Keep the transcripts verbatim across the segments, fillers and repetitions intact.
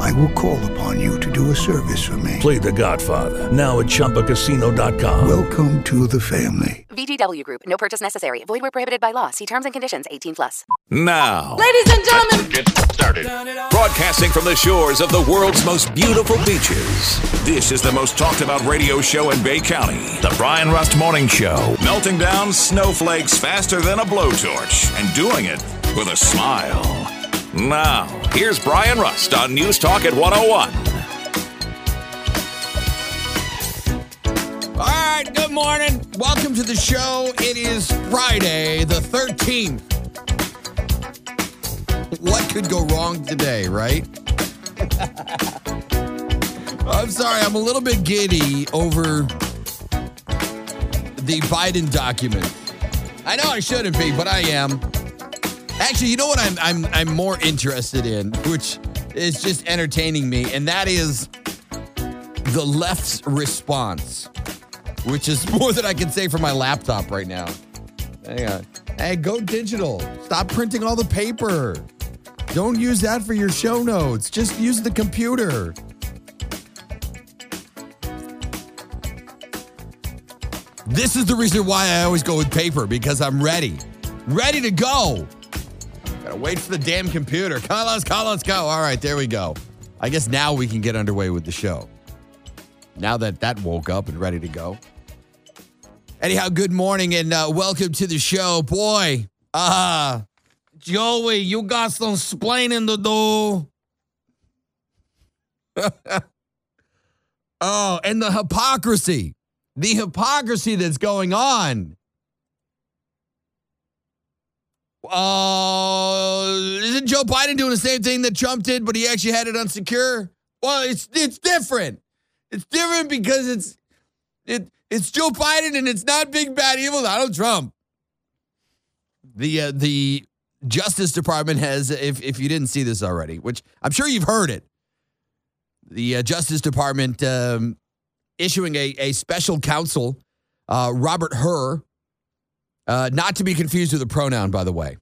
I will call upon you to do a service for me. Play The Godfather now at Chumba Casino dot com. Welcome to the family. V G W Group. No purchase necessary. Void where prohibited by law. See terms and conditions. eighteen plus. Now, ladies and gentlemen, get started. Broadcasting from the shores of the world's most beautiful beaches. This is the most talked about radio show in Bay County. The Brian Rust Morning Show. Melting down snowflakes faster than a blowtorch. And doing it with a smile. Now, here's Brian Rust on News Talk at one oh one. All right, good morning. Welcome to the show. It is Friday, the thirteenth. What could go wrong today, right? I'm sorry, I'm a little bit giddy over the Biden document. I know I shouldn't be, but I am. Actually, you know what I'm I'm I'm more interested in, which is just entertaining me, and that is the left's response. Which is more than I can say for my laptop right now. Hang on. Hey, go digital. Stop printing all the paper. Don't use that for your show notes. Just use the computer. This is the reason why I always go with paper, because I'm ready. Ready to go. Gotta wait for the damn computer. Come on, let's go, let's go. All right, there we go. I guess now we can get underway with the show. Now that that woke up and ready to go. Anyhow, good morning and uh, welcome to the show. Boy, uh, Joey, you got some splaining to do. Oh, and the hypocrisy. The hypocrisy that's going on. Uh, isn't Joe Biden doing the same thing that Trump did, but he actually had it unsecure? Well, it's it's different. It's different because it's it it's Joe Biden and it's not big bad evil Donald Trump. The uh, the Justice Department has, if if you didn't see this already, which I'm sure you've heard it, the uh, Justice Department um, issuing a a special counsel, uh, Robert Herr, uh, not to be confused with a pronoun, by the way.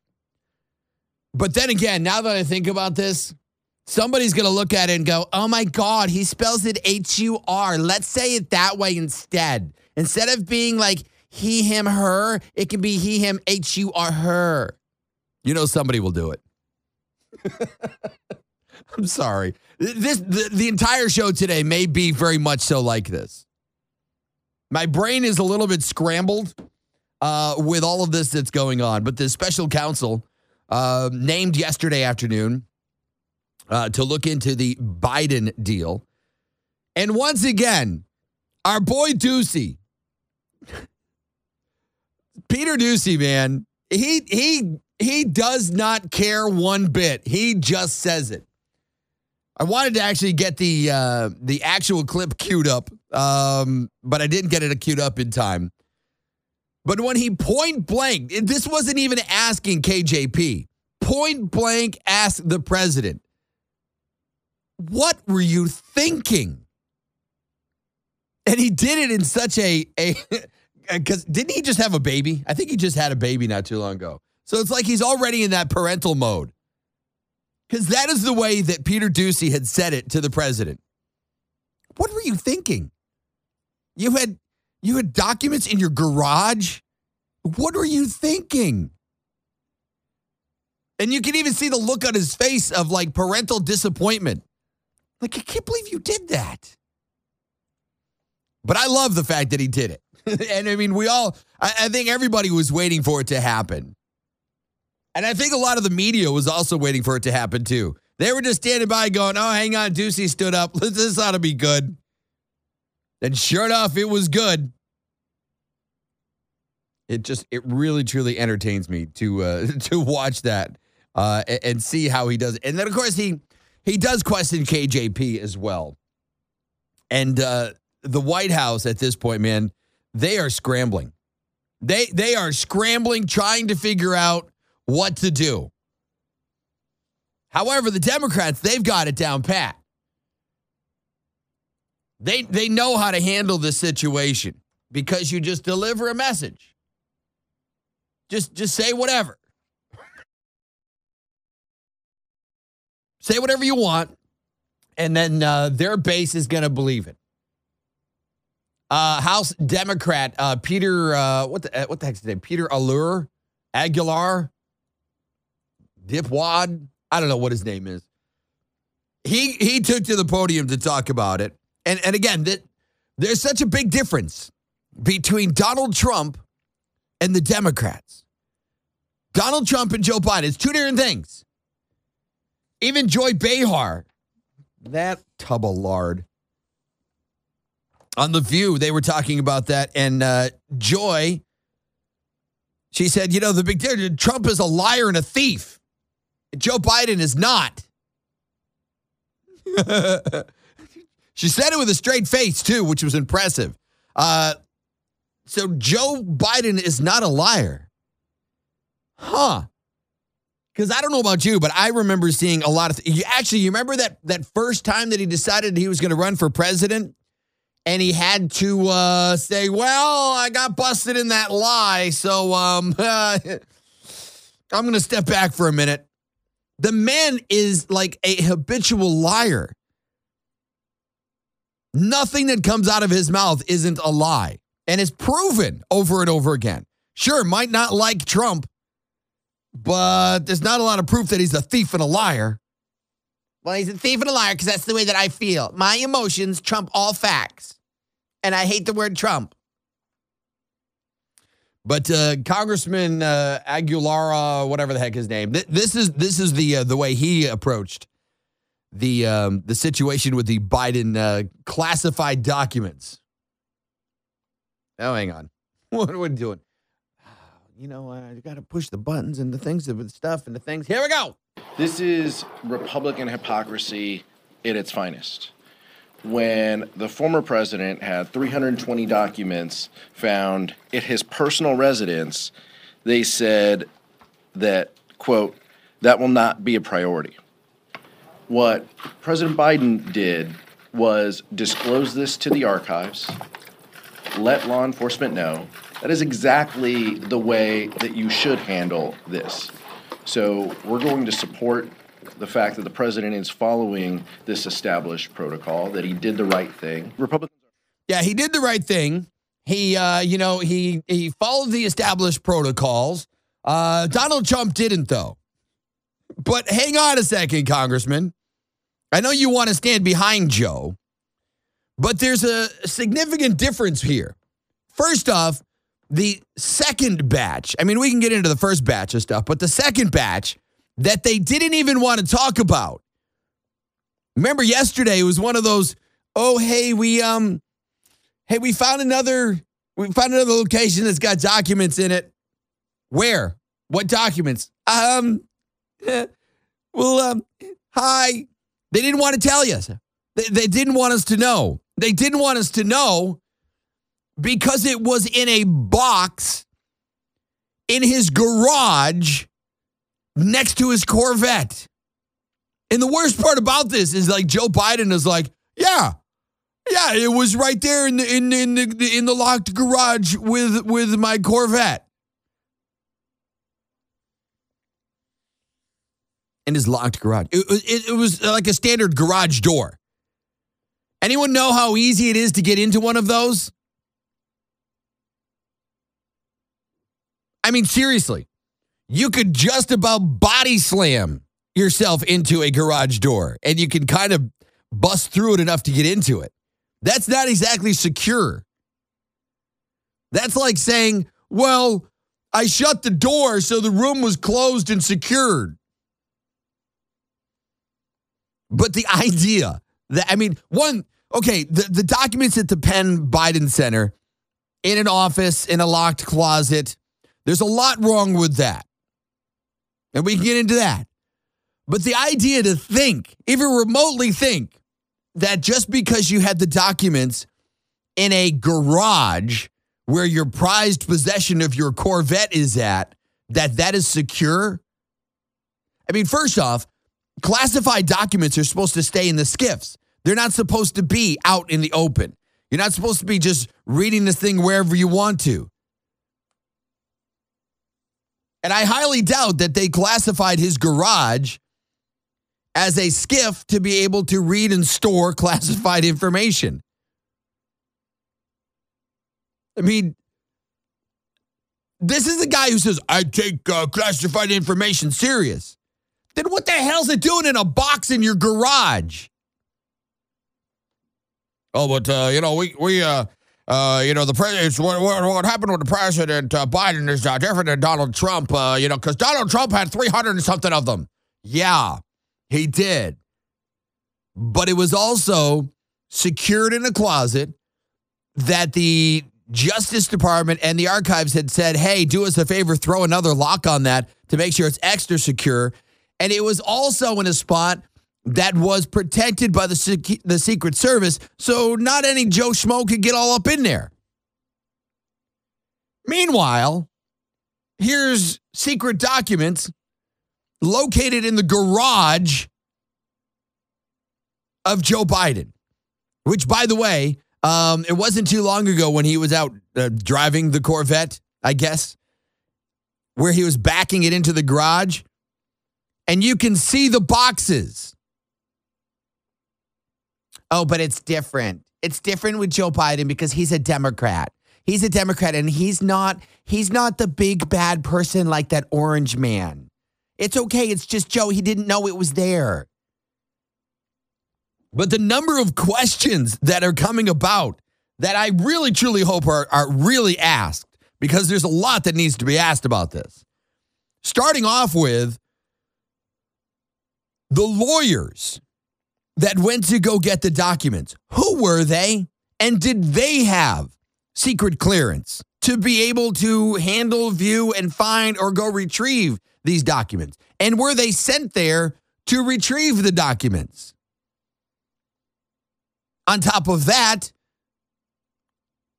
But then again, now that I think about this. Somebody's going to look at it and go, oh, my God, he spells it H U R. Let's say it that way instead. Instead of being like he, him, her, it can be he, him, H U R, her. You know somebody will do it. I'm sorry. This the, the entire show today may be very much so like this. My brain is a little bit scrambled uh, with all of this that's going on. But the special counsel uh, named yesterday afternoon. Uh, to look into the Biden deal. And once again, our boy Doocy, Peter Doocy, man, he he he does not care one bit. He just says it. I wanted to actually get the uh, the actual clip queued up, um, but I didn't get it queued up in time. But when he point blank, this wasn't even asking K J P, point blank asked the president, what were you thinking? And he did it in such a, a because didn't he just have a baby? I think he just had a baby not too long ago. So it's like he's already in that parental mode. Because that is the way that Peter Doocy had said it to the president. What were you thinking? You had you had documents in your garage? What were you thinking? And you can even see the look on his face of like parental disappointment. Like, I can't believe you did that. But I love the fact that he did it. And I mean, we all, I, I think everybody was waiting for it to happen. And I think a lot of the media was also waiting for it to happen too. They were just standing by going, oh, hang on, Doocy stood up. This ought to be good. And sure enough, it was good. It just, it really, truly entertains me to uh, to watch that uh, and, and see how he does it. And then, of course, he he does question K J P as well. And uh, the White House at this point, man, they are scrambling. They they are scrambling, trying to figure out what to do. However, the Democrats, they've got it down pat. They they know how to handle this situation because you just deliver a message. Just just say whatever. Say whatever you want, and then uh, their base is going to believe it. Uh, House Democrat uh, Peter, uh, what the what the heck's his name? Peter Allure, Aguilar, Dipwad. I don't know what his name is. He he took to the podium to talk about it, and and again, that there's such a big difference between Donald Trump and the Democrats. Donald Trump and Joe Biden, it's two different things. Even Joy Behar, that tub of lard. On The View, they were talking about that, and uh, Joy, she said, you know, the big difference, Trump is a liar and a thief. Joe Biden is not. She said it with a straight face, too, which was impressive. Uh, So Joe Biden is not a liar. Huh. Because I don't know about you, but I remember seeing a lot of... Th- you, actually, you remember that, that first time that he decided he was going to run for president? And he had to uh, say, well, I got busted in that lie, so um, uh, I'm going to step back for a minute. The man is like a habitual liar. Nothing that comes out of his mouth isn't a lie. And it's proven over and over again. Sure, might not like Trump, but there's not a lot of proof that he's a thief and a liar. Well, he's a thief and a liar because that's the way that I feel. My emotions trump all facts. And I hate the word Trump. But uh, Congressman uh, Aguilar, whatever the heck his name, th- this is this is the uh, the way he approached the um, the situation with the Biden uh, classified documents. Oh, hang on. What are we doing? You know, I got to push the buttons and the things and the stuff and the things. Here we go. This is Republican hypocrisy at its finest. When the former president had three hundred twenty documents found at his personal residence, they said that, quote, that will not be a priority. What President Biden did was disclose this to the archives, let law enforcement know. That is exactly the way that you should handle this. So we're going to support the fact that the president is following this established protocol, that he did the right thing. Republicans. Yeah, he did the right thing. He, uh, you know, he he followed the established protocols. Uh, Donald Trump didn't, though. But hang on a second, Congressman. I know you want to stand behind Joe. But there's a significant difference here. First off, the second batch, I mean, we can get into the first batch of stuff, but the second batch that they didn't even want to talk about. Remember yesterday, it was one of those, oh, hey, we um, hey, we found another, we found another location that's got documents in it. Where? What documents? Um, well, um, hi. They didn't want to tell you. They, they didn't want us to know. They didn't want us to know because it was in a box in his garage next to his Corvette. And the worst part about this is like Joe Biden is like, yeah, yeah, it was right there in the in in the in the locked garage with with my Corvette. In his locked garage, it, it, it was like a standard garage door. Anyone know how easy it is to get into one of those? I mean, seriously, you could just about body slam yourself into a garage door and you can kind of bust through it enough to get into it. That's not exactly secure. That's like saying, well, I shut the door so the room was closed and secured. But the idea that, I mean, one, okay, the, the documents at the Penn Biden Center, in an office, in a locked closet, there's a lot wrong with that. And we can get into that. But the idea to think, even remotely think, that just because you had the documents in a garage where your prized possession of your Corvette is at, that that is secure? I mean, first off, classified documents are supposed to stay in the skiffs. They're not supposed to be out in the open. You're not supposed to be just reading this thing wherever you want to. And I highly doubt that they classified his garage as a skiff to be able to read and store classified information. I mean, this is the guy who says, I take uh, classified information serious. Then what the hell's it doing in a box in your garage? Oh, but, uh, you know, we, we uh, uh, you know, the president, what, what, what happened with the president, uh, Biden, is uh, different than Donald Trump, uh, you know, because Donald Trump had three hundred and something of them. Yeah, he did. But it was also secured in a closet that the Justice Department and the archives had said, hey, do us a favor, throw another lock on that to make sure it's extra secure. And it was also in a spot that was protected by the the Secret Service, so not any Joe Schmo could get all up in there. Meanwhile, here's secret documents located in the garage of Joe Biden, which, by the way, um, it wasn't too long ago when he was out uh, driving the Corvette, I guess, where he was backing it into the garage, and you can see the boxes. Oh, but it's different. It's different with Joe Biden because he's a Democrat. He's a Democrat, and he's not he's not the big bad person like that orange man. It's okay. It's just Joe. He didn't know it was there. But the number of questions that are coming about that I really, truly hope are, are really asked, because there's a lot that needs to be asked about this. Starting off with the lawyers that went to go get the documents. Who were they? And did they have secret clearance to be able to handle, view, and find or go retrieve these documents? And were they sent there to retrieve the documents? On top of that,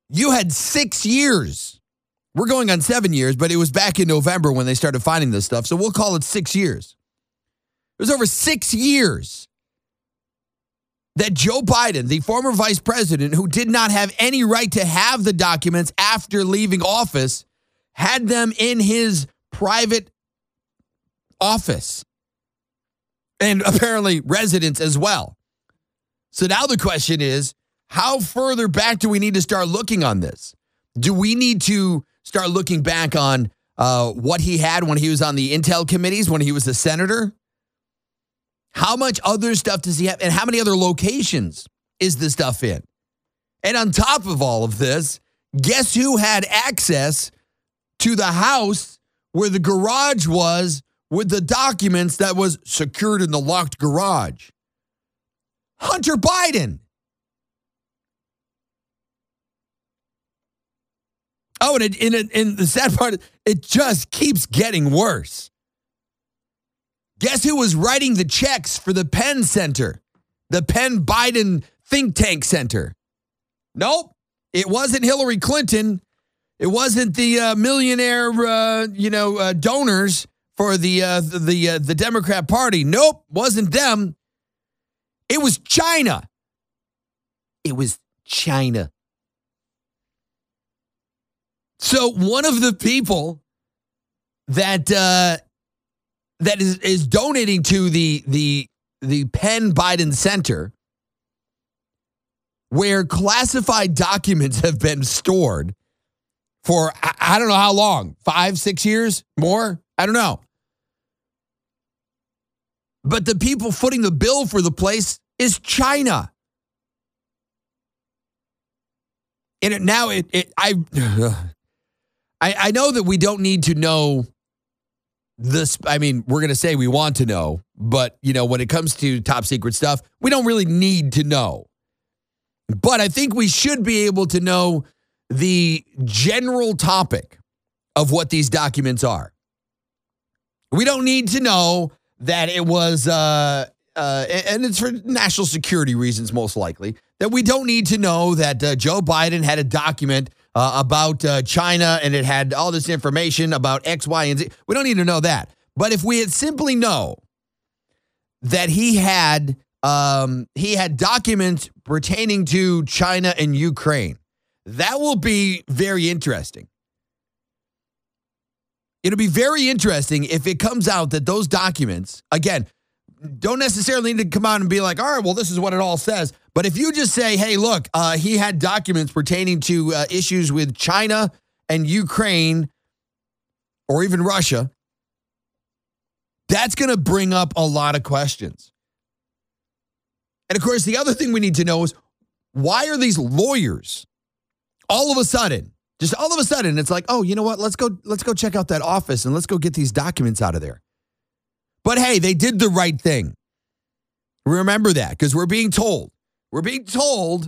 you had six years. We're going on seven years, but it was back in November when they started finding this stuff, so we'll call it six years. It was over six years that Joe Biden, the former vice president, who did not have any right to have the documents after leaving office, had them in his private office and apparently residence as well. So now the question is, how further back do we need to start looking on this? Do we need to start looking back on uh, what he had when he was on the Intel committees, when he was a senator? How much other stuff does he have? And how many other locations is this stuff in? And on top of all of this, guess who had access to the house where the garage was with the documents that was secured in the locked garage? Hunter Biden. Oh, and in in the sad part, it just keeps getting worse. Guess who was writing the checks for the Penn Center, the Penn Biden think tank center? Nope, it wasn't Hillary Clinton. It wasn't the uh, millionaire, uh, you know, uh, donors for the uh, the the, uh, the Democrat Party. Nope, wasn't them. It was China. It was China. So one of the people that. Uh, that is, is donating to the, the, the Penn Biden Center, where classified documents have been stored for, I, I don't know how long, five, six years, more? I don't know. But the people footing the bill for the place is China. And it, now it, it I, I I know that we don't need to know this. I mean, we're going to say we want to know, but, you know, when it comes to top secret stuff, we don't really need to know. But I think we should be able to know the general topic of what these documents are. We don't need to know that it was, uh, uh, and it's for national security reasons, most likely, that we don't need to know that uh, Joe Biden had a document uh, about uh, China and it had all this information about X, Y, and Z. We don't need to know that. But if we had simply know that he had um, he had documents pertaining to China and Ukraine, that will be very interesting. It'll be very interesting if it comes out that those documents, again, don't necessarily need to come out and be like, all right, well, this is what it all says. But if you just say, hey, look, uh, he had documents pertaining to uh, issues with China and Ukraine or even Russia, that's going to bring up a lot of questions. And, of course, the other thing we need to know is why are these lawyers all of a sudden, just all of a sudden, it's like, oh, you know what? Let's go, let's go check out that office and let's go get these documents out of there. But hey, they did the right thing. Remember that, because we're being told, we're being told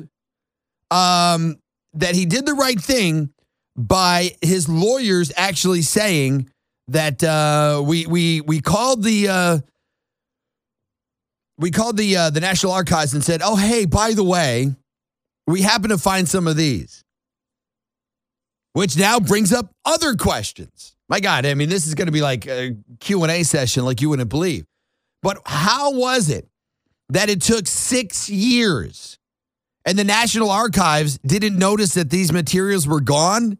um, that he did the right thing by his lawyers actually saying that uh, we we we called the uh, we called the uh, the National Archives and said, oh hey, by the way, we happen to find some of these. Which now brings up other questions. My God, I mean, this is going to be like a Q and A session like you wouldn't believe. But how was it that it took six years and the National Archives didn't notice that these materials were gone?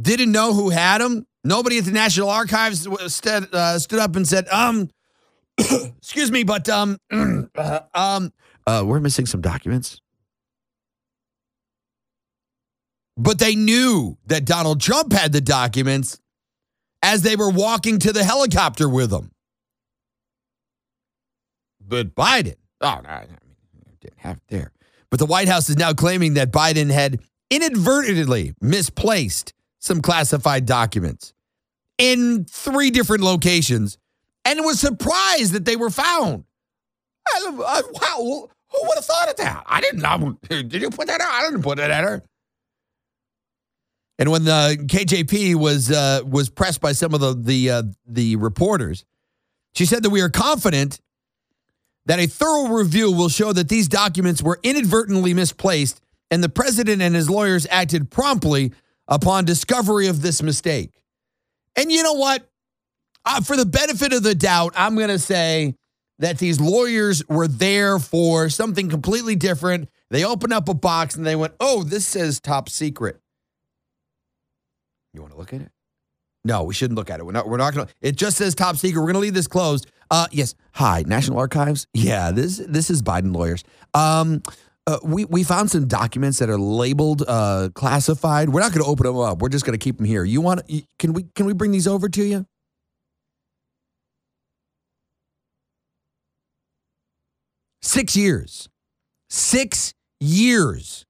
Didn't know who had them? Nobody at the National Archives stood, uh, stood up and said, um, excuse me, but um, uh, um, uh, we're missing some documents. But they knew that Donald Trump had the documents as they were walking to the helicopter with him. But Biden, oh, no, I mean, didn't have it there. But the White House is now claiming that Biden had inadvertently misplaced some classified documents in three different locations and was surprised that they were found. I, I, wow, who would have thought of that? I didn't know. Did you put that out? I didn't put that out. And when the K J P was uh, was pressed by some of the the, uh, the reporters, she said that we are confident that a thorough review will show that these documents were inadvertently misplaced and the president and his lawyers acted promptly upon discovery of this mistake. And you know what? Uh, for the benefit of the doubt, I'm going to say that these lawyers were there for something completely different. They opened up a box and they went, oh, this says top secret. You want to look at it? No, we shouldn't look at it. We're not. We're not going to. It just says top secret. We're going to leave this closed. Uh, yes. Hi, National Archives. Yeah, this this is Biden lawyers. Um, uh, we we found some documents that are labeled uh, classified. We're not going to open them up. We're just going to keep them here. You want? Can we can we bring these over to you? Six years. Six years.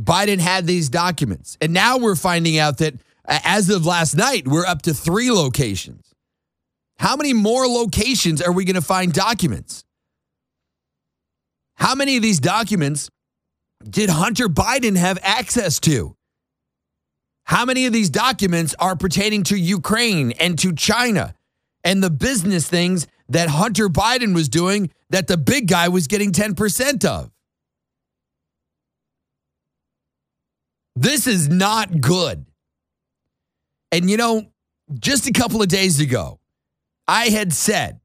Biden had these documents, and now we're finding out that. As of last night, we're up to three locations. How many more locations are we going to find documents? How many of these documents did Hunter Biden have access to? How many of these documents are pertaining to Ukraine and to China and the business things that Hunter Biden was doing that the big guy was getting ten percent of? This is not good. And, you know, just a couple of days ago, I had said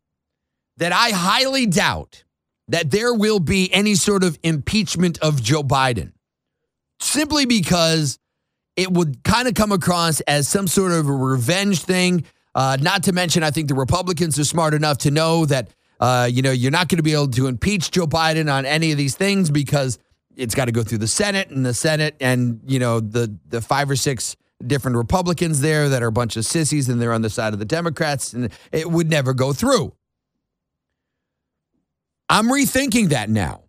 that I highly doubt that there will be any sort of impeachment of Joe Biden, simply because it would kind of come across as some sort of a revenge thing. Uh, not to mention, I think the Republicans are smart enough to know that, uh, you know, you're not going to be able to impeach Joe Biden on any of these things because it's got to go through the Senate and the Senate and, you know, the the five or six different Republicans there that are a bunch of sissies and they're on the side of the Democrats and it would never go through. I'm rethinking that now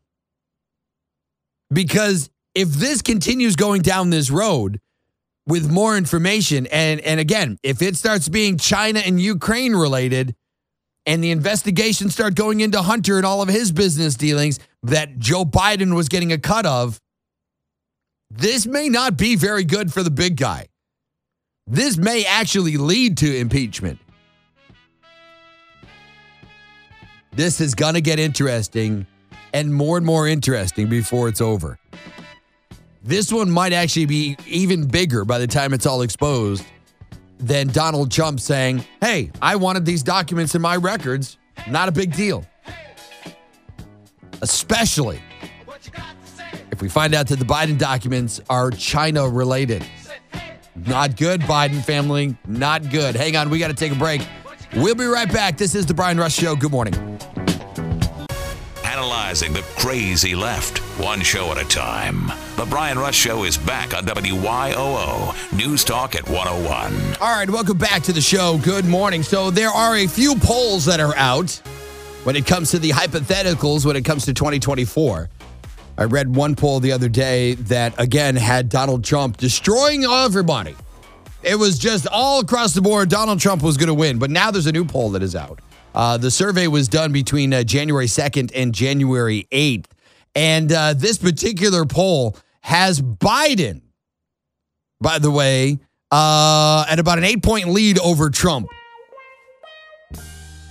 because if this continues going down this road with more information, and, and again, if it starts being China and Ukraine related, and the investigations start going into Hunter and all of his business dealings that Joe Biden was getting a cut of, this may not be very good for the big guy. This may actually lead to impeachment. This is going to get interesting and more and more interesting before it's over. This one might actually be even bigger by the time it's all exposed than Donald Trump saying, hey, I wanted these documents in my records. Not a big deal. Especially if we find out that the Biden documents are China related. Not good, Biden family. Not good. Hang on. We got to take a break. We'll be right back. This is the Brian Rust Show. Good morning. Analyzing the crazy left, one show at a time. The Brian Rust Show is back on W Y O O, News Talk at one oh one. All right, welcome back to the show. Good morning. So there are a few polls that are out when it comes to the hypotheticals, when it comes to twenty twenty-four. I read one poll the other day that, again, had Donald Trump destroying everybody. It was just all across the board, Donald Trump was going to win. But now there's a new poll that is out. Uh, the survey was done between uh, January second and January eighth. And uh, this particular poll has Biden, by the way, uh, at about an eight-point lead over Trump.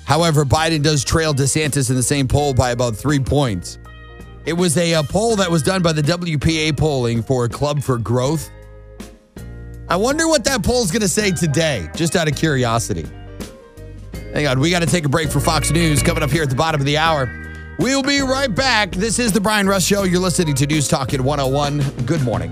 However, Biden does trail DeSantis in the same poll by about three points. It was a, a poll that was done by the W P A polling for Club for Growth. I wonder what that poll's going to say today, just out of curiosity. Hang on, we got to take a break for Fox News coming up here at the bottom of the hour. We'll be right back. This is the Brian Rust Show. You're listening to News Talk at one oh one. Good morning.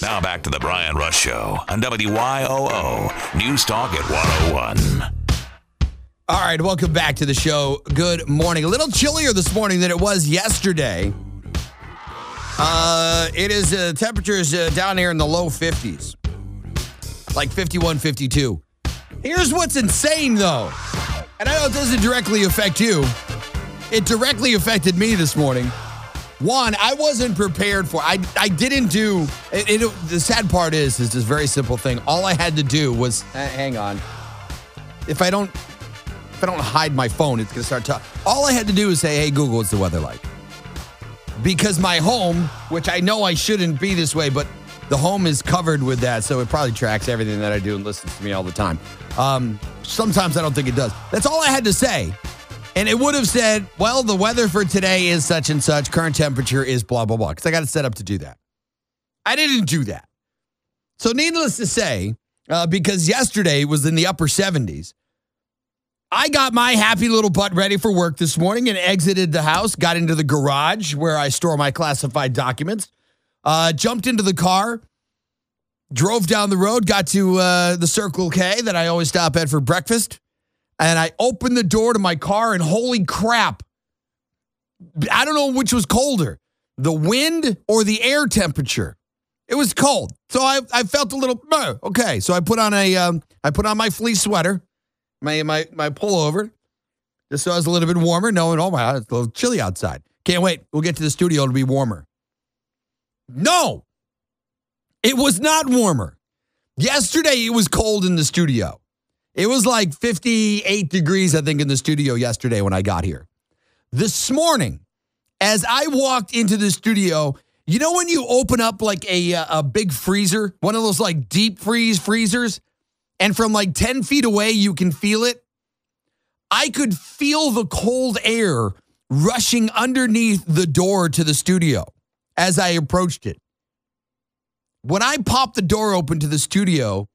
Now back to the Brian Rust Show on W Y O O, News Talk at one oh one. All right, welcome back to the show. Good morning. A little chillier this morning than it was yesterday. Uh, it is uh, temperatures uh, down here in the low fifties, like fifty-one, fifty-two. Here's what's insane, though. And I know it doesn't directly affect you. It directly affected me this morning. One, I wasn't prepared for. I I didn't do. It, it, the sad part is, is this very simple thing. All I had to do was uh, hang on. If I don't, if I don't hide my phone, it's gonna start talking. All I had to do was say, "Hey Google, what's the weather like?" Because my home, which I know I shouldn't be this way, but the home is covered with that, so it probably tracks everything that I do and listens to me all the time. Um, sometimes I don't think it does. That's all I had to say. And it would have said, well, the weather for today is such and such. Current temperature is blah, blah, blah. Because I got it set up to do that. I didn't do that. So needless to say, uh, because yesterday was in the upper seventies, I got my happy little butt ready for work this morning and exited the house, got into the garage where I store my classified documents, uh, jumped into the car, drove down the road, got to uh, the Circle K that I always stop at for breakfast. And I opened the door to my car and holy crap, I don't know which was colder, the wind or the air temperature. It was cold. So I, I felt a little, okay. So I put on a, um, I put on my fleece sweater, my, my, my pullover, just so I was a little bit warmer, knowing, oh my God, it's a little chilly outside. Can't wait. We'll get to the studio to be warmer. No, it was not warmer. Yesterday, it was cold in the studio. It was like fifty-eight degrees, I think, in the studio yesterday when I got here. This morning, as I walked into the studio, you know when you open up like a a big freezer, one of those like deep freeze freezers, and from like ten feet away, you can feel it? I could feel the cold air rushing underneath the door to the studio as I approached it. When I popped the door open to the studio,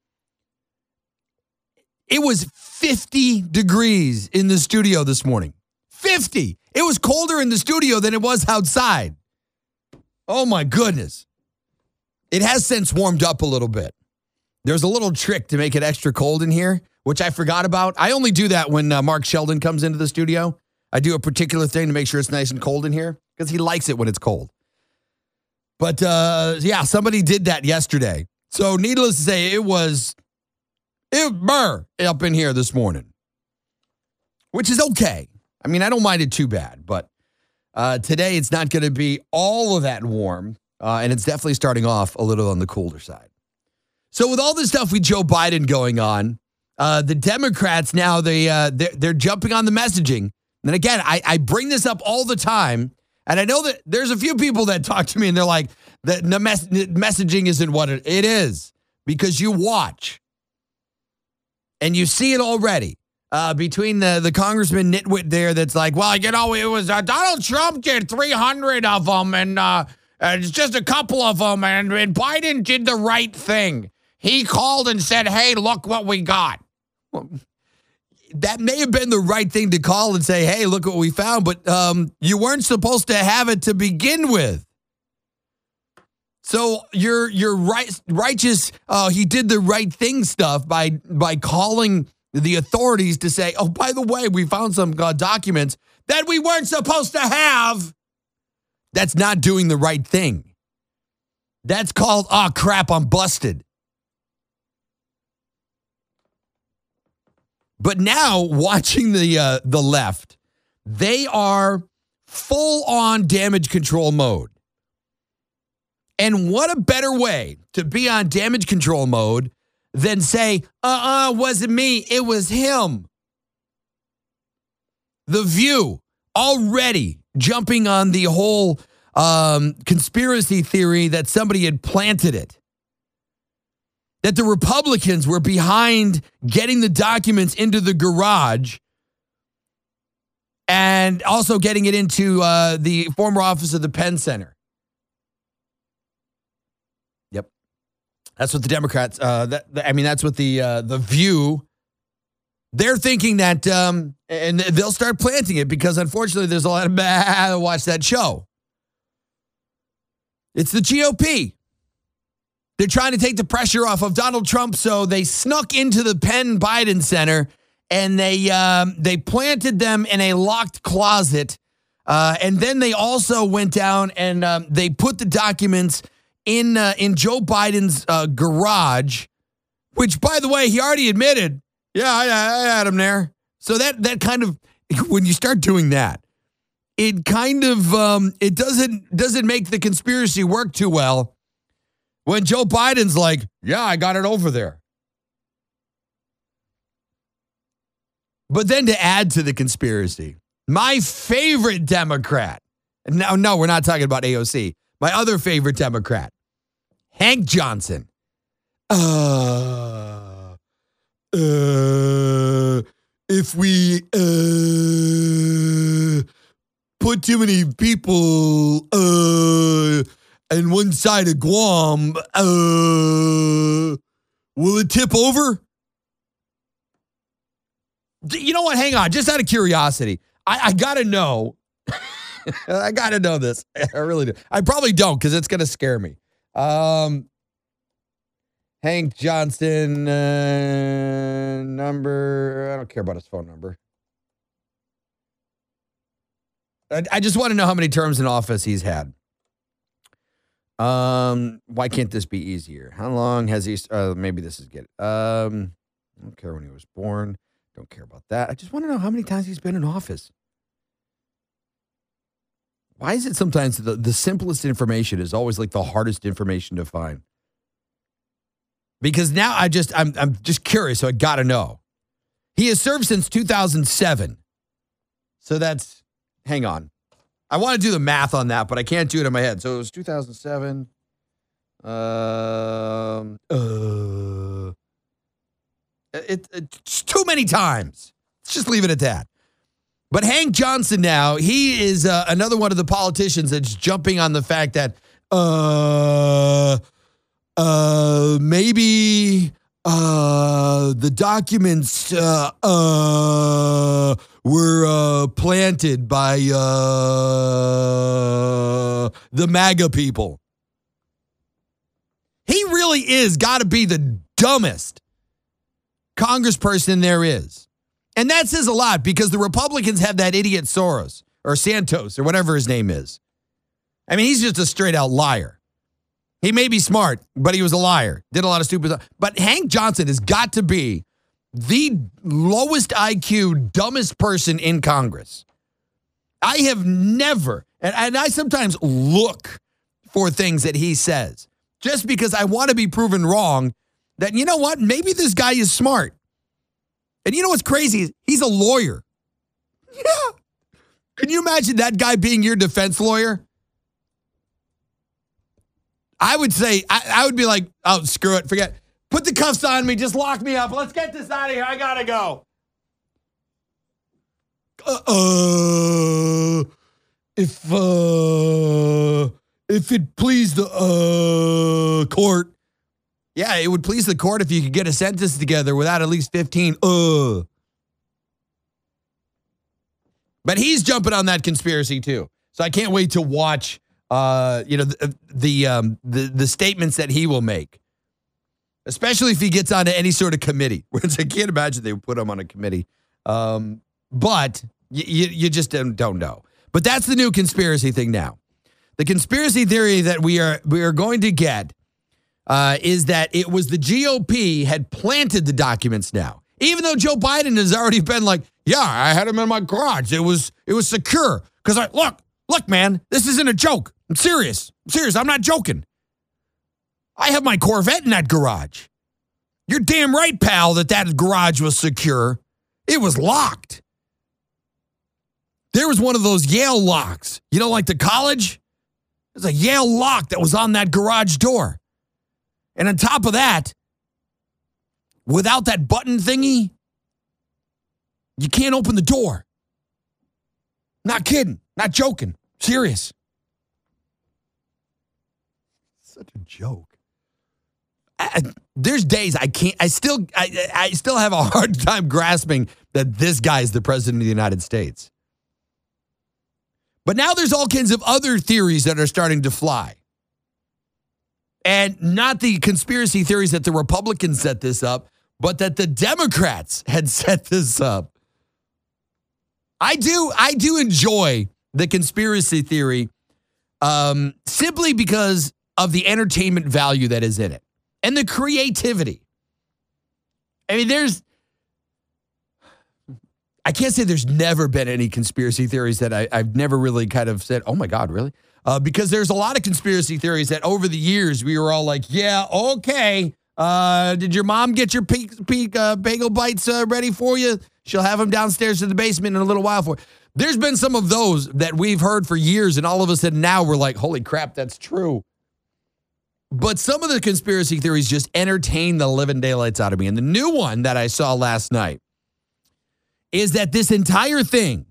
it was fifty degrees in the studio this morning. fifty. It was colder in the studio than it was outside. Oh, my goodness. It has since warmed up a little bit. There's a little trick to make it extra cold in here, which I forgot about. I only do that when uh, Mark Sheldon comes into the studio. I do a particular thing to make sure it's nice and cold in here because he likes it when it's cold. But, uh, yeah, somebody did that yesterday. So needless to say, it was it burr up in here this morning, which is okay. I mean, I don't mind it too bad, but uh, today it's not going to be all of that warm, uh, and it's definitely starting off a little on the cooler side. So with all this stuff with Joe Biden going on, uh, the Democrats now, they, uh, they're, they're jumping on the messaging. And again, I, I bring this up all the time, and I know that there's a few people that talk to me, and they're like, the, the mess- messaging isn't what it, it is, because you watch, and you see it already. Uh, between the, the congressman nitwit there that's like, well, you know, it was uh, Donald Trump did three hundred of them, and uh, it's just a couple of them, and, and Biden did the right thing. He called and said, hey, look what we got. Well, that may have been the right thing to call and say, hey, look what we found, but um, you weren't supposed to have it to begin with. So your your right, righteous, uh, he did the right thing stuff by by calling the authorities to say, oh, by the way, we found some uh, documents that we weren't supposed to have. That's not doing the right thing. That's called, oh, crap, I'm busted. But now watching the uh, the left, they are full on damage control mode. And what a better way to be on damage control mode then say, uh-uh, wasn't me, it was him. The View already jumping on the whole um, conspiracy theory that somebody had planted it. That the Republicans were behind getting the documents into the garage and also getting it into uh, the former office of the Penn Center. That's what the Democrats, uh, that, I mean, that's what the uh, the View, they're thinking that, um, and they'll start planting it because unfortunately there's a lot of, bah, watch that show. It's the G O P. They're trying to take the pressure off of Donald Trump, so they snuck into the Penn Biden Center and they, um, they planted them in a locked closet. Uh, and then they also went down and um, they put the documents in uh, in Joe Biden's uh, garage, which, by the way, he already admitted, yeah, I, I had him there. So that that kind of, when you start doing that, it kind of, um, it doesn't doesn't make the conspiracy work too well when Joe Biden's like, yeah, I got it over there. But then to add to the conspiracy, my favorite Democrat, no, no, we're not talking about A O C, my other favorite Democrat, Hank Johnson. Uh, uh, if we uh, put too many people uh, on one side of Guam, uh, will it tip over? You know what? Hang on. Just out of curiosity, I, I got to know. I got to know this. I really do. I probably don't because it's going to scare me. Um, Hank Johnson, uh, number, I don't care about his phone number. I, I just want to know how many terms in office he's had. Um, why can't this be easier? How long has he, uh, maybe this is good. Um, I don't care when he was born. Don't care about that. I just want to know how many times he's been in office. Why is it sometimes the, the simplest information is always like the hardest information to find? Because now I just, I'm I'm just curious, so I got to know. He has served since two thousand seven. So that's, hang on. I want to do the math on that, but I can't do it in my head. So it was two thousand seven. Um, uh, it, it's too many times. Let's just leave it at that. But Hank Johnson now, he is uh, another one of the politicians that's jumping on the fact that, uh... Uh, maybe uh, the documents uh, uh, were uh, planted by uh, the MAGA people. He really is got to be the dumbest congressperson there is. And that says a lot because the Republicans have that idiot Soros or Santos or whatever his name is. I mean, he's just a straight out liar. He may be smart, but he was a liar. Did a lot of stupid stuff. But Hank Johnson has got to be the lowest I Q, dumbest person in Congress. I have never, and, and I sometimes look for things that he says just because I want to be proven wrong that, you know what, maybe this guy is smart. And you know what's crazy? He's a lawyer. Yeah. Can you imagine that guy being your defense lawyer? I would say, I, I would be like, oh, screw it, forget. Put the cuffs on me, just lock me up. Let's get this out of here. I gotta go. Uh, uh if, uh, if it pleased the uh, court. Yeah, it would please the court if you could get a sentence together without at least fifteen. Uh. But he's jumping on that conspiracy too. So I can't wait to watch Uh, you know, the the, um, the the statements that he will make, especially if he gets onto any sort of committee, which I can't imagine they would put him on a committee. Um, but you, you, you just don't, don't know. But that's the new conspiracy thing now. The conspiracy theory that we are we are going to get uh, is that it was the G O P had planted the documents now, even though Joe Biden has already been like, yeah, I had them in my garage. It was it was secure because I look, look, man, this isn't a joke. I'm serious. I'm serious. I'm not joking. I have my Corvette in that garage. You're damn right, pal, that that garage was secure. It was locked. There was one of those Yale locks. You know, like the college? There's a Yale lock that was on that garage door. And on top of that, without that button thingy, you can't open the door. Not kidding. Not joking. Serious. Such a joke. I, I, there's days I can't, I still, I, I still have a hard time grasping that this guy is the president of the United States. But now there's all kinds of other theories that are starting to fly. And not the conspiracy theories that the Republicans set this up, but that the Democrats had set this up. I do, I do enjoy the conspiracy theory um, simply because of the entertainment value that is in it and the creativity. I mean, there's, I can't say there's never been any conspiracy theories that I, I've never really kind of said, oh my God, really? Uh, because there's a lot of conspiracy theories that over the years we were all like, yeah, okay. Uh, did your mom get your peak, peak, uh, bagel bites uh, ready for you? She'll have them downstairs to the basement in a little while for it. There's been some of those that we've heard for years, and all of a sudden now we're like, holy crap, that's true. But some of the conspiracy theories just entertain the living daylights out of me. And the new one that I saw last night is that this entire thing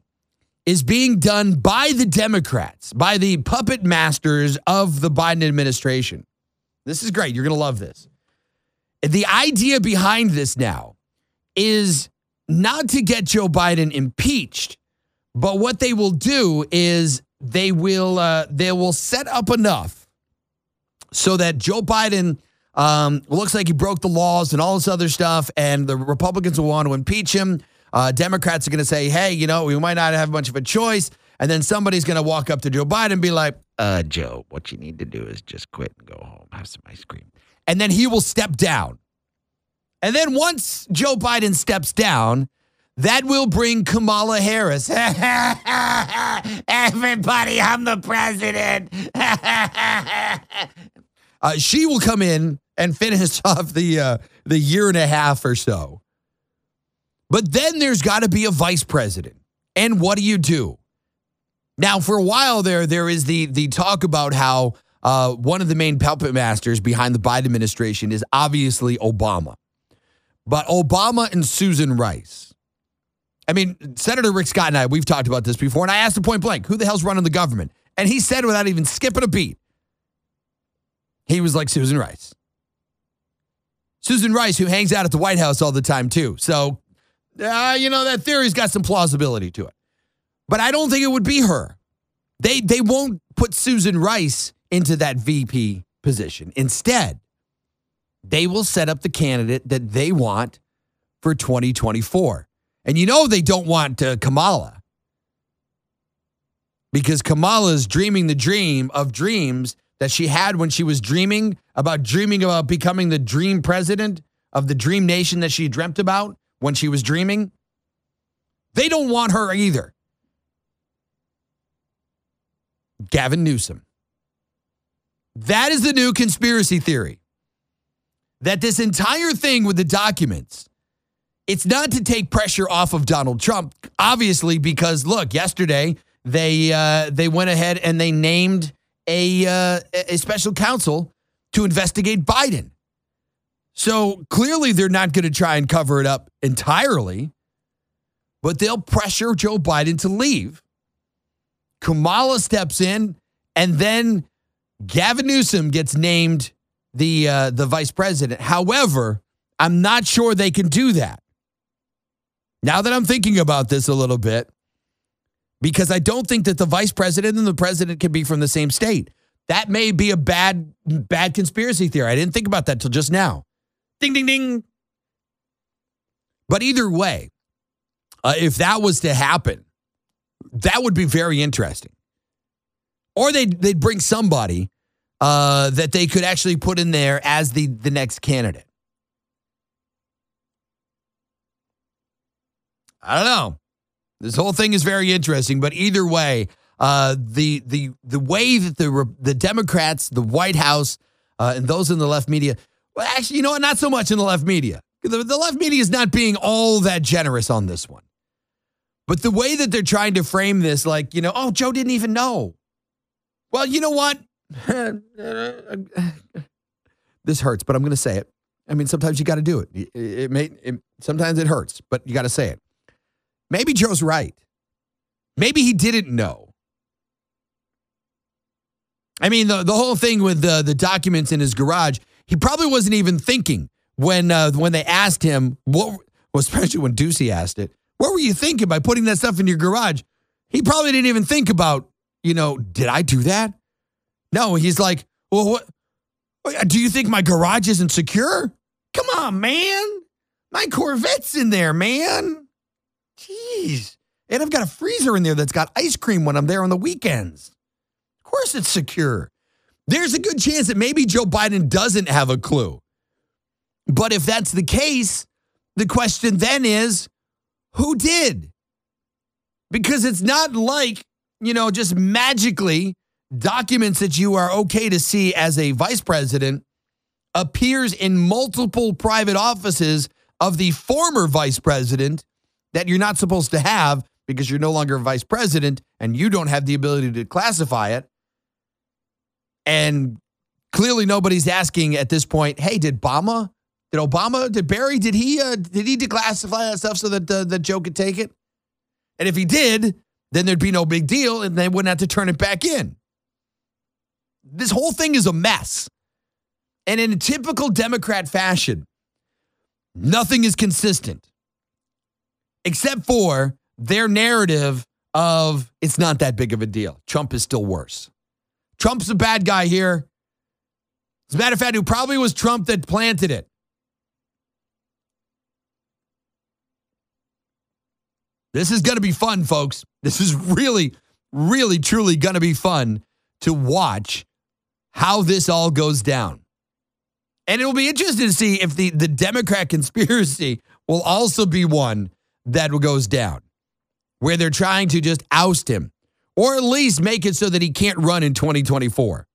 is being done by the Democrats, by the puppet masters of the Biden administration. This is great. You're going to love this. The idea behind this now is not to get Joe Biden impeached, but what they will do is they will uh, they will set up enough so that Joe Biden Um, looks like he broke the laws and all this other stuff, and the Republicans will want to impeach him. Uh, Democrats are going to say, hey, you know, we might not have much of a choice. And then somebody's going to walk up to Joe Biden and be like, uh, Joe, what you need to do is just quit and go home, have some ice cream. And then he will step down. And then once Joe Biden steps down, that will bring Kamala Harris. Everybody, I'm the president. uh, she will come in and finish off the uh, the year and a half or so. But then there's got to be a vice president. And what do you do? Now, for a while there, there is the the talk about how uh, one of the main puppet masters behind the Biden administration is obviously Obama. But Obama and Susan Rice. I mean, Senator Rick Scott and I, we've talked about this before, and I asked him point blank, who the hell's running the government? And he said without even skipping a beat, he was like Susan Rice. Susan Rice, who hangs out at the White House all the time too. So, uh, you know, that theory's got some plausibility to it. But I don't think it would be her. They, they won't put Susan Rice into that V P position. Instead, they will set up the candidate that they want for twenty twenty-four. And you know they don't want uh, Kamala, because Kamala's dreaming the dream of dreams that she had when she was dreaming about dreaming about becoming the dream president of the dream nation that she dreamt about when she was dreaming. They don't want her either. Gavin Newsom. That is the new conspiracy theory. That this entire thing with the documents, it's not to take pressure off of Donald Trump, obviously, because, look, yesterday they uh, they went ahead and they named a uh, a special counsel to investigate Biden. So clearly they're not going to try and cover it up entirely, but they'll pressure Joe Biden to leave. Kamala steps in, and then Gavin Newsom gets named the uh, the vice president. However, I'm not sure they can do that. Now that I'm thinking about this a little bit, because I don't think that the vice president and the president can be from the same state. That may be a bad, bad conspiracy theory. I didn't think about that till just now. Ding, ding, ding. But either way, uh, if that was to happen, that would be very interesting. Or they'd, they'd bring somebody uh, that they could actually put in there as the, the next candidate. I don't know. This whole thing is very interesting, but either way, uh, the the the way that the the Democrats, the White House, uh, and those in the left media, well, actually, you know what? Not so much in the left media. The, the left media is not being all that generous on this one. But the way that they're trying to frame this, like, you know, oh, Joe didn't even know. Well, you know what? This hurts, but I'm going to say it. I mean, sometimes you got to do it. It, it, may, it. Sometimes it hurts, but you got to say it. Maybe Joe's right. Maybe he didn't know. I mean, the, the whole thing with the, the documents in his garage, he probably wasn't even thinking when uh, when they asked him, what, well, especially when Doocy asked it, what were you thinking by putting that stuff in your garage? He probably didn't even think about, you know, did I do that? No, he's like, well, what? Do you think my garage isn't secure? Come on, man. My Corvette's in there, man. Jeez. And I've got a freezer in there that's got ice cream when I'm there on the weekends. Of course it's secure. There's a good chance that maybe Joe Biden doesn't have a clue. But if that's the case, the question then is, who did? Because it's not like, you know, just magically documents that you are okay to see as a vice president appears in multiple private offices of the former vice president that you're not supposed to have because you're no longer a vice president and you don't have the ability to classify it. And clearly nobody's asking at this point, hey, did Obama, did Obama, did Barry, did he, uh, did he declassify that stuff so that uh, the Joe could take it? And if he did, then there'd be no big deal and they wouldn't have to turn it back in. This whole thing is a mess. And in a typical Democrat fashion, nothing is consistent. Except for their narrative of it's not that big of a deal. Trump is still worse. Trump's a bad guy here. As a matter of fact, it probably was Trump that planted it. This is going to be fun, folks. This is really, really, truly going to be fun to watch how this all goes down. And it will be interesting to see if the, the Democrat conspiracy will also be one that goes down, where they're trying to just oust him or at least make it so that he can't run in twenty twenty-four.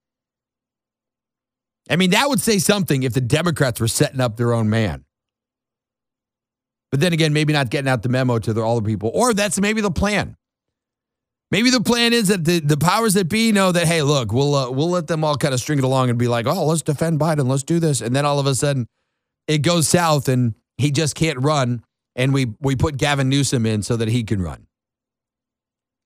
I mean, that would say something if the Democrats were setting up their own man. But then again, maybe not getting out the memo to the, all the people. Or that's maybe the plan. Maybe the plan is that the, the powers that be know that, hey, look, we'll uh, we'll let them all kind of string it along and be like, oh, let's defend Biden. Let's do this. And then all of a sudden it goes south and he just can't run. And we we put Gavin Newsom in so that he can run.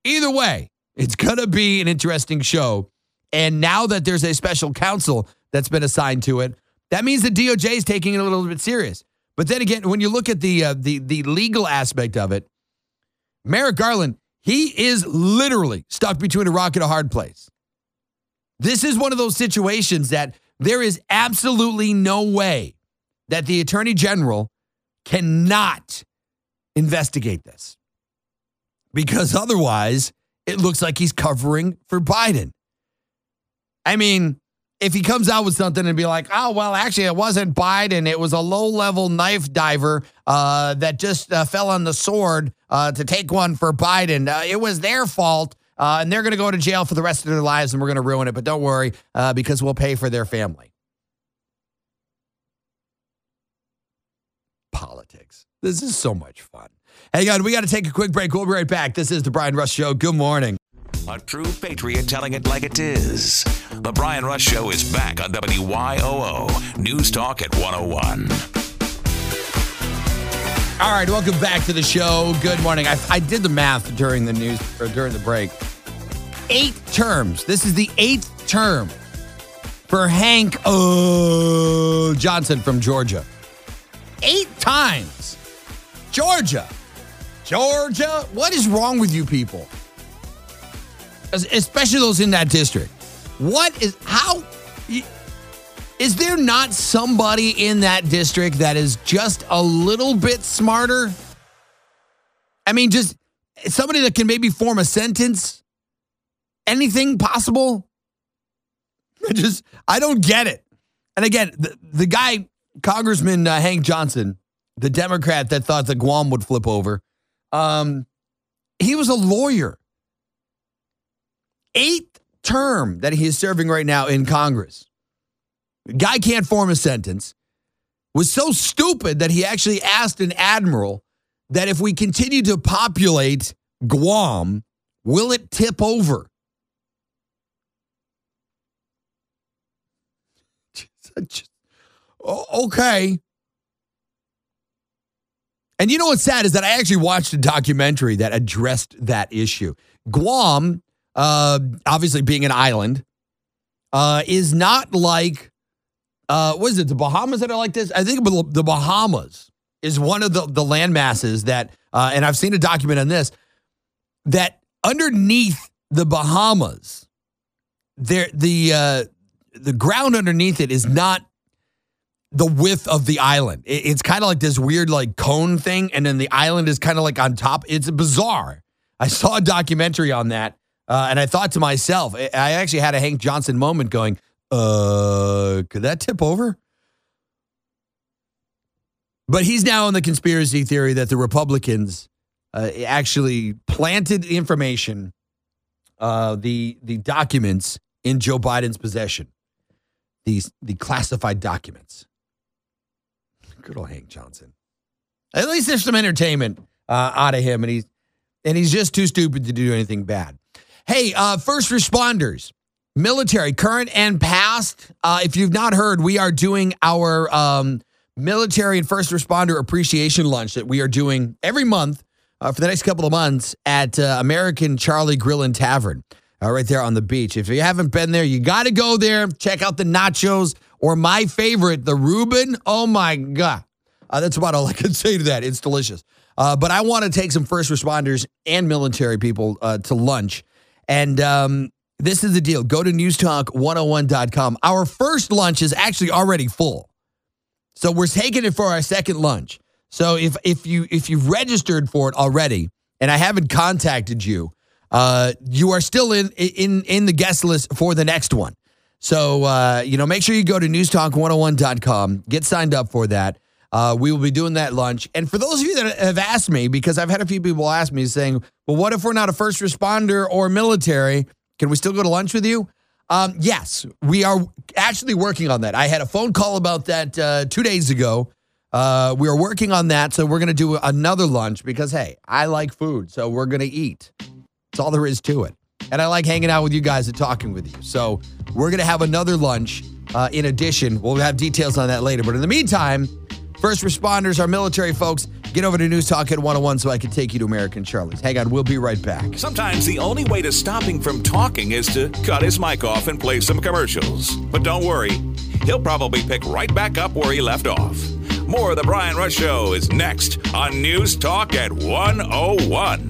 Either way, it's going to be an interesting show. And now that there's a special counsel that's been assigned to it, that means the D O J is taking it a little bit serious. But then again, when you look at the uh, the the legal aspect of it, Merrick Garland, he is literally stuck between a rock and a hard place. This is one of those situations that there is absolutely no way that the Attorney General cannot investigate this, because otherwise it looks like he's covering for Biden. I mean, if he comes out with something and be like, oh, well, actually, it wasn't Biden. It was a low-level knife diver uh, that just uh, fell on the sword uh, to take one for Biden. Uh, it was their fault, uh, and they're going to go to jail for the rest of their lives, and we're going to ruin it. But don't worry, uh, because we'll pay for their family. Politics. This is so much fun. Hang on, we got to take a quick break. We'll be right back. This is The Brian Rust Show. Good morning. A true patriot telling it like it is. The Brian Rust Show is back on W Y O O, News Talk at one oh one. All right, welcome back to the show. Good morning. I, I did the math during the news or during the break. Eight terms. This is the eighth term for Hank uh, Johnson from Georgia. Eight times. Georgia. Georgia. What is wrong with you people? Especially those in that district. What is, how, is there not somebody in that district that is just a little bit smarter? I mean, just somebody that can maybe form a sentence, anything possible? I just, I don't get it. And again, the, the guy, Congressman uh, Hank Johnson, the Democrat that thought that Guam would flip over, um, he was a lawyer. Eighth term that he is serving right now in Congress. The guy can't form a sentence. Was so stupid that he actually asked an admiral that if we continue to populate Guam, will it tip over? Okay. And you know what's sad is that I actually watched a documentary that addressed that issue. Guam, Uh, obviously being an island, uh, is not like, uh, what is it, the Bahamas that are like this? I think the Bahamas is one of the, the land masses that, uh, and I've seen a document on this, that underneath the Bahamas, there the uh, the ground underneath it is not the width of the island. It, it's kind of like this weird like cone thing, and then the island is kind of like on top. It's bizarre. I saw a documentary on that. Uh, and I thought to myself, I actually had a Hank Johnson moment going, uh, could that tip over? But he's now in the conspiracy theory that the Republicans uh, actually planted the information, uh, the the documents in Joe Biden's possession, these the classified documents. Good old Hank Johnson. At least there's some entertainment uh, out of him, and he's, and he's just too stupid to do anything bad. Hey, uh, first responders, military, current and past. Uh, if you've not heard, we are doing our um, military and first responder appreciation lunch that we are doing every month uh, for the next couple of months at uh, American Charlie Grill and Tavern uh, right there on the beach. If you haven't been there, you got to go there. Check out the nachos or my favorite, the Reuben. Oh, my God. Uh, that's about all I can say to that. It's delicious. Uh, but I want to take some first responders and military people uh, to lunch. And um, This is the deal. Go to news talk one oh one dot com. Our first lunch is actually already full. So we're taking it for our second lunch. So if if you if you've registered for it already and I haven't contacted you, uh, you are still in in in the guest list for the next one. So uh, you know, make sure you go to news talk one oh one dot com, get signed up for that. Uh, we will be doing that lunch. And for those of you that have asked me, because I've had a few people ask me saying, well, what if we're not a first responder or military? Can we still go to lunch with you? Um, yes, we are actually working on that. I had a phone call about that uh, two days ago. Uh, we are working on that. So we're going to do another lunch because, hey, I like food. So we're going to eat. That's all there is to it. And I like hanging out with you guys and talking with you. So we're going to have another lunch uh, in addition. We'll have details on that later. But in the meantime, first responders, our military folks, get over to News Talk at one oh one so I can take you to American Charlie's. Hang on, we'll be right back. Sometimes the only way to stop him from talking is to cut his mic off and play some commercials. But don't worry, he'll probably pick right back up where he left off. More of The Brian Rust Show is next on News Talk at one oh one.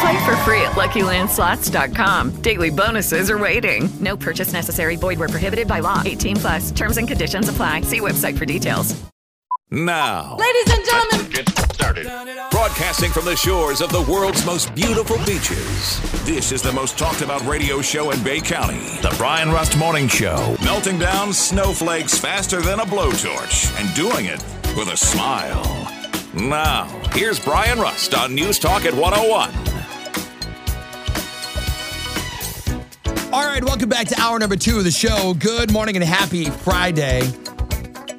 Play for free at lucky land slots dot com. Daily bonuses are waiting. No purchase necessary. Void where prohibited by law. eighteen plus. Terms and conditions apply. See website for details. Now, ladies and gentlemen, get started. Broadcasting from the shores of the world's most beautiful beaches, this is the most talked about radio show in Bay County, the Brian Rust Morning Show, melting down snowflakes faster than a blowtorch and doing it with a smile. Now, here's Brian Rust on News Talk at one oh one. All right, welcome back to hour number two of the show. Good morning and happy Friday.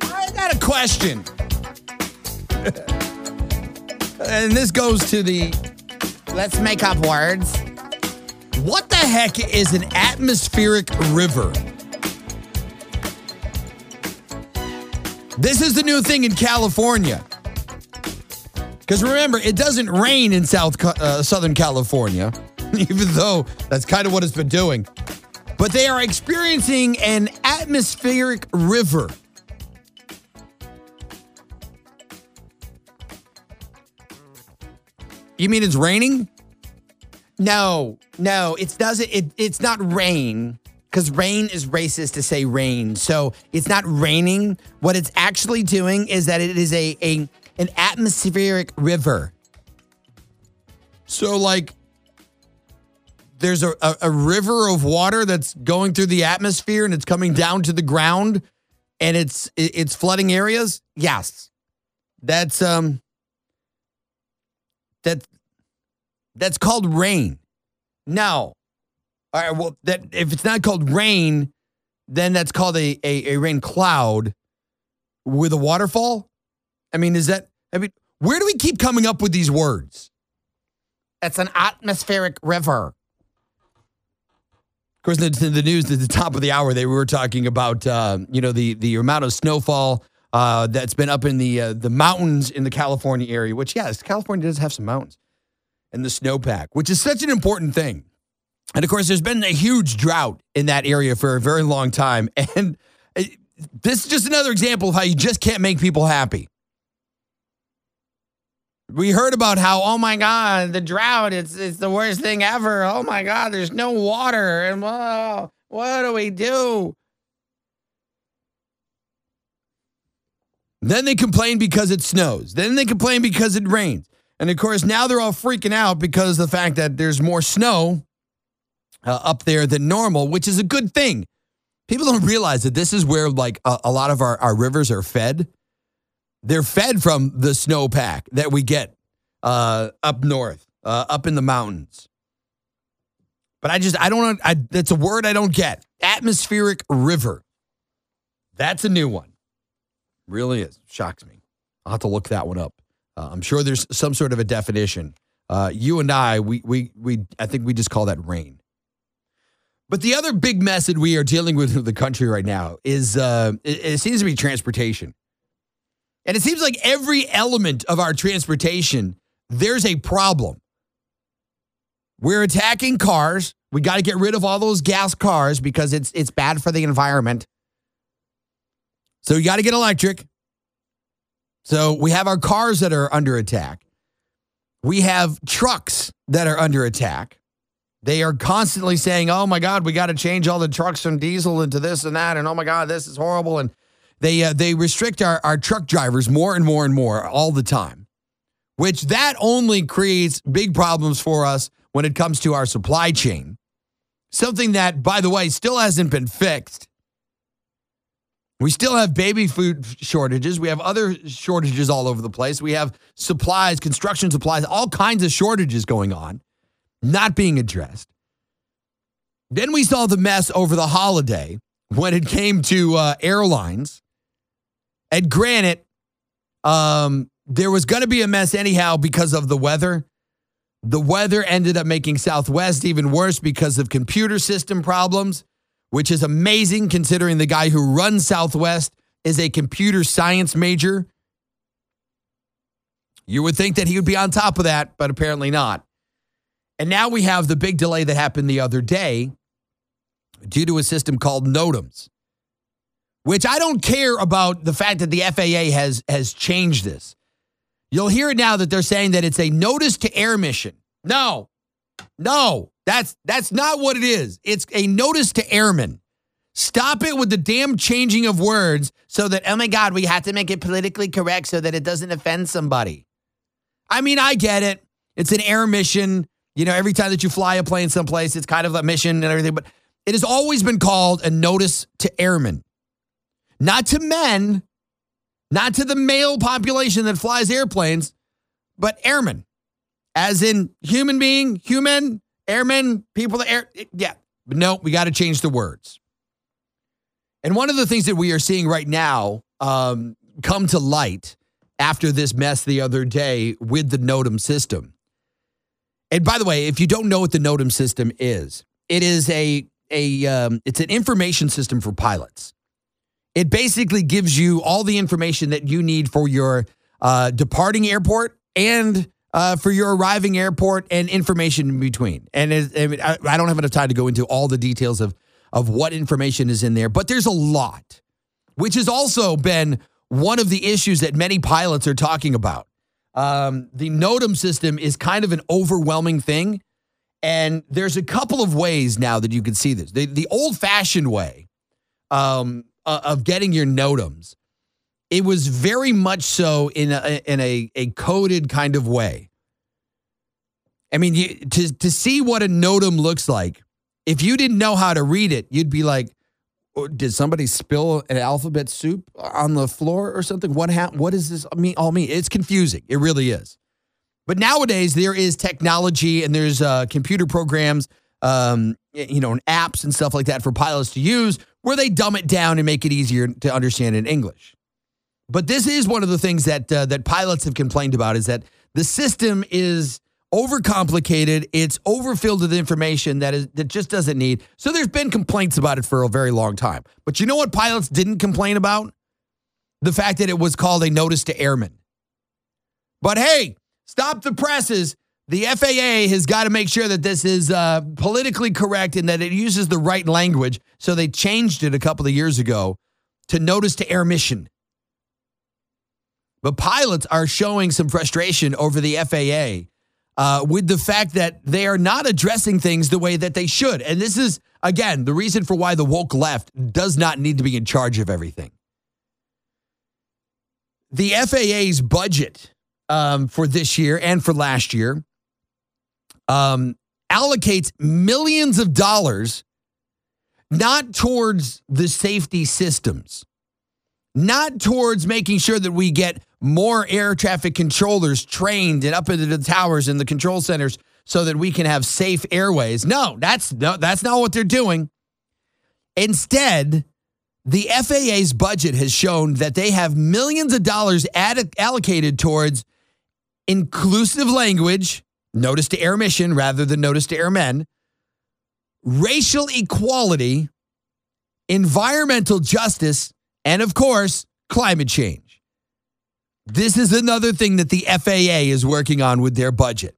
I got a question. And this goes to the let's make up words. What the heck is an atmospheric river? This is the new thing in California. Because remember, it doesn't rain in South uh, Southern California, even though that's kind of what it's been doing. But they are experiencing an atmospheric river. You mean it's raining? No, no, it doesn't. It, it's not rain, because rain is racist to say rain. So it's not raining. What it's actually doing is that it is a, a an atmospheric river. So like there's a, a, a river of water that's going through the atmosphere and it's coming down to the ground and it's it's flooding areas. Yes, that's um. That, that's called rain. No. All right, well, that if it's not called rain, then that's called a, a, a rain cloud with a waterfall? I mean, is that, I mean, where do we keep coming up with these words? It's an atmospheric river. Of course, in the, the news at the top of the hour, they were talking about, uh, you know, the, the amount of snowfall Uh, that's been up in the uh, the mountains in the California area, which, yes, California does have some mountains, and the snowpack, which is such an important thing. And, of course, there's been a huge drought in that area for a very long time. And it, this is just another example of how you just can't make people happy. We heard about how, oh, my God, the drought, it's it's the worst thing ever. Oh, my God, there's no water. And, oh, what do we do? Then they complain because it snows. Then they complain because it rains. And, of course, now they're all freaking out because of the fact that there's more snow uh, up there than normal, which is a good thing. People don't realize that this is where, like, a, a lot of our, our rivers are fed. They're fed from the snowpack that we get uh, up north, uh, up in the mountains. But I just, I don't, I, that's a word I don't get. Atmospheric river. That's a new one. Really is. Shocks me. I'll have to look that one up. Uh, I'm sure there's some sort of a definition. Uh, you and I, we, we, we, I think we just call that rain. But the other big mess that we are dealing with in the country right now is, uh, it, it seems to be transportation. And it seems like every element of our transportation, there's a problem. We're attacking cars. We got to get rid of all those gas cars because it's it's bad for the environment. So you got to get electric. So we have our cars that are under attack. We have trucks that are under attack. They are constantly saying, oh, my God, we got to change all the trucks from diesel into this and that. And, oh, my God, this is horrible. And they uh, they restrict our, our truck drivers more and more and more all the time, which that only creates big problems for us when it comes to our supply chain. Something that, by the way, still hasn't been fixed. We still have baby food shortages. We have other shortages all over the place. We have supplies, construction supplies, all kinds of shortages going on, not being addressed. Then we saw the mess over the holiday when it came to uh, airlines. And granted, um, there was going to be a mess anyhow because of the weather. The weather ended up making Southwest even worse because of computer system problems, which is amazing considering the guy who runs Southwest is a computer science major. You would think that he would be on top of that, but apparently not. And now we have the big delay that happened the other day due to a system called NOTAMs, which I don't care about the fact that the F A A has, has changed this. You'll hear it now that they're saying that it's a notice to air mission. No, no. That's that's not what it is. It's a notice to airmen. Stop it with the damn changing of words so that, oh, my God, we have to make it politically correct so that it doesn't offend somebody. I mean, I get it. It's an air mission. You know, every time that you fly a plane someplace, it's kind of a mission and everything. But it has always been called a notice to airmen. Not to men, not to the male population that flies airplanes, but airmen. As in human being, human airmen, people that air, yeah. But no, we got to change the words. And one of the things that we are seeing right now um, come to light after this mess the other day with the NOTAM system. And by the way, if you don't know what the NOTAM system is, it is a, a um, it's an information system for pilots. It basically gives you all the information that you need for your uh, departing airport and Uh, for your arriving airport and information in between. And it, it, I, I don't have enough time to go into all the details of, of what information is in there, but there's a lot, which has also been one of the issues that many pilots are talking about. Um, the NOTAM system is kind of an overwhelming thing, and there's a couple of ways now that you can see this. The, the old-fashioned way um, uh, of getting your NOTAMs, it was very much so in a, in a, a coded kind of way. I mean, you, to, to see what a NOTAM looks like, if you didn't know how to read it, you'd be like, oh, did somebody spill an alphabet soup on the floor or something? What happened? What does this mean? All mean? It's confusing. It really is. But nowadays there is technology and there's uh, computer programs, um, you know, and apps and stuff like that for pilots to use where they dumb it down and make it easier to understand in English. But this is one of the things that uh, that pilots have complained about is that the system is overcomplicated. It's overfilled with information that is that just doesn't need. So there's been complaints about it for a very long time. But you know what pilots didn't complain about? The fact that it was called a notice to airmen. But hey, stop the presses. The F A A has got to make sure that this is uh, politically correct and that it uses the right language. So they changed it a couple of years ago to notice to air mission. But pilots are showing some frustration over the F A A uh, with the fact that they are not addressing things the way that they should. And this is, again, the reason for why the woke left does not need to be in charge of everything. The F A A's budget um, for this year and for last year um, allocates millions of dollars not towards the safety systems, not towards making sure that we get more air traffic controllers trained and up into the towers and the control centers so that we can have safe airways. No, that's no, that's not what they're doing. Instead, the F A A's budget has shown that they have millions of dollars ad- allocated towards inclusive language, notice to air mission rather than notice to airmen, racial equality, environmental justice, and, of course, climate change. This is another thing that the F A A is working on with their budget.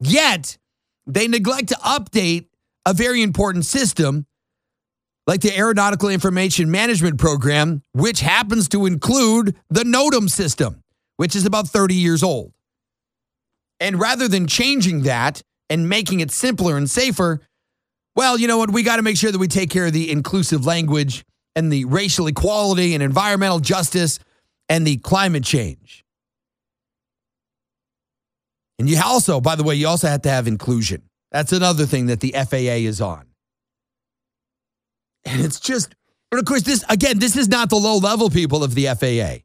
Yet, they neglect to update a very important system like the Aeronautical Information Management Program, which happens to include the NOTAM system, which is about thirty years old. And rather than changing that and making it simpler and safer, well, you know what? We got to make sure that we take care of the inclusive language and the racial equality and environmental justice and the climate change. And you also, by the way, you also have to have inclusion. That's another thing that the F A A is on. And it's just, and of course, this, again, this is not the low-level people of the F A A.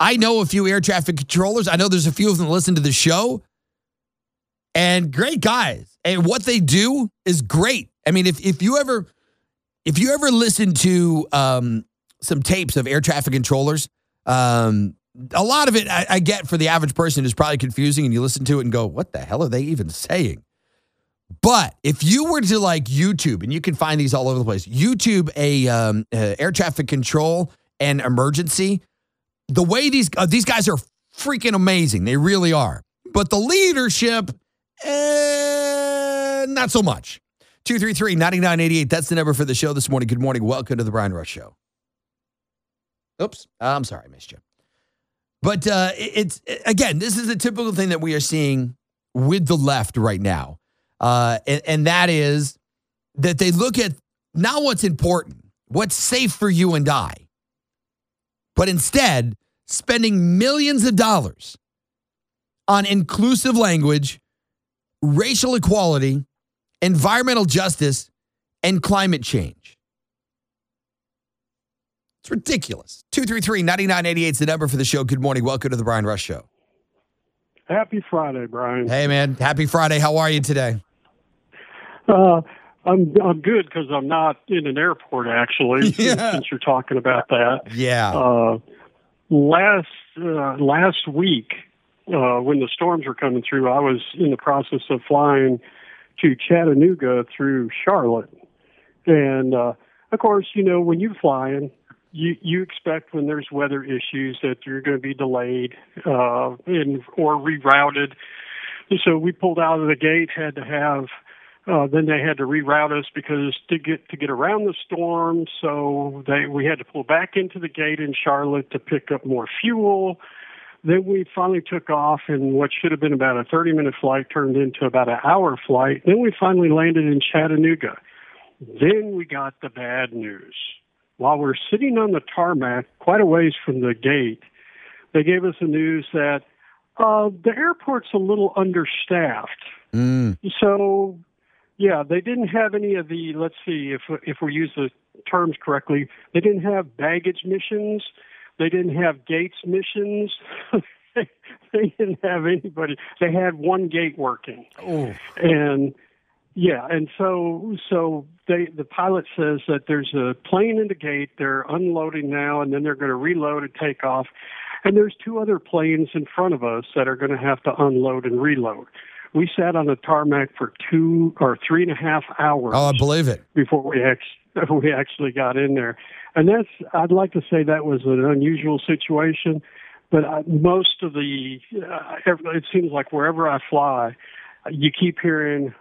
I know a few air traffic controllers. I know there's a few of them that listen to the show. And great guys. And what they do is great. I mean, if if you ever, if you ever listen to um, some tapes of air traffic controllers, um, a lot of it I, I get for the average person is probably confusing, and you listen to it and go, what the hell are they even saying? But if you were to like YouTube, and you can find these all over the place, YouTube a um, uh, air traffic control and emergency, the way these uh, these guys are freaking amazing. They really are. But the leadership, eh, not so much. two three three, nine nine eight eight, that's the number for the show this morning. Good morning. Welcome to the Brian Rust Show. Oops, I'm sorry I missed you. But uh, it's, again, this is a typical thing that we are seeing with the left right now. Uh, and, and that is that they look at not what's important, what's safe for you and I, but instead spending millions of dollars on inclusive language, racial equality, environmental justice, and climate change. It's ridiculous. two three three, nine nine eight eight is the number for the show. Good morning. Welcome to the Brian Rust Show. Happy Friday, Brian. Hey, man. Happy Friday. How are you today? Uh, I'm I'm good because I'm not in an airport, actually, yeah. since you're talking about that. Yeah. Uh, last, uh, last week, uh, when the storms were coming through, I was in the process of flying to Chattanooga through Charlotte. And, uh, of course, you know, when you're flying, You, you expect when there's weather issues that you're going to be delayed uh, and or rerouted. So we pulled out of the gate, had to have, uh, then they had to reroute us because to get to get around the storm. So they we had to pull back into the gate in Charlotte to pick up more fuel. Then we finally took off, and what should have been about a thirty-minute flight turned into about an hour flight. Then we finally landed in Chattanooga. Then we got the bad news. While we're sitting on the tarmac quite a ways from the gate, they gave us the news that uh, the airport's a little understaffed. Mm. So, yeah, they didn't have any of the, let's see, if if we use the terms correctly, they didn't have baggage missions. They didn't have gates missions. They didn't have anybody. They had one gate working. Oh. And... Yeah, and so so they, the pilot says that there's a plane in the gate. They're unloading now, and then they're going to reload and take off. And there's two other planes in front of us that are going to have to unload and reload. We sat on the tarmac for two or three and a half hours. Oh, I believe it. Before we ex- we actually got in there. And that's, I'd like to say that was an unusual situation, but I, most of the, uh, it seems like wherever I fly, you keep hearing,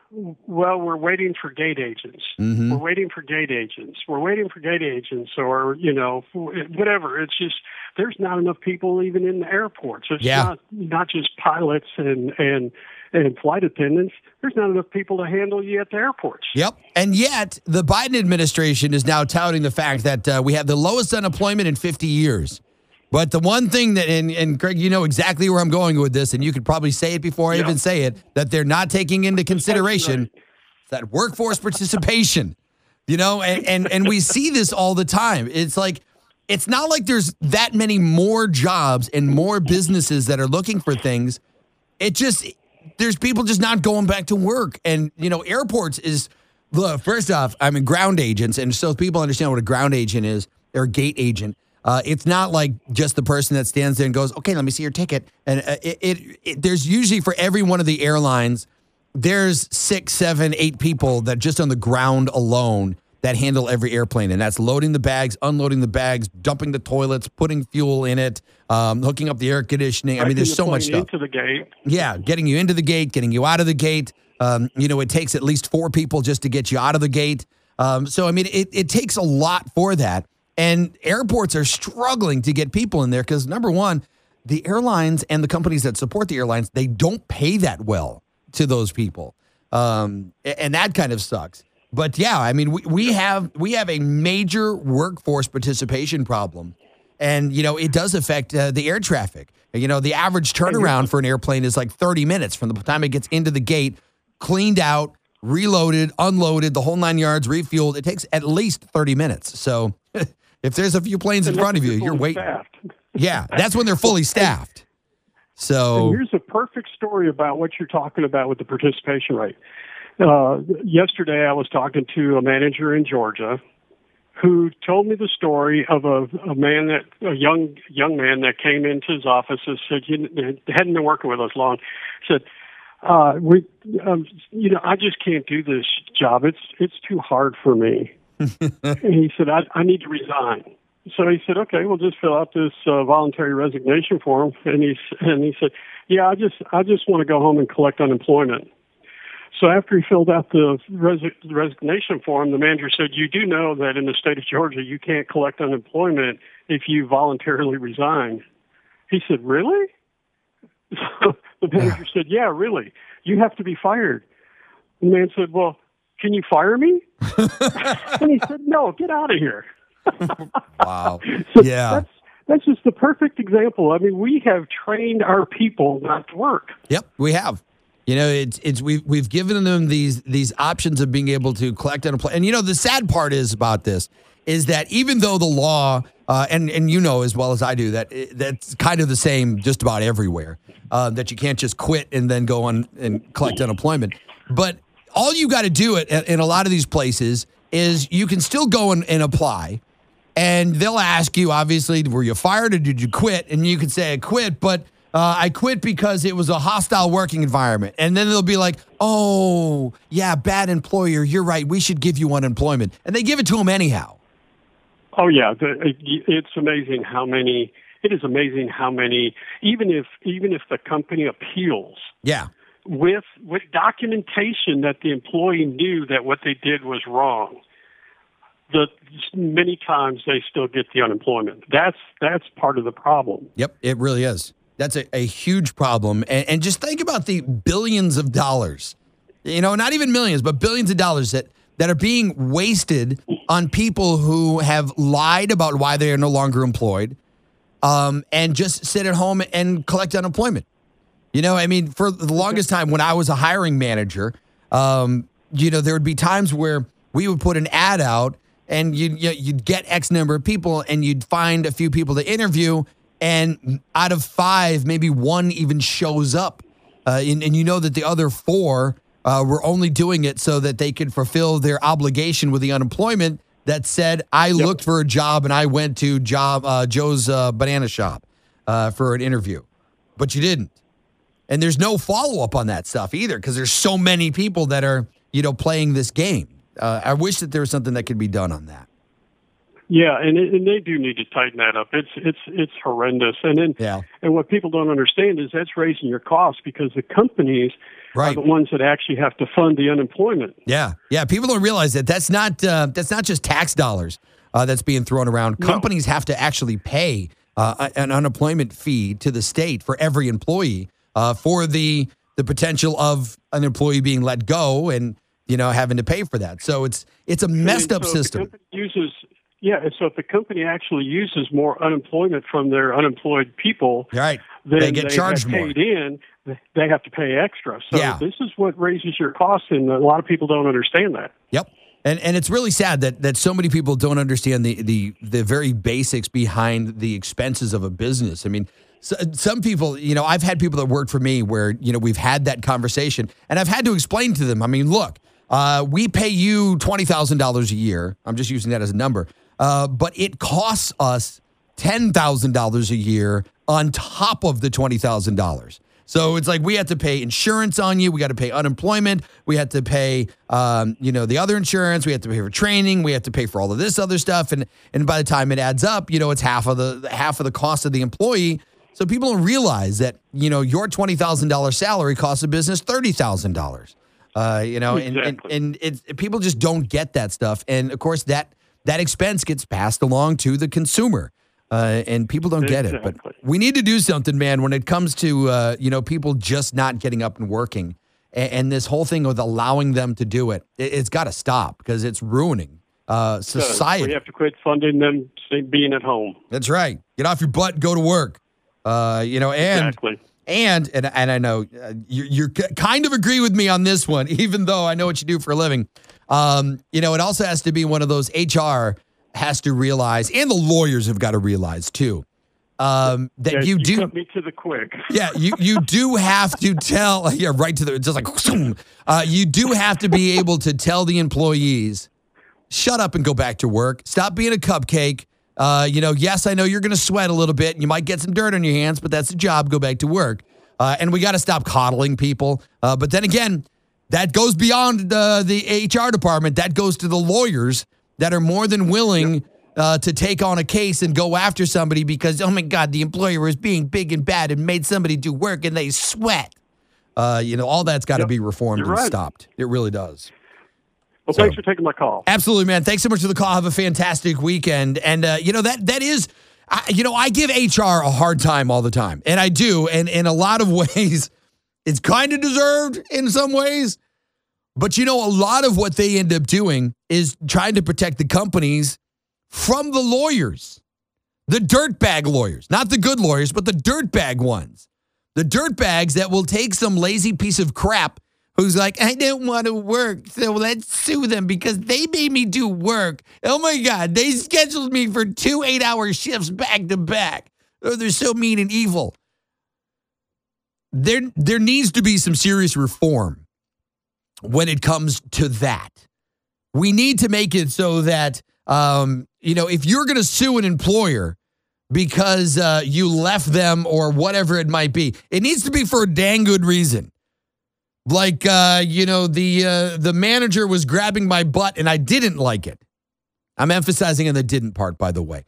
well, we're waiting for gate agents. Mm-hmm. We're waiting for gate agents. We're waiting for gate agents or, you know, whatever. It's just there's not enough people even in the airports. It's yeah. not not just pilots and, and, and flight attendants. There's not enough people to handle you at the airports. Yep. And yet the Biden administration is now touting the fact that uh, we have the lowest unemployment in fifty years. But the one thing that, and, and Greg, you know exactly where I'm going with this, and you could probably say it before I yeah. even say it, that they're not taking into consideration right. that workforce participation, you know, and, and, and we see this all the time. It's like, it's not like there's that many more jobs and more businesses that are looking for things. It just, there's people just not going back to work. And, you know, airports is, look, first off, I mean, ground agents. And so people understand what a ground agent is or a gate agent. Uh, it's not like just the person that stands there and goes, okay, let me see your ticket. And uh, it, it, it, there's usually for every one of the airlines, there's six, seven, eight people that just on the ground alone that handle every airplane, and that's loading the bags, unloading the bags, dumping the toilets, putting fuel in it, um, hooking up the air conditioning. I mean, there's so much stuff. Into the gate. Yeah, getting you into the gate, getting you out of the gate. Um, you know, it takes at least four people just to get you out of the gate. Um, so, I mean, it, it takes a lot for that. And airports are struggling to get people in there because, number one, the airlines and the companies that support the airlines, they don't pay that well to those people. Um, and that kind of sucks. But, yeah, I mean, we, we have we have a major workforce participation problem. And, you know, it does affect uh, the air traffic. You know, the average turnaround for an airplane is like thirty minutes from the time it gets into the gate, cleaned out, reloaded, unloaded, the whole nine yards, refueled. It takes at least thirty minutes. So if there's a few planes in front of you, you're waiting. Yeah, that's when they're fully staffed. So and here's a perfect story about what you're talking about with the participation rate. Uh, yesterday, I was talking to a manager in Georgia who told me the story of a, a man that a young young man that came into his office and said he hadn't been working with us long. Said, uh, "We, um, you know, I just can't do this job. It's it's too hard for me." And he said, I, "I need to resign." So he said, "Okay, we'll just fill out this uh, voluntary resignation form." And he and he said, "Yeah, I just I just want to go home and collect unemployment." So after he filled out the res- resignation form, the manager said, "You do know that in the state of Georgia, you can't collect unemployment if you voluntarily resign." He said, "Really?" So the manager said, "Yeah, really. You have to be fired." The man said, "Well, can you fire me?" And he said, "No, get out of here." Wow. So yeah. That's, that's just the perfect example. I mean, we have trained our people not to work. Yep, we have. You know, it's it's we've we've given them these these options of being able to collect and apply. And you know, the sad part is about this is that even though the law uh, and and you know as well as I do that that's kind of the same just about everywhere uh, that you can't just quit and then go on and collect unemployment. But all you got to do it in a lot of these places is you can still go and, and apply. And they'll ask you, obviously, were you fired or did you quit? And you can say, I quit, but uh, I quit because it was a hostile working environment. And then they'll be like, oh, yeah, bad employer. You're right. We should give you unemployment. And they give it to them anyhow. Oh, yeah. It's amazing how many, it is amazing how many, even if even if the company appeals. Yeah. With, with documentation that the employee knew that what they did was wrong. The, many times they still get the unemployment. That's that's part of the problem. Yep, it really is. That's a, a huge problem. And, and just think about the billions of dollars, you know, not even millions, but billions of dollars that, that are being wasted on people who have lied about why they are no longer employed um, and just sit at home and collect unemployment. You know, I mean, for the longest time when I was a hiring manager, um, you know, there would be times where we would put an ad out and you'd, you'd get X number of people, and you'd find a few people to interview, and out of five, maybe one even shows up. Uh, and, and you know that the other four uh, were only doing it so that they could fulfill their obligation with the unemployment that said, I yep. looked for a job, and I went to job uh, Joe's uh, Banana Shop uh, for an interview. But you didn't. And there's no follow-up on that stuff either, because there's so many people that are, you know, playing this game. Uh, I wish that there was something that could be done on that. Yeah, and it, and they do need to tighten that up. It's it's it's horrendous. And then, yeah. and what people don't understand is that's raising your costs because the companies right. are the ones that actually have to fund the unemployment. Yeah, yeah. People don't realize that that's not uh, that's not just tax dollars uh, that's being thrown around. Companies no. have to actually pay uh, an unemployment fee to the state for every employee uh, for the the potential of an employee being let go and. You know, having to pay for that. So it's it's a messed up system. Uses, yeah, and so if the company actually uses more unemployment from their unemployed people, right. then they get charged more. In, they have to pay extra. So yeah. this is what raises your costs, and a lot of people don't understand that. Yep. And and it's really sad that, that so many people don't understand the, the, the very basics behind the expenses of a business. I mean, so, some people, you know, I've had people that work for me where, you know, we've had that conversation, and I've had to explain to them, I mean, look, Uh, we pay you twenty thousand dollars a year. I'm just using that as a number. Uh, but it costs us ten thousand dollars a year on top of the twenty thousand dollars. So it's like we had to pay insurance on you. We got to pay unemployment. We had to pay, um, you know, the other insurance. We had to pay for training. We had to pay for all of this other stuff. And and by the time it adds up, you know, it's half of the half of the cost of the employee. So people don't realize that, you know, your twenty thousand dollars salary costs a business thirty thousand dollars. Uh, you know, exactly. and, and, and it's, people just don't get that stuff. And, of course, that that expense gets passed along to the consumer. Uh, and people don't exactly. get it. But we need to do something, man, when it comes to, uh, you know, people just not getting up and working. And, and this whole thing with allowing them to do it, it it's got to stop because it's ruining uh, society. So we have to quit funding them being at home. That's right. Get off your butt and go to work. Uh, you know, and, exactly. and, and, and I know uh, you, you're kind of agree with me on this one, even though I know what you do for a living. Um, you know, it also has to be one of those H R has to realize, and the lawyers have got to realize too, um, that yeah, you, you do cut me to the quick. Yeah. You, you do have to tell, yeah, right to the, just like, uh, you do have to be able to tell the employees, shut up and go back to work. Stop being a cupcake. Uh, you know, yes, I know you're going to sweat a little bit and you might get some dirt on your hands, but that's the job. Go back to work. Uh, and we got to stop coddling people. Uh, but then again, that goes beyond the, the H R department. That goes to the lawyers that are more than willing uh, to take on a case and go after somebody because, oh, my God, the employer is being big and bad and made somebody do work and they sweat. Uh, you know, all that's got to yep. be reformed you're and right. stopped. It really does. Well, so, thanks for taking my call. Absolutely, man. Thanks so much for the call. Have a fantastic weekend. And, uh, you know, that that is, I, you know, I give H R a hard time all the time. And I do. And in a lot of ways, it's kind of deserved in some ways. But, you know, a lot of what they end up doing is trying to protect the companies from the lawyers, the dirtbag lawyers, not the good lawyers, but the dirtbag ones, the dirtbags that will take some lazy piece of crap who's like, I don't want to work, so let's sue them because they made me do work. Oh, my God, they scheduled me for two eight-hour shifts back to back. Oh, they're so mean and evil. There, there needs to be some serious reform when it comes to that. We need to make it so that, um, you know, if you're going to sue an employer because uh, you left them or whatever it might be, it needs to be for a dang good reason. Like, uh, you know, the uh, the manager was grabbing my butt and I didn't like it. I'm emphasizing on the didn't part, by the way.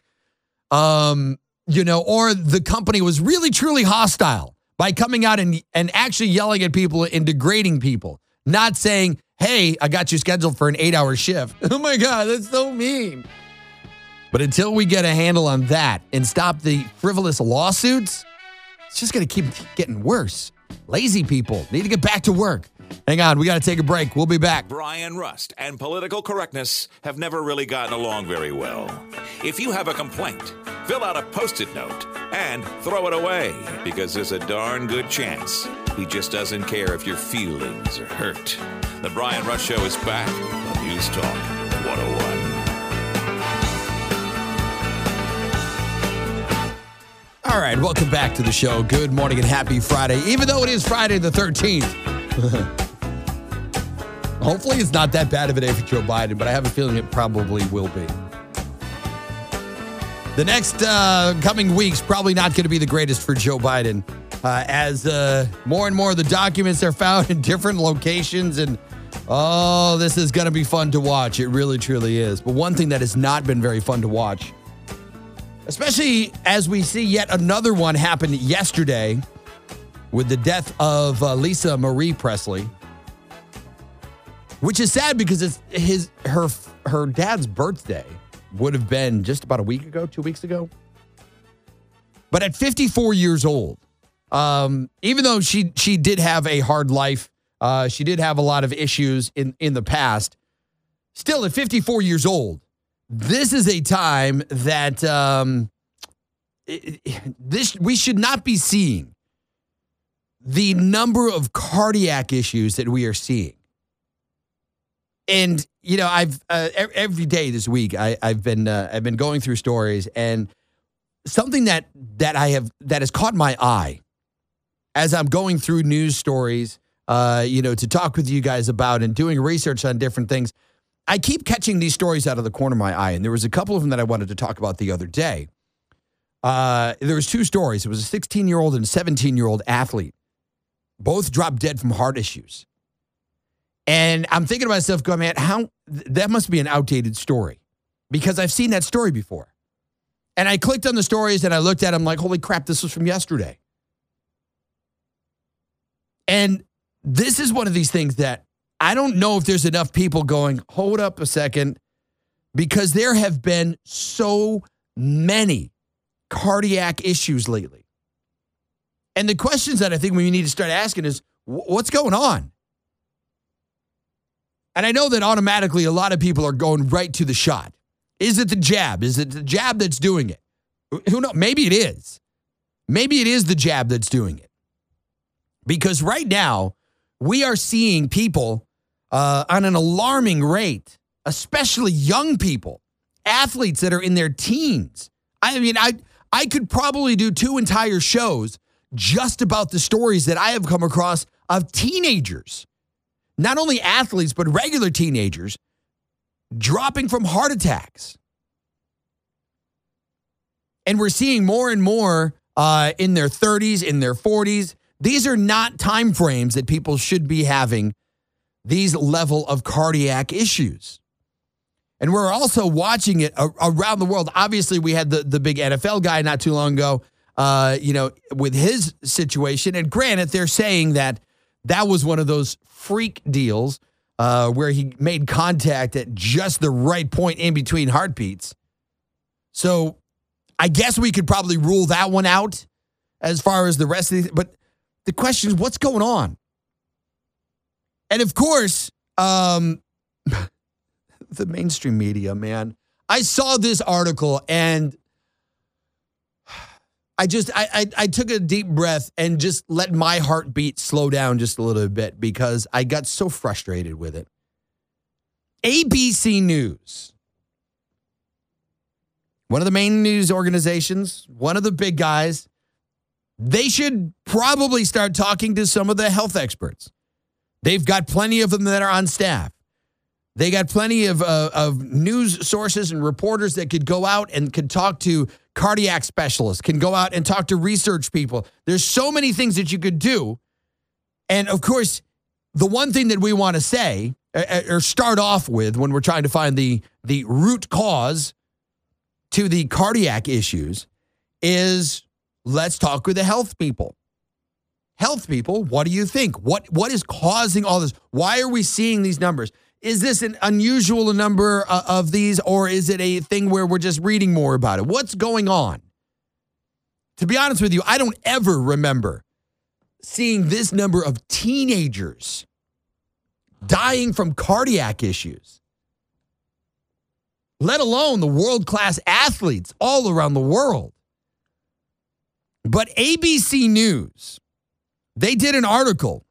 Um, you know, or the company was really, truly hostile by coming out and, and actually yelling at people and degrading people. Not saying, hey, I got you scheduled for an eight-hour shift. Oh, my God, that's so mean. But until we get a handle on that and stop the frivolous lawsuits, it's just going to keep getting worse. Lazy people need to get back to work. Hang on, we got to take a break. We'll be back. Brian Rust and political correctness have never really gotten along very well. If you have a complaint, fill out a Post-it note and throw it away because there's a darn good chance he just doesn't care if your feelings are hurt. The Brian Rust Show is back on News Talk one oh one. All right, welcome back to the show. Good morning and happy Friday, even though it is Friday the thirteenth. Hopefully it's not that bad of a day for Joe Biden, but I have a feeling it probably will be. The next uh, coming weeks probably not going to be the greatest for Joe Biden uh, as uh, more and more of the documents are found in different locations. And, oh, this is going to be fun to watch. It really, truly is. But one thing that has not been very fun to watch, especially as we see yet another one happen yesterday with the death of uh, Lisa Marie Presley, which is sad because it's his her her dad's birthday would have been just about a week ago, two weeks ago. But at fifty-four years old, um, even though she she did have a hard life, uh, she did have a lot of issues in, in the past, still at fifty-four years old, this is a time that um, it, it, this we should not be seeing the number of cardiac issues that we are seeing. And you know, I've uh, every day this week I, I've been uh, I've been going through stories, and something that that I have that has caught my eye as I'm going through news stories, uh, you know, to talk with you guys about and doing research on different things. I keep catching these stories out of the corner of my eye, and there was a couple of them that I wanted to talk about the other day. Uh, there was two stories. It was a sixteen-year-old and a seventeen-year-old athlete both dropped dead from heart issues. And I'm thinking to myself, going, man, how that must be an outdated story, because I've seen that story before. And I clicked on the stories and I looked at them like, holy crap, this was from yesterday. And this is one of these things that I don't know if there's enough people going, hold up a second, because there have been so many cardiac issues lately. And the questions that I think we need to start asking is, what's going on? And I know that automatically a lot of people are going right to the shot. Is it the jab? Is it the jab that's doing it? Who knows? Maybe it is. Maybe it is the jab that's doing it. Because right now, we are seeing people uh, on an alarming rate, especially young people, athletes that are in their teens. I mean, I I could probably do two entire shows just about the stories that I have come across of teenagers. Not only athletes, but regular teenagers dropping from heart attacks. And we're seeing more and more uh, in their thirties, in their forties. These are not time frames that people should be having these level of cardiac issues. And we're also watching it around the world. Obviously, we had the, the big N F L guy not too long ago, uh, you know, with his situation. And granted, they're saying that that was one of those freak deals uh, where he made contact at just the right point in between heartbeats. So I guess we could probably rule that one out as far as the rest of the, but the question is, what's going on? And of course, um, the mainstream media, man, I saw this article and I just, I, I I took a deep breath and just let my heartbeat slow down just a little bit, because I got so frustrated with it. A B C News, one of the main news organizations, one of the big guys, they should probably start talking to some of the health experts. They've got plenty of them that are on staff. They got plenty of uh, of news sources and reporters that could go out and could talk to cardiac specialists, can go out and talk to research people. There's so many things that you could do. And of course, the one thing that we want to say or start off with when we're trying to find the, the root cause to the cardiac issues is let's talk with the health people. Health people, what do you think? What what is causing all this? Why are we seeing these numbers? Is this an unusual number of these, or is it a thing where we're just reading more about it? What's going on? To be honest with you, I don't ever remember seeing this number of teenagers dying from cardiac issues, let alone the world-class athletes all around the world. But A B C News, they did an article,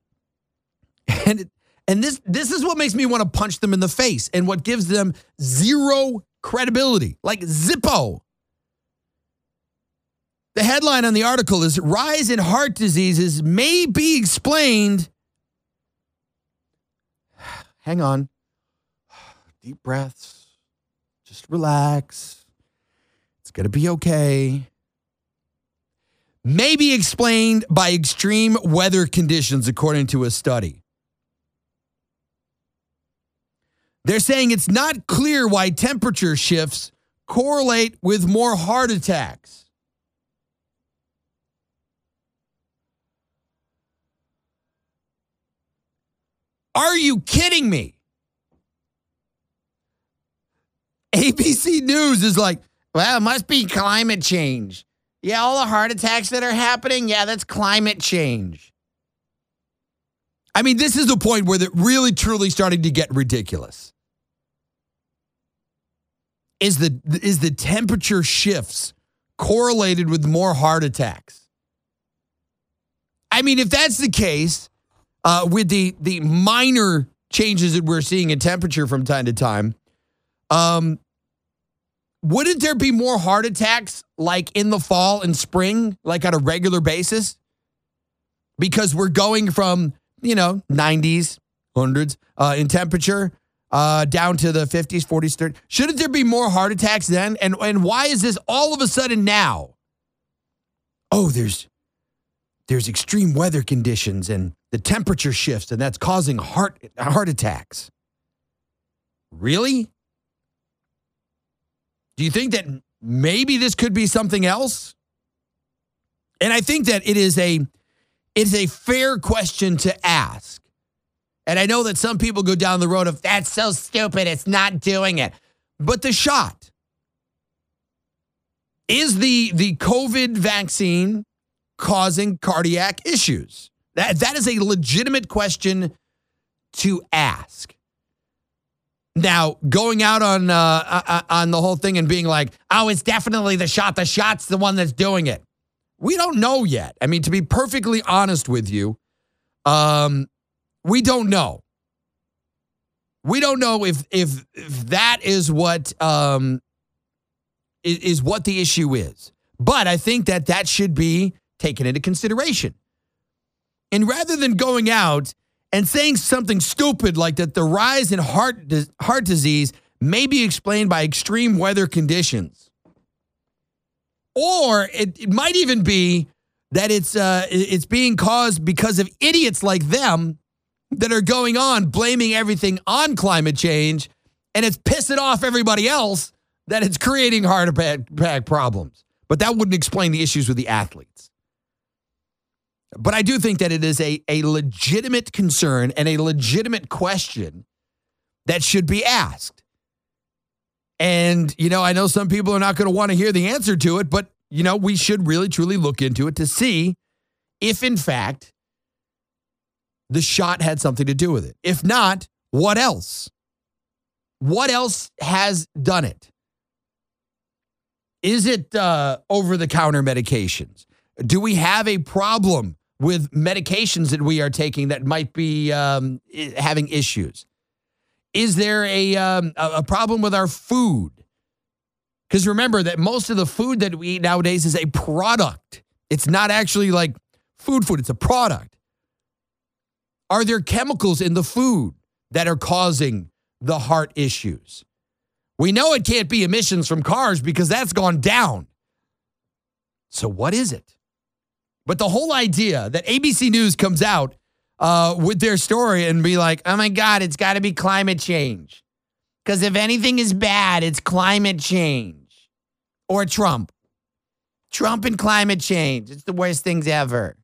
and it And this this is what makes me want to punch them in the face and what gives them zero credibility, like Zippo. The headline on the article is, Rise in Heart Diseases May Be Explained. Hang on. Deep breaths. Just relax. It's going to be okay. May be explained by extreme weather conditions, according to a study. They're saying it's not clear why temperature shifts correlate with more heart attacks. Are you kidding me? A B C News is like, well, it must be climate change. Yeah, all the heart attacks that are happening, yeah, that's climate change. I mean, this is the point where they're really, truly starting to get ridiculous. Is the is the temperature shifts correlated with more heart attacks? I mean, if that's the case, uh, with the the minor changes that we're seeing in temperature from time to time, um, wouldn't there be more heart attacks like in the fall and spring, like on a regular basis? Because we're going from, you know, nineties, hundreds uh, in temperature, Uh, down to the fifties, forties, thirties. Shouldn't there be more heart attacks then? And and why is this all of a sudden now? Oh, there's there's extreme weather conditions and the temperature shifts, and that's causing heart heart attacks. Really? Do you think that maybe this could be something else? And I think that it is a it's a fair question to ask. And I know that some people go down the road of, that's so stupid, it's not doing it. But the shot. Is the, the COVID vaccine causing cardiac issues? That, that is a legitimate question to ask. Now, going out on uh, uh, on the whole thing and being like, oh, it's definitely the shot. The shot's the one that's doing it. We don't know yet. I mean, to be perfectly honest with you, um, we don't know. We don't know if if, if that is what um, is, is what the issue is. But I think that that should be taken into consideration. And rather than going out and saying something stupid like that, the rise in heart heart disease may be explained by extreme weather conditions, or it, it might even be that it's uh, it's being caused because of idiots like them that are going on blaming everything on climate change, and it's pissing off everybody else that it's creating heart attack problems. But that wouldn't explain the issues with the athletes. But I do think that it is a, a legitimate concern and a legitimate question that should be asked. And, you know, I know some people are not going to want to hear the answer to it, but, you know, we should really, truly look into it to see if, in fact, the shot had something to do with it. If not, what else? What else has done it? Is it uh, over-the-counter medications? Do we have a problem with medications that we are taking that might be um, having issues? Is there a um, a problem with our food? Because remember that most of the food that we eat nowadays is a product. It's not actually like food food. It's a product. Are there chemicals in the food that are causing the heart issues? We know it can't be emissions from cars because that's gone down. So what is it? But the whole idea that A B C News comes out uh, with their story and be like, oh my God, it's got to be climate change. Because if anything is bad, it's climate change. Or Trump. Trump and climate change. It's the worst things ever.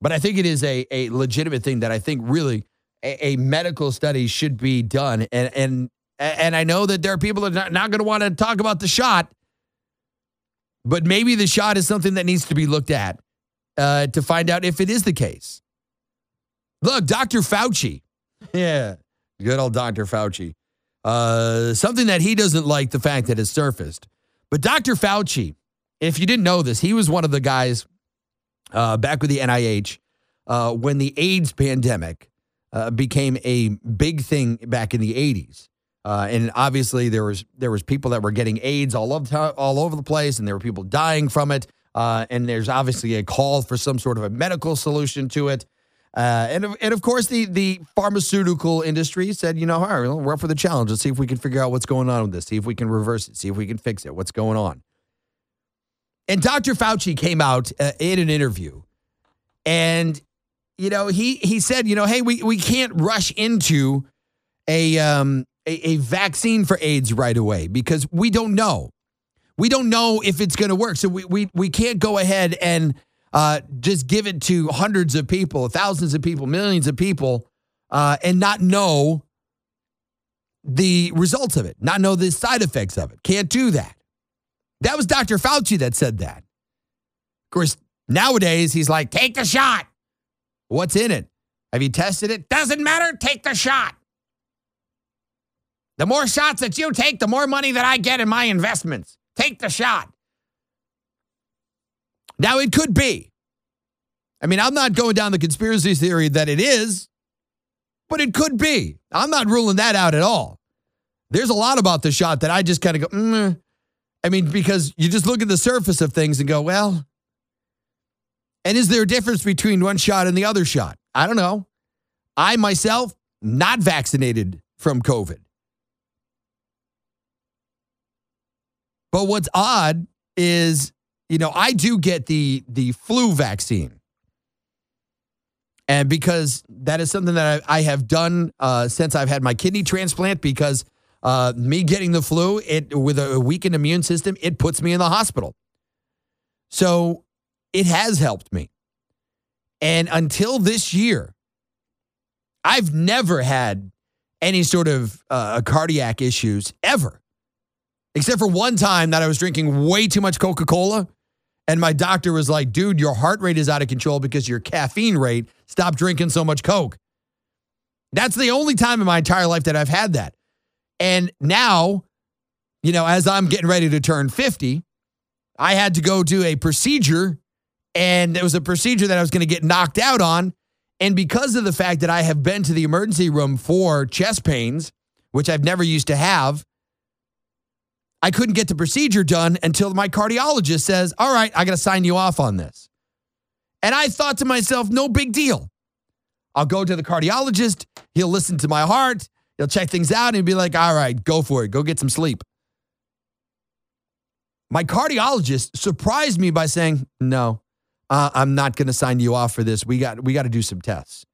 But I think it is a, a legitimate thing that I think really a, a medical study should be done. And, and, and I know that there are people that are not, not going to want to talk about the shot. But maybe the shot is something that needs to be looked at uh, to find out if it is the case. Look, Doctor Fauci. Yeah, good old Doctor Fauci. Uh, something that he doesn't like, the fact that has surfaced. But Doctor Fauci, if you didn't know this, he was one of the guys uh, back with the N I H uh, when the AIDS pandemic uh, became a big thing back in the eighties. Uh, and obviously, there was there was people that were getting AIDS all over the, all over the place, and there were people dying from it. Uh, and there's obviously a call for some sort of a medical solution to it. Uh, and and of course, the the pharmaceutical industry said, you know, all right, we're up for the challenge. Let's see if we can figure out what's going on with this. See if we can reverse it. See if we can fix it. What's going on? And Doctor Fauci came out uh, in an interview, and you know, he he said, you know, hey, we we can't rush into a um. A, a vaccine for AIDS right away because we don't know. We don't know if it's going to work. So we we we can't go ahead and uh, just give it to hundreds of people, thousands of people, millions of people, uh, and not know the results of it, not know the side effects of it. Can't do that. That was Doctor Fauci that said that. Of course, nowadays he's like, take the shot. What's in it? Have you tested it? Doesn't matter. Take the shot. The more shots that you take, the more money that I get in my investments. Take the shot. Now, it could be. I mean, I'm not going down the conspiracy theory that it is, but it could be. I'm not ruling that out at all. There's a lot about the shot that I just kind of go, mm. I mean, because you just look at the surface of things and go, well, and is there a difference between one shot and the other shot? I don't know. I myself, not vaccinated from COVID. But what's odd is you know, I do get the the flu vaccine. And because that is something that I, I have done uh, since I've had my kidney transplant, because uh, me getting the flu, it with a weakened immune system, it puts me in the hospital. So it has helped me. And until this year, I've never had any sort of uh, cardiac issues ever, except for one time that I was drinking way too much Coca-Cola. And my doctor was like, dude, your heart rate is out of control because your caffeine rate. Stop drinking so much Coke. That's the only time in my entire life that I've had that. And now, you know, as I'm getting ready to turn fifty, I had to go do a procedure, and it was a procedure that I was going to get knocked out on. And because of the fact that I have been to the emergency room for chest pains, which I've never used to have, I couldn't get the procedure done until my cardiologist says, all right, I got to sign you off on this. And I thought to myself, no big deal. I'll go to the cardiologist. He'll listen to my heart. He'll check things out and be like, all right, go for it. Go get some sleep. My cardiologist surprised me by saying, no. Uh, I'm not going to sign you off for this. We got we got to do some tests.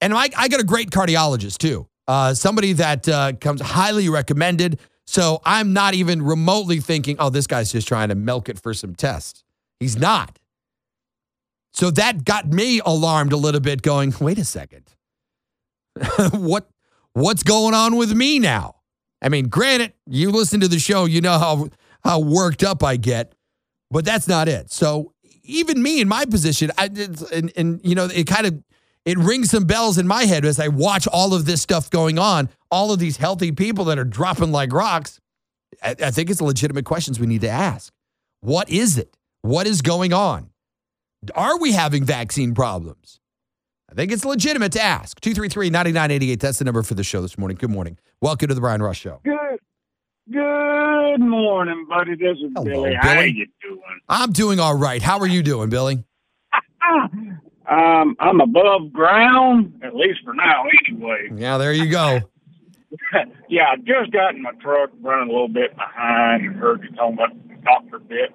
And I, I got a great cardiologist, too. Uh, somebody that uh, comes highly recommended. So I'm not even remotely thinking, oh, this guy's just trying to milk it for some tests. He's not. So that got me alarmed a little bit, going, wait a second. what What's going on with me now? I mean, granted, you listen to the show, you know how how worked up I get. But that's not it. So even me in my position, I and, and you know, it kind of, it rings some bells in my head as I watch all of this stuff going on, all of these healthy people that are dropping like rocks. I, I think it's legitimate questions we need to ask. What is it? What is going on? Are we having vaccine problems? I think it's legitimate to ask. two three three, nine nine eight eight, that's the number for the show this morning. Good morning. Welcome to the Brian Rust Show. Good. Good morning, buddy. This is Hello, Billy. Billy. How are you doing? I'm doing all right. How are you doing, Billy? um, I'm above ground, at least for now, anyway. Yeah, there you go. Yeah, I just got in my truck, running a little bit behind, and heard you talking about the doctor bit.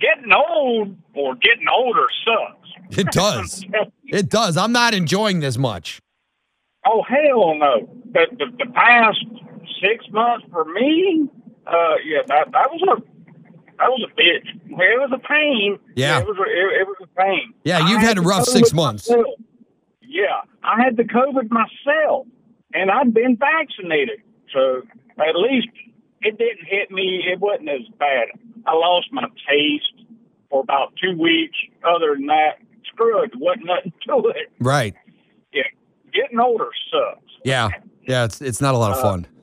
Getting old or getting older sucks. It does. It does. I'm not enjoying this much. Oh, hell no. The, the, the past... Six months for me, uh, yeah, that, that was a, that was a bitch. It was a pain. Yeah, yeah it was a, it, it was a pain. Yeah, you've had, had a rough six months. Myself. Yeah, I had the COVID myself, and I'd been vaccinated, so at least it didn't hit me. It wasn't as bad. I lost my taste for about two weeks. Other than that, screw it, wasn't nothing to it. Right. Yeah, getting older sucks. Yeah, yeah, it's it's not a lot of fun. Uh,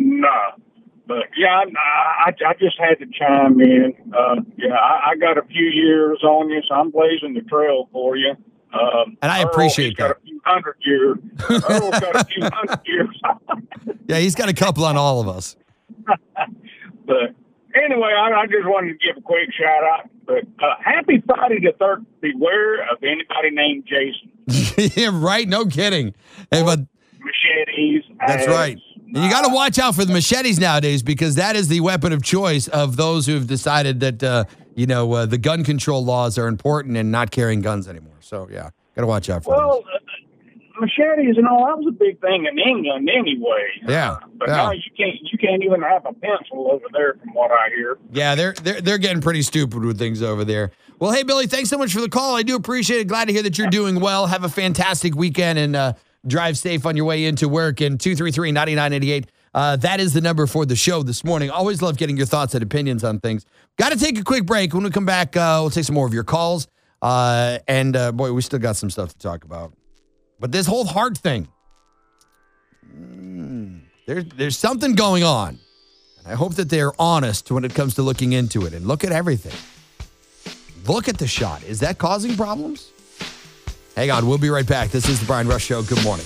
No, nah, but yeah, nah, I, I just had to chime in. Uh, yeah, I, I got a few years on you, so I'm blazing the trail for you. Um, and I appreciate Earl, that. Got a few hundred years. Earl's got a few hundred years. Yeah, he's got a couple on all of us. But anyway, I, I just wanted to give a quick shout out. But uh, happy Friday the third. Beware of anybody named Jason. Yeah, right. No kidding. Hey, but machetes. That's ads, right. And you got to watch out for the machetes nowadays, because that is the weapon of choice of those who have decided that, uh, you know, uh, the gun control laws are important and not carrying guns anymore. So, yeah, got to watch out for well, those. Uh, machetes and all, that was a big thing in England anyway. Yeah. Uh, but yeah. now you can't you can't even have a pencil over there from what I hear. Yeah, they're, they're, they're getting pretty stupid with things over there. Well, hey, Billy, thanks so much for the call. I do appreciate it. Glad to hear that you're doing well. Have a fantastic weekend, and uh, drive safe on your way into work. And two three three, nine nine eight eight, uh, that is the number for the show this morning. Always love getting your thoughts and opinions on things. Got to take a quick break. When we come back, uh, we'll take some more of your calls. Uh, and, uh, boy, we still got some stuff to talk about. But this whole heart thing, mm, there, there's something going on. And I hope that they're honest when it comes to looking into it. And look at everything. Look at the shot. Is that causing problems? Hang on, we'll be right back. This is the Brian Rust Show. Good morning.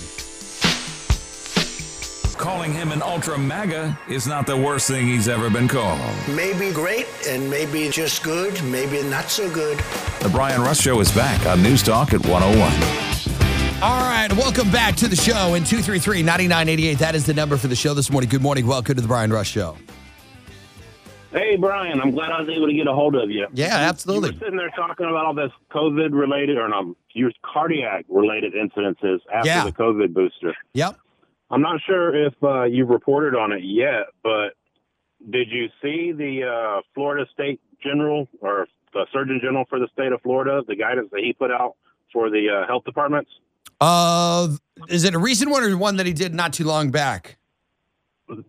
Calling him an ultra MAGA is not the worst thing he's ever been called. Maybe great, and maybe just good, maybe not so good. The Brian Rust Show is back on News Talk at one oh one. All right, welcome back to the show. In two three three, nine nine eight eight, that is the number for the show this morning. Good morning, welcome to the Brian Rust Show. Hey, Brian, I'm glad I was able to get a hold of you. Yeah, absolutely. You were sitting there talking about all this COVID-related, or no, your cardiac-related incidences after yeah. the COVID booster. Yep. I'm not sure if uh, you've reported on it yet, but did you see the uh, Florida State General, or the Surgeon General for the state of Florida, the guidance that he put out for the uh, health departments? Uh, is it a recent one or one that he did not too long back?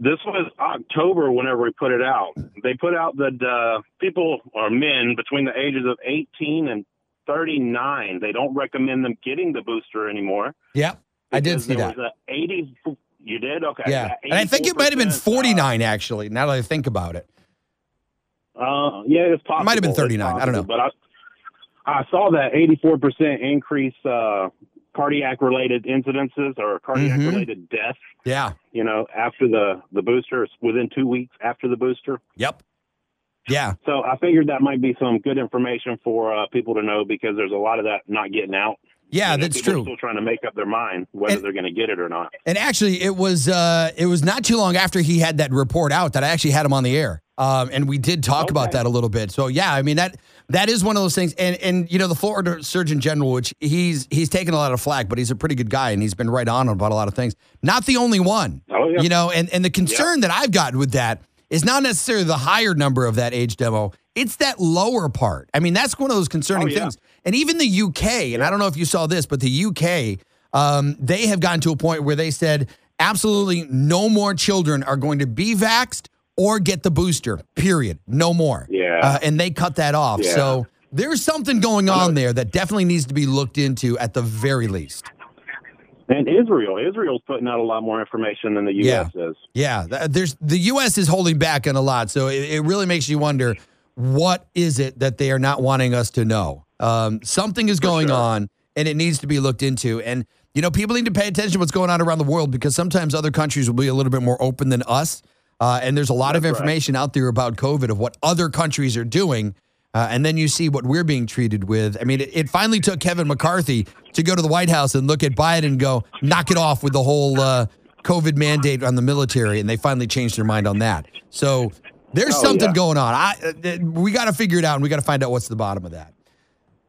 This was October whenever he put it out. They put out that uh, people or men between the ages of eighteen and thirty-nine, they don't recommend them getting the booster anymore. Yeah, I did see that. Was a eighty, you did? Okay. Yeah, and I think it might have been forty-nine, uh, actually, now that I think about it. Uh, yeah, it's possible. It might have been thirty-nine. I don't know. But I, I saw that eighty-four percent increase uh cardiac-related incidences or cardiac-related mm-hmm. deaths. Yeah. You know, after the, the booster, within two weeks after the booster. Yep. Yeah. So I figured that might be some good information for uh, people to know, because there's a lot of that not getting out. Yeah, and that's true. Still trying to make up their mind whether and, they're going to get it or not. And actually, it was uh, it was not too long after he had that report out that I actually had him on the air. Um, and we did talk okay. about that a little bit. So, yeah, I mean, that that is one of those things. And, and you know, the Florida Surgeon General, which he's he's taken a lot of flack, but he's a pretty good guy, and he's been right on about a lot of things. Not the only one. Oh, yeah. You know, and, and the concern yeah. that I've gotten with that is not necessarily the higher number of that age demo. It's that lower part. I mean, that's one of those concerning oh, yeah. things. And even the U K, and yeah. I don't know if you saw this, but the U K, um, they have gotten to a point where they said absolutely no more children are going to be vaxxed or get the booster, period. No more. Yeah. Uh, and they cut that off. Yeah. So there's something going on there that definitely needs to be looked into at the very least. And Israel. Israel's putting out a lot more information than the U S yeah. is. Yeah. There's, the U S is holding back on a lot. So it, it really makes you wonder, what is it that they are not wanting us to know? Um, something is going sure. on, and it needs to be looked into. And, you know, people need to pay attention to what's going on around the world, because sometimes other countries will be a little bit more open than us. Uh, and there's a lot That's of information right. out there about COVID, of what other countries are doing. Uh, and then you see what we're being treated with. I mean, it, it finally took Kevin McCarthy to go to the White House and look at Biden and go, knock it off with the whole uh, COVID mandate on the military. And they finally changed their mind on that. So there's oh, something yeah. going on. I, we got to figure it out, and we got to find out what's the bottom of that.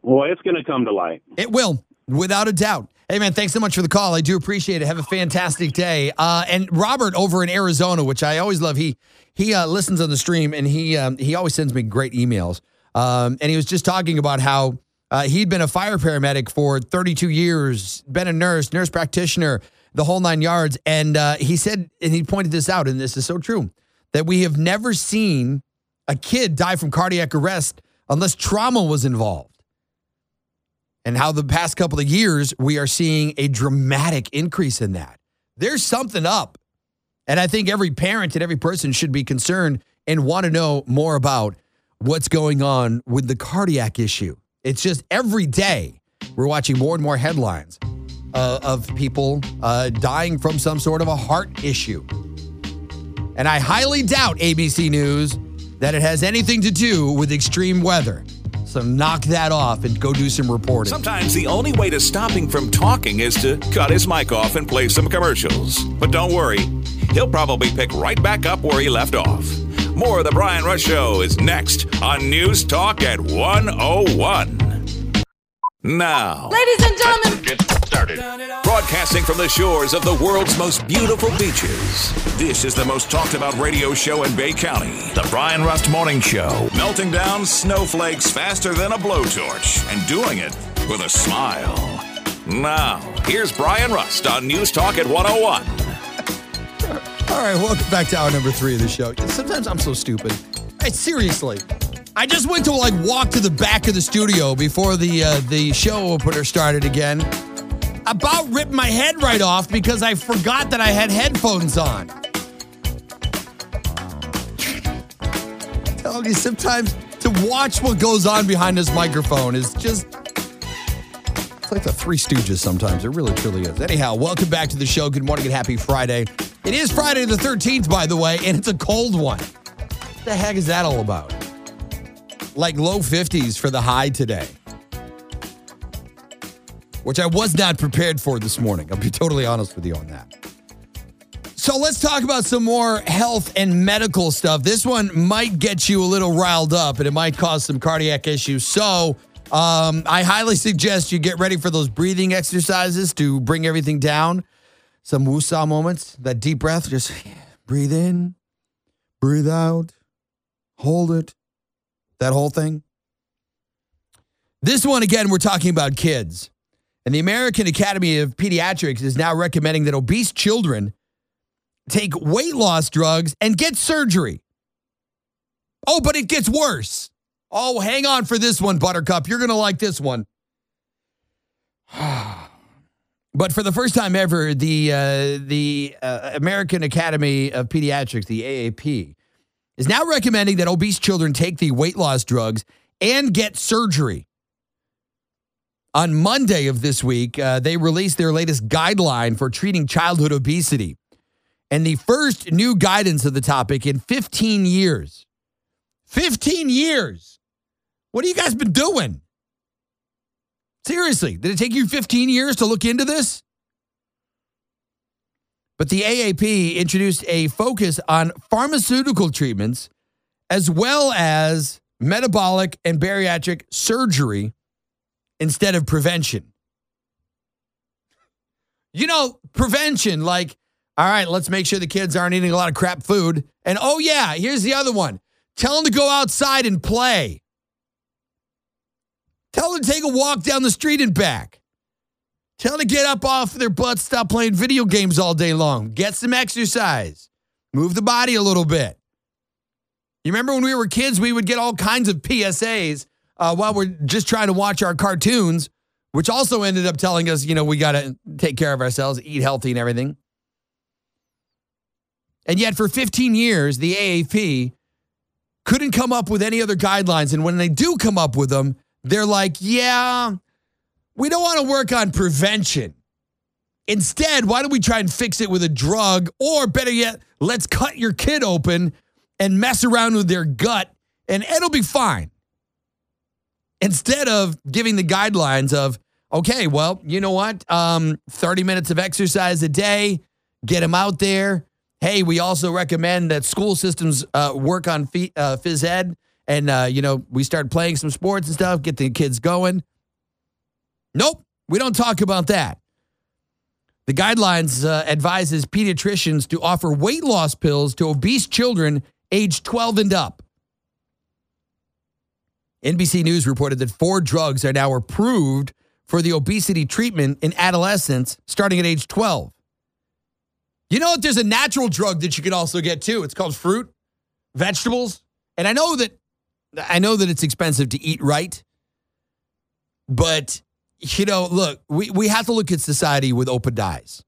Well, it's going to come to light. It will, without a doubt. Hey, man, thanks so much for the call. I do appreciate it. Have a fantastic day. Uh, and Robert over in Arizona, which I always love, he he uh, listens on the stream, and he um, he always sends me great emails. Um, and he was just talking about how uh, he'd been a fire paramedic for thirty-two years, been a nurse, nurse practitioner, the whole nine yards. And uh, he said, and he pointed this out, and this is so true, that we have never seen a kid die from cardiac arrest unless trauma was involved. And how the past couple of years, we are seeing a dramatic increase in that. There's something up. And I think every parent and every person should be concerned and want to know more about what's going on with the cardiac issue. It's just every day we're watching more and more headlines uh, of people uh, dying from some sort of a heart issue. And I highly doubt, A B C News, that it has anything to do with extreme weather. So knock that off and go do some reporting. Sometimes the only way to stop him from talking is to cut his mic off and play some commercials. But don't worry, he'll probably pick right back up where he left off. More of The Brian Rust Show is next on News Talk at one oh one. Now, ladies and gentlemen, get started. Broadcasting from the shores of the world's most beautiful beaches, this is the most talked about radio show in Bay County, The Brian Rust Morning Show, melting down snowflakes faster than a blowtorch and doing it with a smile. Now, here's Brian Rust on News Talk at one oh one. All right, welcome back to hour number three of the show. Sometimes I'm so stupid. Hey, seriously. I just went to, like, walk to the back of the studio before the, uh, the show opener started again. About ripped my head right off because I forgot that I had headphones on. I'm telling you, sometimes to watch what goes on behind this microphone is just, it's like the Three Stooges sometimes. It really, truly is. Anyhow, welcome back to the show. Good morning and happy Friday. It is Friday the thirteenth, by the way, and it's a cold one. What the heck is that all about? Like low fifties for the high today, which I was not prepared for this morning. I'll be totally honest with you on that. So let's talk about some more health and medical stuff. This one might get you a little riled up, and it might cause some cardiac issues. So um, I highly suggest you get ready for those breathing exercises to bring everything down. Some woosah moments, that deep breath, just breathe in, breathe out, hold it, that whole thing. This one, again, we're talking about kids. And the American Academy of Pediatrics is now recommending that obese children take weight loss drugs and get surgery. Oh, but it gets worse. Oh, hang on for this one, Buttercup. You're going to like this one. But for the first time ever, the uh, the uh, American Academy of Pediatrics, the A A P, is now recommending that obese children take the weight loss drugs and get surgery. On Monday of this week, uh, they released their latest guideline for treating childhood obesity, and the first new guidance of the topic in fifteen years. fifteen years. What have you guys been doing? Seriously, did it take you fifteen years to look into this? But the A A P introduced a focus on pharmaceutical treatments as well as metabolic and bariatric surgery instead of prevention. You know, prevention, like, all right, let's make sure the kids aren't eating a lot of crap food. And oh yeah, here's the other one. Tell them to go outside and play. Tell them to take a walk down the street and back. Tell them to get up off their butts, stop playing video games all day long. Get some exercise. Move the body a little bit. You remember when we were kids, we would get all kinds of P S As uh, while we're just trying to watch our cartoons, which also ended up telling us, you know, we got to take care of ourselves, eat healthy and everything. And yet for fifteen years, the A A P couldn't come up with any other guidelines. And when they do come up with them, they're like, yeah, we don't want to work on prevention. Instead, why don't we try and fix it with a drug? Or better yet, let's cut your kid open and mess around with their gut and it'll be fine. Instead of giving the guidelines of, okay, well, you know what? Um, thirty minutes of exercise a day, get them out there. Hey, we also recommend that school systems uh, work on f- uh, phys ed and, uh, you know, we start playing some sports and stuff, get the kids going. Nope, we don't talk about that. The guidelines uh, advises pediatricians to offer weight loss pills to obese children age twelve and up. N B C News reported that four drugs are now approved for the obesity treatment in adolescents starting at age twelve. You know what? There's a natural drug that you can also get too. It's called fruit, vegetables. And I know that I know that it's expensive to eat right. But, you know, look, we, we have to look at society with open eyes.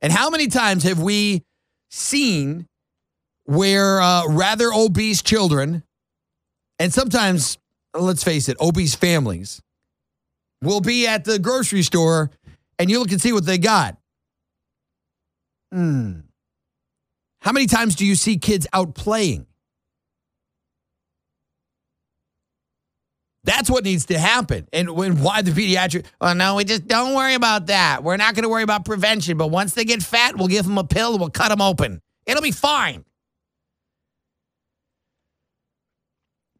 And how many times have we seen where uh, rather obese children, and sometimes, let's face it, obese families, will be at the grocery store and you look and see what they got. Hmm. How many times do you see kids out playing? That's what needs to happen. And when why the pediatric, well, no, we just don't worry about that. We're not going to worry about prevention. But once they get fat, we'll give them a pill and we'll cut them open. It'll be fine.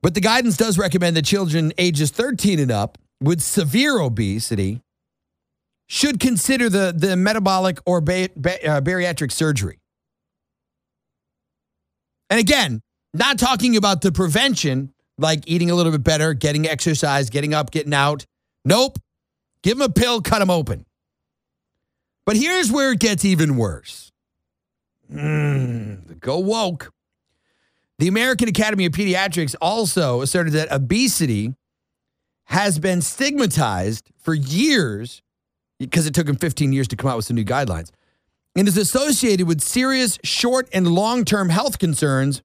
But the guidance does recommend that children ages thirteen and up with severe obesity should consider the, the metabolic or ba- ba- uh, bariatric surgery. And again, not talking about the prevention, like eating a little bit better, getting exercise, getting up, getting out. Nope. Give them a pill, cut them open. But here's where it gets even worse. Mm, go woke. The American Academy of Pediatrics also asserted that obesity has been stigmatized for years because it took them fifteen years to come out with some new guidelines, and is associated with serious short and long-term health concerns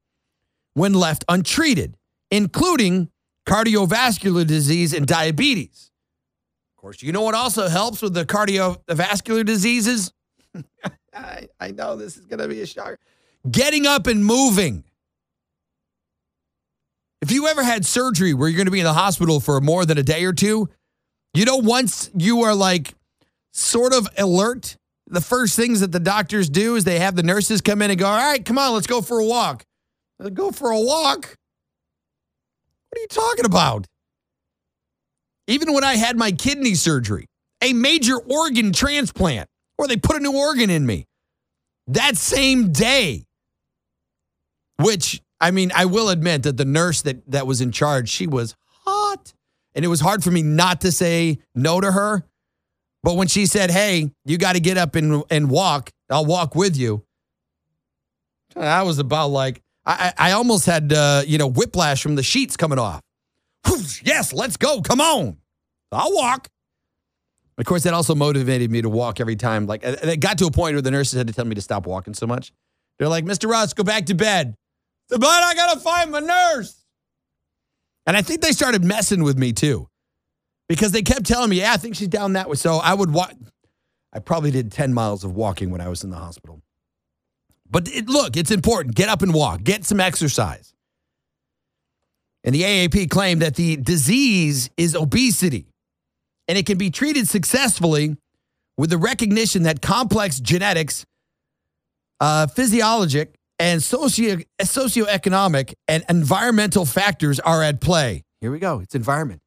when left untreated, including cardiovascular disease and diabetes. Of course, you know what also helps with the cardiovascular diseases? I, I know this is going to be a shocker. Getting up and moving. If you ever had surgery where you're going to be in the hospital for more than a day or two, you know, once you are like, sort of alert, the first things that the doctors do is they have the nurses come in and go, all right, come on, let's go for a walk. They'll go for a walk? What are you talking about? Even when I had my kidney surgery, a major organ transplant, or they put a new organ in me, that same day, which, I mean, I will admit that the nurse that, that was in charge, she was hot. And it was hard for me not to say no to her. But when she said, hey, you got to get up and, and walk, I'll walk with you. I was about like, I, I almost had, uh, you know, whiplash from the sheets coming off. Yes, let's go. Come on. I'll walk. Of course, that also motivated me to walk every time. Like, it got to a point where the nurses had to tell me to stop walking so much. They're like, Mister Ross, go back to bed. But I got to find my nurse. And I think they started messing with me, too, because they kept telling me, yeah, I think she's down that way. So I would walk. I probably did ten miles of walking when I was in the hospital. But it, look, it's important. Get up and walk. Get some exercise. And the A A P claimed that the disease is obesity, and it can be treated successfully with the recognition that complex genetics, uh, physiologic, and socio- socioeconomic and environmental factors are at play. Here we go. It's environment.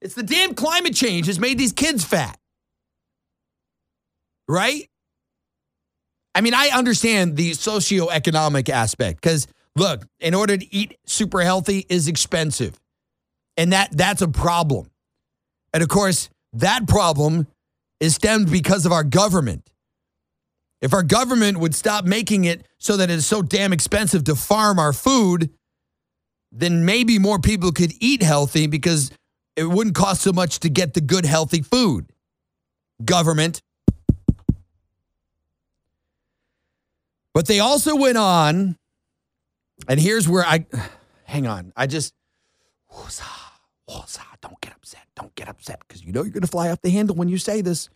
It's the damn climate change has made these kids fat. Right? I mean, I understand the socioeconomic aspect because, look, in order to eat super healthy is expensive. And that that's a problem. And, of course, that problem is stemmed because of our government. If our government would stop making it so that it is so damn expensive to farm our food, then maybe more people could eat healthy because it wouldn't cost so much to get the good, healthy food. Government. But they also went on, and here's where I, hang on, I just, woosah, woosah, don't get upset, don't get upset, because you know you're going to fly off the handle when you say this.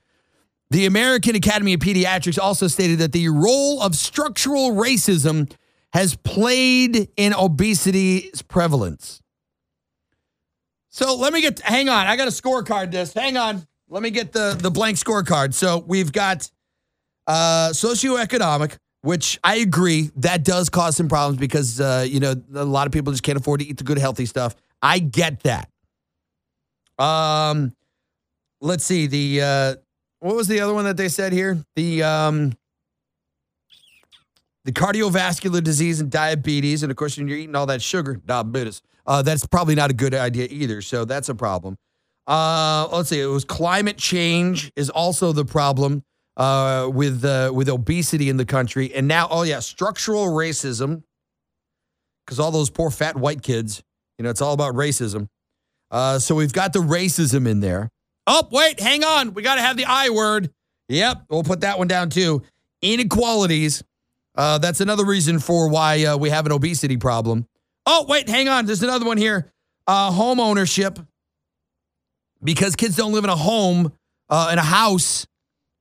The American Academy of Pediatrics also stated that the role of structural racism has played in obesity's prevalence. So let me get, hang on, I got to scorecard this. Hang on, let me get the, the blank scorecard. So we've got uh, socioeconomic, which I agree, that does cause some problems because, uh, you know, a lot of people just can't afford to eat the good, healthy stuff. I get that. Um, let's see, the... Uh, What was the other one that they said here? The um, the cardiovascular disease and diabetes. And, of course, when you're eating all that sugar, diabetes, uh, that's probably not a good idea either. So that's a problem. Uh, let's see. It was climate change is also the problem uh, with uh, with obesity in the country. And now, oh, yeah, structural racism. Because all those poor fat white kids, you know, it's all about racism. Uh, so we've got the racism in there. Oh, wait, hang on. We got to have the I word. Yep, we'll put that one down too. Inequalities. Uh, that's another reason for why uh, we have an obesity problem. Oh, wait, hang on. There's another one here. Uh, home ownership. Because kids don't live in a home, uh, in a house,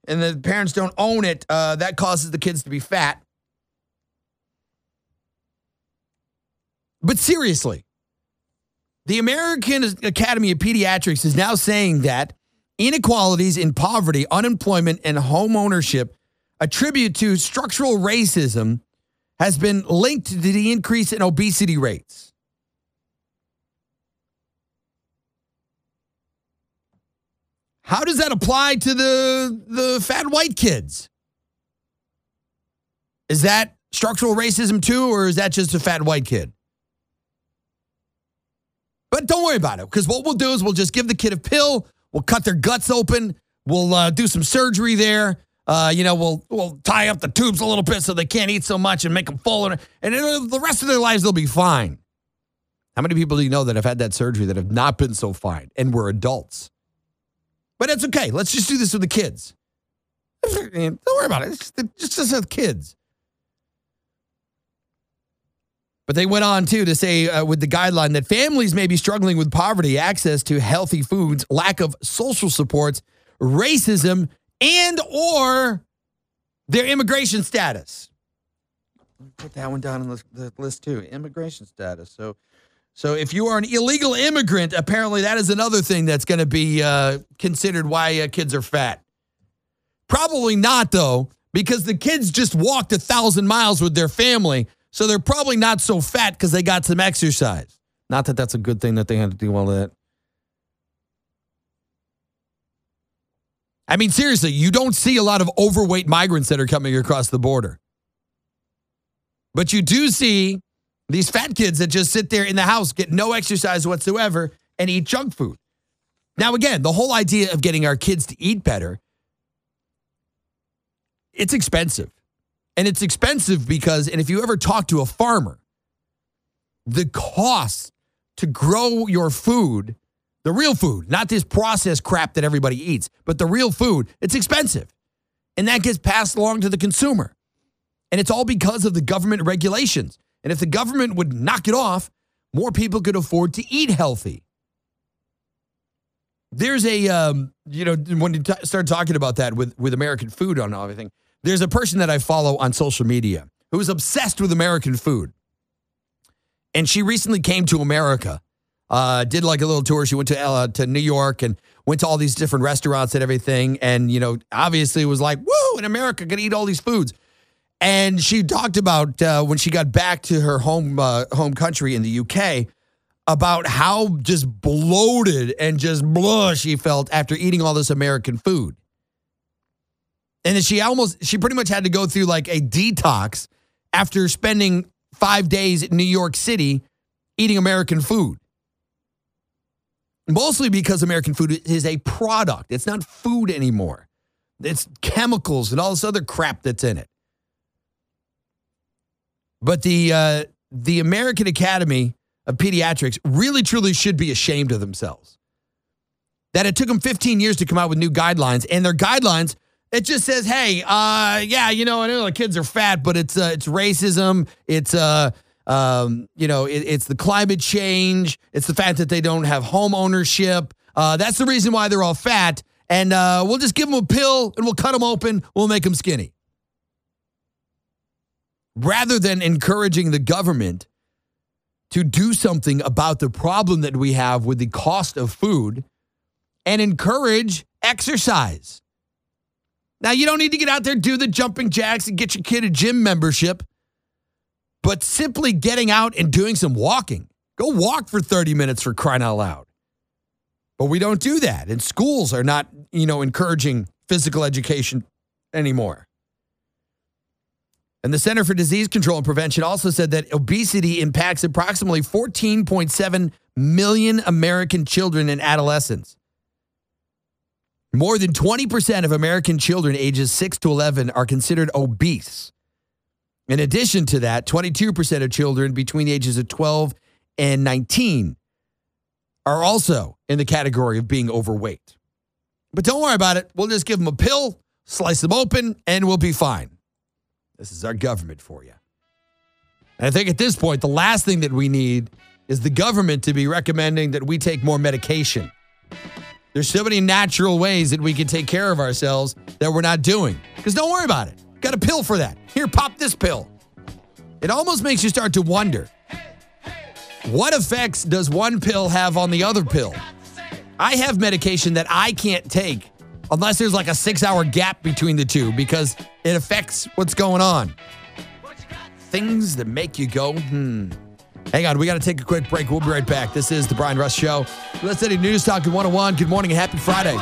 and the parents don't own it, uh, that causes the kids to be fat. But seriously, the American Academy of Pediatrics is now saying that inequalities in poverty, unemployment, and home ownership attribute to structural racism has been linked to the increase in obesity rates. How does that apply to the, the fat white kids? Is that structural racism too, or is that just a fat white kid? But don't worry about it, because what we'll do is we'll just give the kid a pill. We'll cut their guts open. We'll uh, do some surgery there. Uh, you know, we'll we'll tie up the tubes a little bit so they can't eat so much and make them full. And, and the rest of their lives, they'll be fine. How many people do you know that have had that surgery that have not been so fine and were adults? But it's okay. Let's just do this with the kids. Don't worry about it. It's just, just with kids. But they went on, too, to say uh, with the guideline that families may be struggling with poverty, access to healthy foods, lack of social supports, racism, and or their immigration status. Put that one down on the, the list, too. Immigration status. So so if you are an illegal immigrant, apparently that is another thing that's going to be uh, considered why uh, kids are fat. Probably not, though, because the kids just walked a thousand miles with their family. So they're probably not so fat because they got some exercise. Not that that's a good thing that they had to do all that. I mean, seriously, you don't see a lot of overweight migrants that are coming across the border. But you do see these fat kids that just sit there in the house, get no exercise whatsoever, and eat junk food. Now, again, the whole idea of getting our kids to eat better, it's expensive. And it's expensive because, and if you ever talk to a farmer, the cost to grow your food, the real food, not this processed crap that everybody eats, but the real food, it's expensive. And that gets passed along to the consumer. And it's all because of the government regulations. And if the government would knock it off, more people could afford to eat healthy. There's a, um, you know, when you t- start talking about that with, with American food on everything, there's a person that I follow on social media who is obsessed with American food. And she recently came to America. Uh, did like a little tour. She went to uh, to New York and went to all these different restaurants and everything. And, you know, obviously was like, woo, in America, gonna eat all these foods. And she talked about uh, when she got back to her home uh, home country in the U K about how just bloated and just blah she felt after eating all this American food. And then she almost, she pretty much had to go through like a detox after spending five days in New York City eating American food. Mostly because American food is a product. It's not food anymore. It's chemicals and all this other crap that's in it. But the uh, the American Academy of Pediatrics really, truly should be ashamed of themselves. That it took them fifteen years to come out with new guidelines. And their guidelines, it just says, hey, uh, yeah, you know, I know the kids are fat, but it's uh, it's racism. It's... Uh, Um, you know, it, it's the climate change. It's the fact that they don't have home ownership. Uh, that's the reason why they're all fat. And uh, we'll just give them a pill and we'll cut them open. We'll make them skinny. Rather than encouraging the government to do something about the problem that we have with the cost of food and encourage exercise. Now, you don't need to get out there, do the jumping jacks and get your kid a gym membership. But simply getting out and doing some walking. Go walk for thirty minutes for crying out loud. But we don't do that. And schools are not, you know, encouraging physical education anymore. And the Center for Disease Control and Prevention also said that obesity impacts approximately fourteen point seven million American children and adolescents. More than twenty percent of American children ages six to eleven are considered obese. In addition to that, twenty-two percent of children between the ages of twelve and nineteen are also in the category of being overweight. But don't worry about it. We'll just give them a pill, slice them open, and we'll be fine. This is our government for you. And I think at this point, the last thing that we need is the government to be recommending that we take more medication. There's so many natural ways that we can take care of ourselves that we're not doing. Because don't worry about it. Got a pill for that. Here, pop this pill. It almost makes you start to wonder, what effects does one pill have on the other pill? I have medication that I can't take unless there's like a six-hour gap between the two because it affects what's going on. Things that make you go, hmm. Hang on, we got to take a quick break. We'll be right back. This is The Brian Rust Show. Let's edit News Talk at one oh one. Good morning and happy Friday.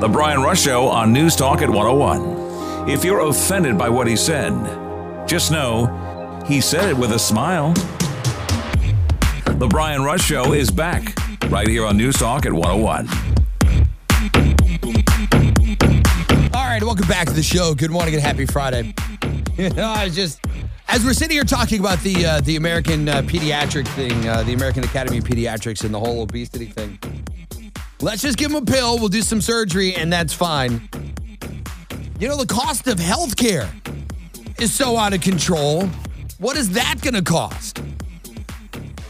The Brian Rust Show on News Talk at one oh one. If you're offended by what he said, just know he said it with a smile. The Brian Rust Show is back right here on News Talk at one oh one. All right, welcome back to the show. Good morning and happy Friday. You know, I was just, as we're sitting here talking about the uh, the American uh, pediatric thing, uh, the American Academy of Pediatrics and the whole obesity thing. Let's just give them a pill, we'll do some surgery, and that's fine. You know, the cost of healthcare is so out of control. What is that going to cost?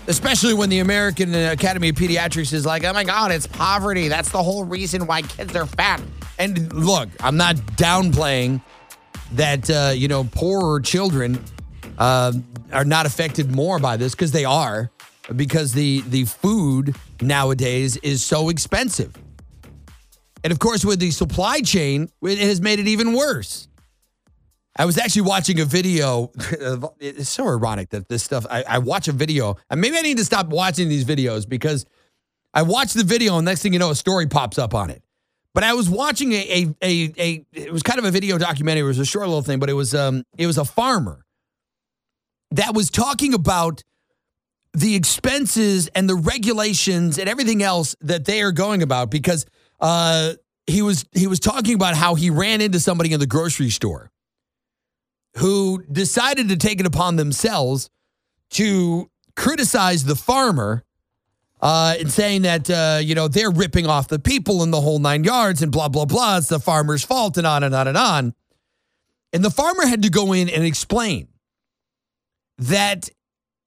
Especially when the American Academy of Pediatrics is like, oh my God, it's poverty. That's the whole reason why kids are fat. And look, I'm not downplaying that, uh, you know, poorer children uh, are not affected more by this because they are. because the the food nowadays is so expensive. And of course, with the supply chain, it has made it even worse. I was actually watching a video. It's so ironic that this stuff, I, I watch a video, and maybe I need to stop watching these videos because I watch the video and next thing you know, a story pops up on it. But I was watching a, a, a, a it was kind of a video documentary. It was a short little thing, but it was, um, it was a farmer that was talking about the expenses and the regulations and everything else that they are going about because uh, he was he was talking about how he ran into somebody in the grocery store who decided to take it upon themselves to criticize the farmer uh, and saying that, uh, you know, they're ripping off the people in the whole nine yards and blah, blah, blah. It's the farmer's fault and on and on and on. And the farmer had to go in and explain that,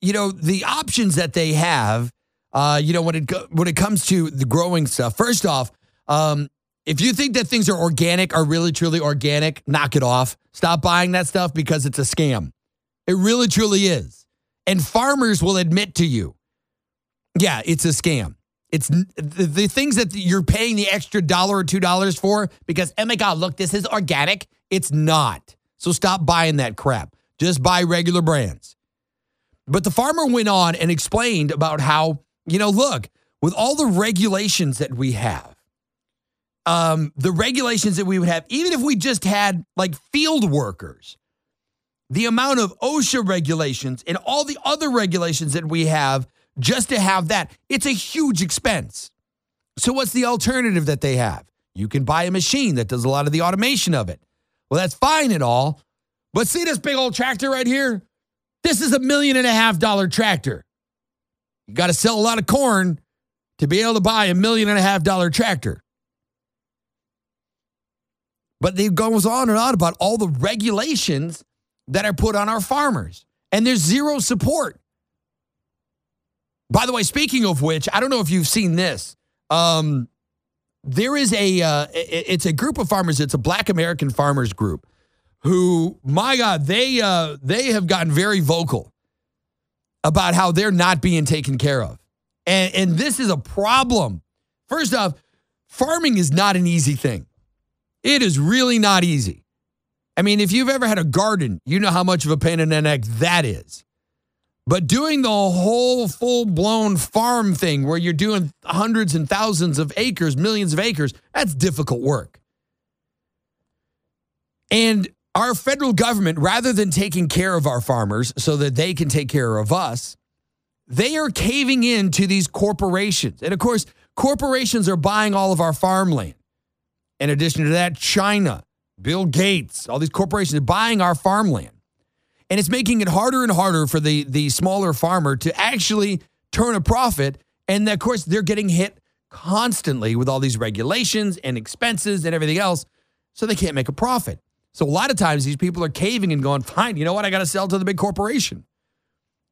you know, the options that they have, uh, you know, when it go, when it comes to the growing stuff, first off, um, if you think that things are organic, are really, truly organic, knock it off. Stop buying that stuff because it's a scam. It really, truly is. And farmers will admit to you, yeah, it's a scam. It's the, the things that you're paying the extra dollar or two dollars for because, oh my God, look, this is organic. It's not. So stop buying that crap. Just buy regular brands. But the farmer went on and explained about how, you know, look, with all the regulations that we have, um, the regulations that we would have, even if we just had like field workers, the amount of OSHA regulations and all the other regulations that we have just to have that, it's a huge expense. So what's the alternative that they have? You can buy a machine that does a lot of the automation of it. Well, that's fine and all. But see this big old tractor right here? This is a million and a half dollar tractor. You got to sell a lot of corn to be able to buy a million and a half dollar tractor. But it goes on and on about all the regulations that are put on our farmers. And there's zero support. By the way, speaking of which, I don't know if you've seen this. Um, there is a, uh, it's a group of farmers. It's a Black American farmers group. Who, my God, they uh, they have gotten very vocal about how they're not being taken care of. And, and this is a problem. First off, farming is not an easy thing. It is really not easy. I mean, if you've ever had a garden, you know how much of a pain in the neck that is. But doing the whole full-blown farm thing where you're doing hundreds and thousands of acres, millions of acres, that's difficult work. And our federal government, rather than taking care of our farmers so that they can take care of us, they are caving in to these corporations. And of course, corporations are buying all of our farmland. In addition to that, China, Bill Gates, all these corporations are buying our farmland. And it's making it harder and harder for the, the smaller farmer to actually turn a profit. And of course, they're getting hit constantly with all these regulations and expenses and everything else, so they can't make a profit. So a lot of times these people are caving and going, fine, you know what? I got to sell to the big corporation.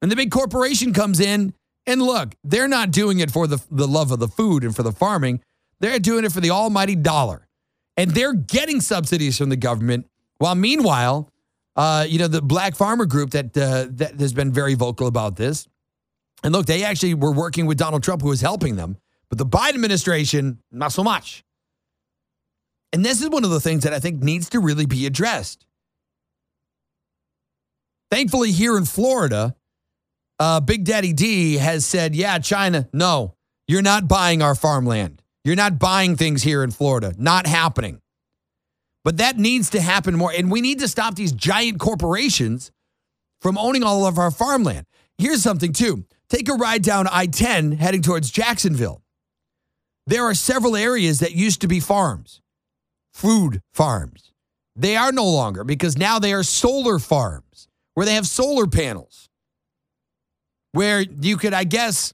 And the big corporation comes in and look, they're not doing it for the, the love of the food and for the farming. They're doing it for the almighty dollar. And they're getting subsidies from the government. While meanwhile, uh, you know, the Black Farmer Group that, uh, that has been very vocal about this. And look, they actually were working with Donald Trump, who was helping them. But the Biden administration, not so much. And this is one of the things that I think needs to really be addressed. Thankfully, here in Florida, uh, Big Daddy D has said, yeah, China, no, you're not buying our farmland. You're not buying things here in Florida. Not happening. But that needs to happen more. And we need to stop these giant corporations from owning all of our farmland. Here's something, too. Take a ride down I ten heading towards Jacksonville. There are several areas that used to be farms. Food farms. They are no longer because now they are solar farms where they have solar panels where you could, I guess,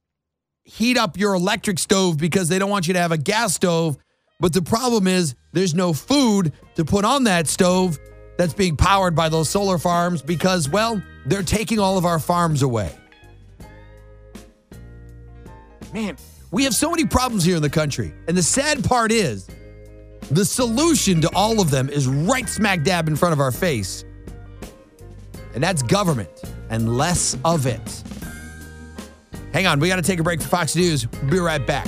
heat up your electric stove because they don't want you to have a gas stove. But the problem is there's no food to put on that stove that's being powered by those solar farms because, well, they're taking all of our farms away. Man, we have so many problems here in the country. And the sad part is, the solution to all of them is right smack dab in front of our face. And that's government and less of it. Hang on, we got to take a break for Fox News. We'll be right back.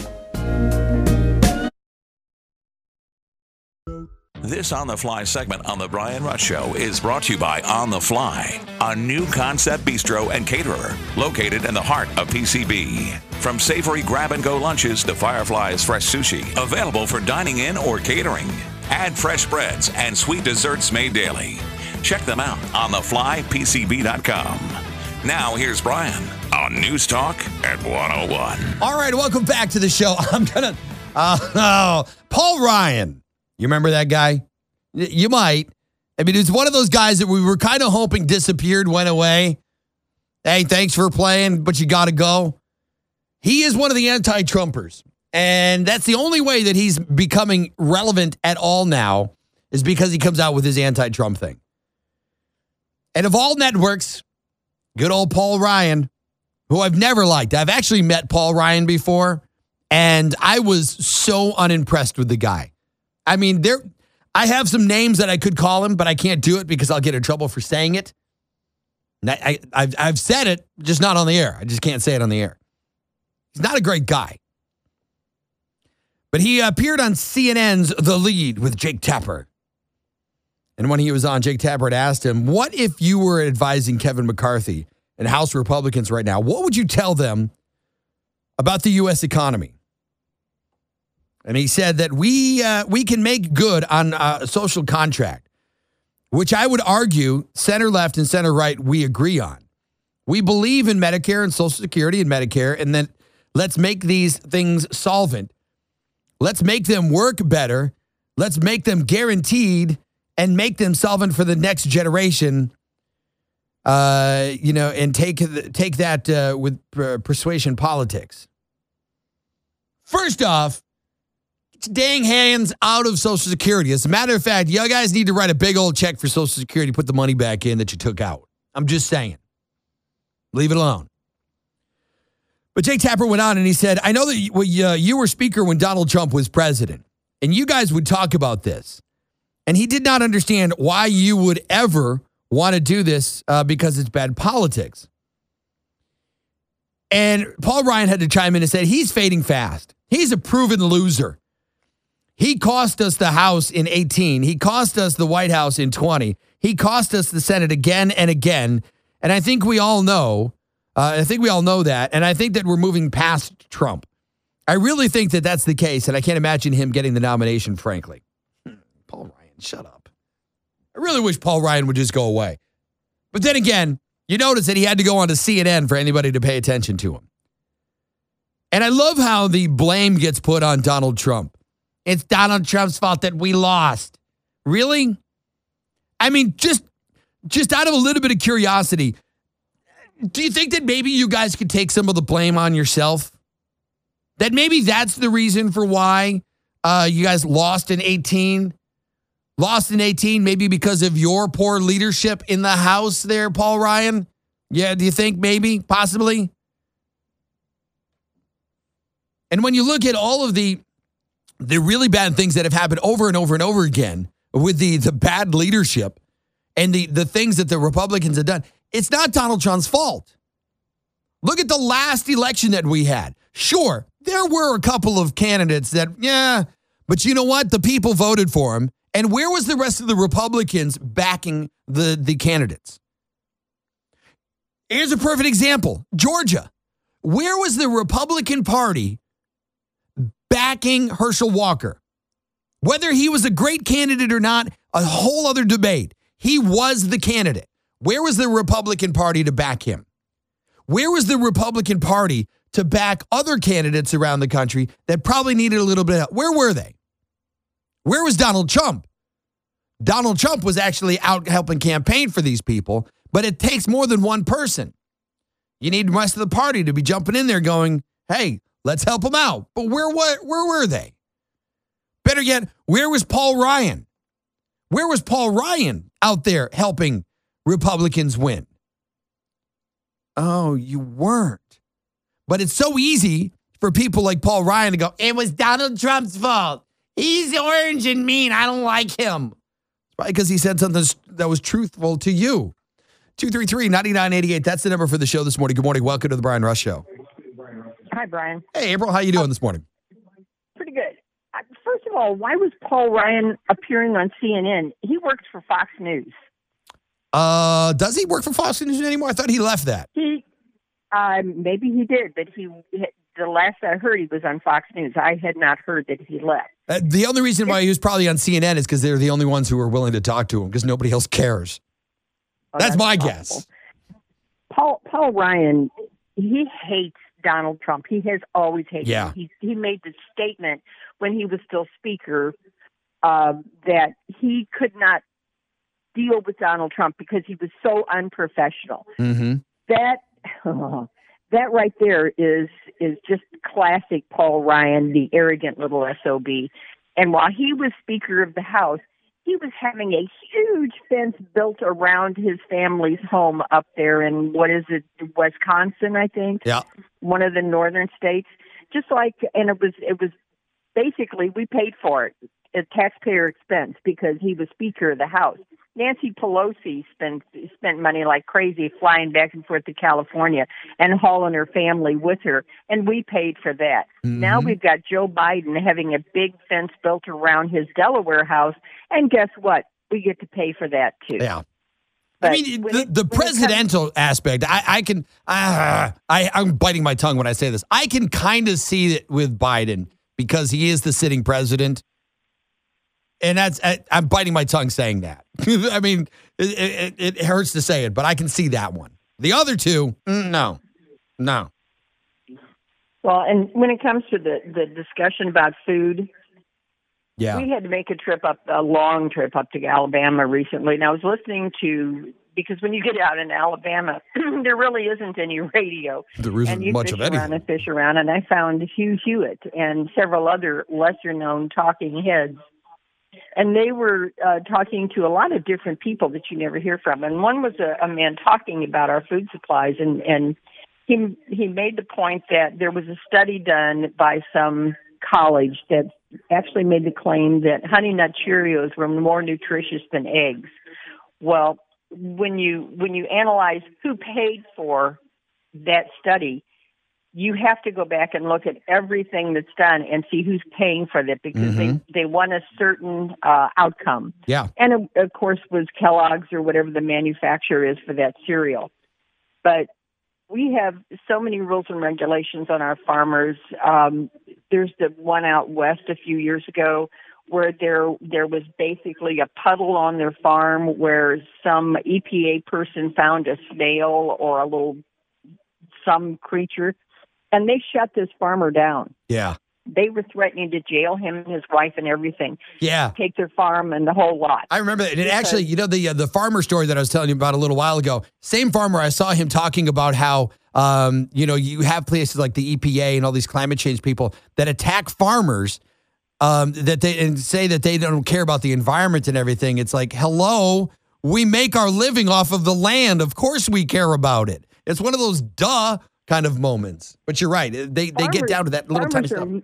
This On the Fly segment on The Brian Rust Show is brought to you by On the Fly, a new concept bistro and caterer located in the heart of P C B. From savory grab-and-go lunches to Firefly's fresh sushi, available for dining in or catering. Add fresh breads and sweet desserts made daily. Check them out on the fly p c b dot com. Now here's Brian on News Talk at one oh one. All right, welcome back to the show. I'm going to... Uh, oh, Paul Ryan. You remember that guy? You might. I mean, it's one of those guys that we were kind of hoping disappeared, went away. Hey, thanks for playing, but you got to go. He is one of the anti-Trumpers. And that's the only way that he's becoming relevant at all now is because he comes out with his anti-Trump thing. And of all networks, good old Paul Ryan, who I've never liked. I've actually met Paul Ryan before, and I was so unimpressed with the guy. I mean, there. I have some names that I could call him, but I can't do it because I'll get in trouble for saying it. And I, I, I've, I've said it, just not on the air. I just can't say it on the air. He's not a great guy. But he appeared on C N N's The Lead with Jake Tapper. And when he was on, Jake Tapper had asked him, what if you were advising Kevin McCarthy and House Republicans right now? What would you tell them about the U S economy? And he said that we uh, we can make good on a social contract, which I would argue center left and center right we agree on. We believe in Medicare and Social Security and Medicare, and then let's make these things solvent. Let's make them work better. Let's make them guaranteed and make them solvent for the next generation. Uh, you know, and take take that uh, with per- persuasion politics. First off, get your dang hands out of Social Security. As a matter of fact, you guys need to write a big old check for Social Security, put the money back in that you took out. I'm just saying. Leave it alone. But Jake Tapper went on and he said, I know that you, uh, you were speaker when Donald Trump was president, and you guys would talk about this. And he did not understand why you would ever want to do this uh, because it's bad politics. And Paul Ryan had to chime in and said, he's fading fast. He's a proven loser. He cost us the House in eighteen. He cost us the White House in twenty. He cost us the Senate again and again. And I think we all know Uh, I think we all know that, and I think that we're moving past Trump. I really think that that's the case, and I can't imagine him getting the nomination, frankly. Paul Ryan, shut up. I really wish Paul Ryan would just go away. But then again, you notice that he had to go on to C N N for anybody to pay attention to him. And I love how the blame gets put on Donald Trump. It's Donald Trump's fault that we lost. Really? I mean, just, just out of a little bit of curiosity, do you think that maybe you guys could take some of the blame on yourself? That maybe that's the reason for why uh, you guys lost in eighteen? Lost in eighteen, maybe because of your poor leadership in the House there, Paul Ryan? Yeah, do you think maybe, possibly? And when you look at all of the the really bad things that have happened over and over and over again with the, the bad leadership and the, the things that the Republicans have done, it's not Donald Trump's fault. Look at the last election that we had. Sure, there were a couple of candidates that, yeah, but you know what? The people voted for him. And where was the rest of the Republicans backing the, the candidates? Here's a perfect example. Georgia. Where was the Republican Party backing Herschel Walker? Whether he was a great candidate or not, a whole other debate. He was the candidate. Where was the Republican Party to back him? Where was the Republican Party to back other candidates around the country that probably needed a little bit of help? Where were they? Where was Donald Trump? Donald Trump was actually out helping campaign for these people, but it takes more than one person. You need the rest of the party to be jumping in there going, hey, let's help them out. But where, where, where were they? Better yet, where was Paul Ryan? Where was Paul Ryan out there helping Republicans win? Oh, you weren't. But it's so easy for people like Paul Ryan to go, it was Donald Trump's fault. He's orange and mean. I don't like him. It's probably because he said something that was truthful to you. two three three, nine nine eight eight. That's the number for the show this morning. Good morning. Welcome to the Brian Rust Show. Hi, Brian. Hey, April. How you doing this morning? Pretty good. First of all, why was Paul Ryan appearing on C N N? He works for Fox News. Uh, does he work for Fox News anymore? I thought he left that. He, uh, maybe he did, but he the last I heard, he was on Fox News. I had not heard that he left. Uh, the only reason why he was probably on C N N is because they're the only ones who are willing to talk to him because nobody else cares. Well, that's, that's my possible. guess. Paul Paul Ryan, he hates Donald Trump. He has always hated yeah. him. He, he made the statement when he was still speaker uh, that he could not deal with Donald Trump because he was so unprofessional. Mm-hmm. That oh, that right there is is just classic Paul Ryan, the arrogant little S O B. And while he was Speaker of the House, he was having a huge fence built around his family's home up there in, what is it, Wisconsin, I think? Yeah. One of the northern states. Just like, and it was, it was basically, we paid for it at taxpayer expense because he was Speaker of the House. Nancy Pelosi spent spent money like crazy flying back and forth to California and hauling her family with her, and we paid for that. Mm-hmm. Now we've got Joe Biden having a big fence built around his Delaware house, and guess what? We get to pay for that, too. Yeah. But I mean, the, it, the presidential comes- aspect, I, I can, uh, I, I'm biting my tongue when I say this. I can kind of see it with Biden because he is the sitting president. And that's I, I'm biting my tongue saying that. I mean, it, it, it hurts to say it, but I can see that one. The other two, no, no. Well, and when it comes to the, the discussion about food, yeah, we had to make a trip up, a long trip up to Alabama recently. And I was listening to, because when you get out in Alabama, there really isn't any radio. There isn't and you much fish of anything. Around and fish around, and I found Hugh Hewitt and several other lesser-known talking heads. And they were uh, talking to a lot of different people that you never hear from. And one was a, a man talking about our food supplies, and, and he he made the point that there was a study done by some college that actually made the claim that Honey Nut Cheerios were more nutritious than eggs. Well, when you when you analyze who paid for that study, you have to go back and look at everything that's done and see who's paying for that because mm-hmm. they, they want a certain uh, outcome. Yeah. And, it, of course, was Kellogg's or whatever the manufacturer is for that cereal. But we have so many rules and regulations on our farmers. Um, there's the one out west a few years ago where there there was basically a puddle on their farm where some E P A person found a snail or a little some creature. And they shut this farmer down. Yeah. They were threatening to jail him and his wife and everything. Yeah. Take their farm and the whole lot. I remember that. And it actually, you know, the uh, the farmer story that I was telling you about a little while ago, same farmer, I saw him talking about how, um, you know, you have places like the E P A and all these climate change people that attack farmers um, that they and say that they don't care about the environment and everything. It's like, hello, we make our living off of the land. Of course we care about it. It's one of those duh kind of moments. But you're right. They farmers, they get down to that little tiny stuff. Are,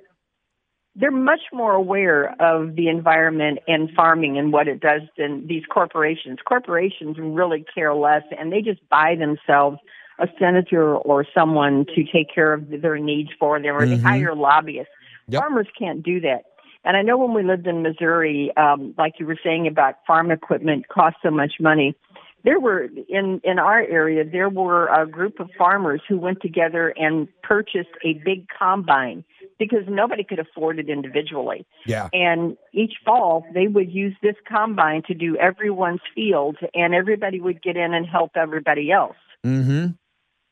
they're much more aware of the environment and farming and what it does than these corporations. Corporations really care less, and they just buy themselves a senator or someone to take care of their needs for them, or mm-hmm. they hire lobbyists. Yep. Farmers can't do that. And I know when we lived in Missouri, um, like you were saying about farm equipment costs so much money, there were, in, in our area, there were a group of farmers who went together and purchased a big combine because nobody could afford it individually. Yeah. And each fall, they would use this combine to do everyone's fields, and everybody would get in and help everybody else. Mm-hmm.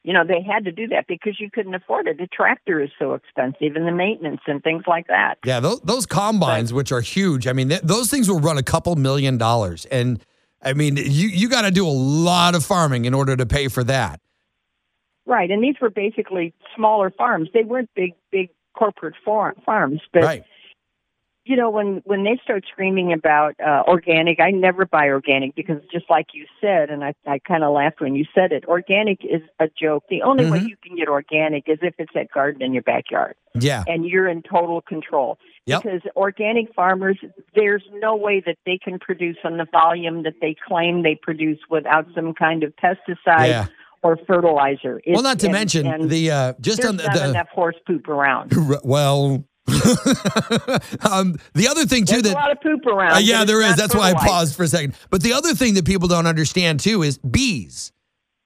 You know, they had to do that because you couldn't afford it. The tractor is so expensive and the maintenance and things like that. Yeah, those, those combines, but, which are huge, I mean, th- those things will run a couple million dollars, and I mean, you, you got to do a lot of farming in order to pay for that. Right. And these were basically smaller farms. They weren't big, big corporate farm, farms. But, right. you know, when, when they start screaming about uh, organic, I never buy organic because just like you said, and I, I kind of laughed when you said it, organic is a joke. The only mm-hmm. way you can get organic is if it's that garden in your backyard. Yeah. And you're in total control. Yep. Because organic farmers, there's no way that they can produce on the volume that they claim they produce without some kind of pesticide yeah. or fertilizer. It's, well, not to and, mention and the uh, just there's on the, not the, enough horse poop around. Well. um, the other thing too, there's that a lot of poop around. Uh, yeah, there is. That's why I paused for a second. But the other thing that people don't understand too is bees.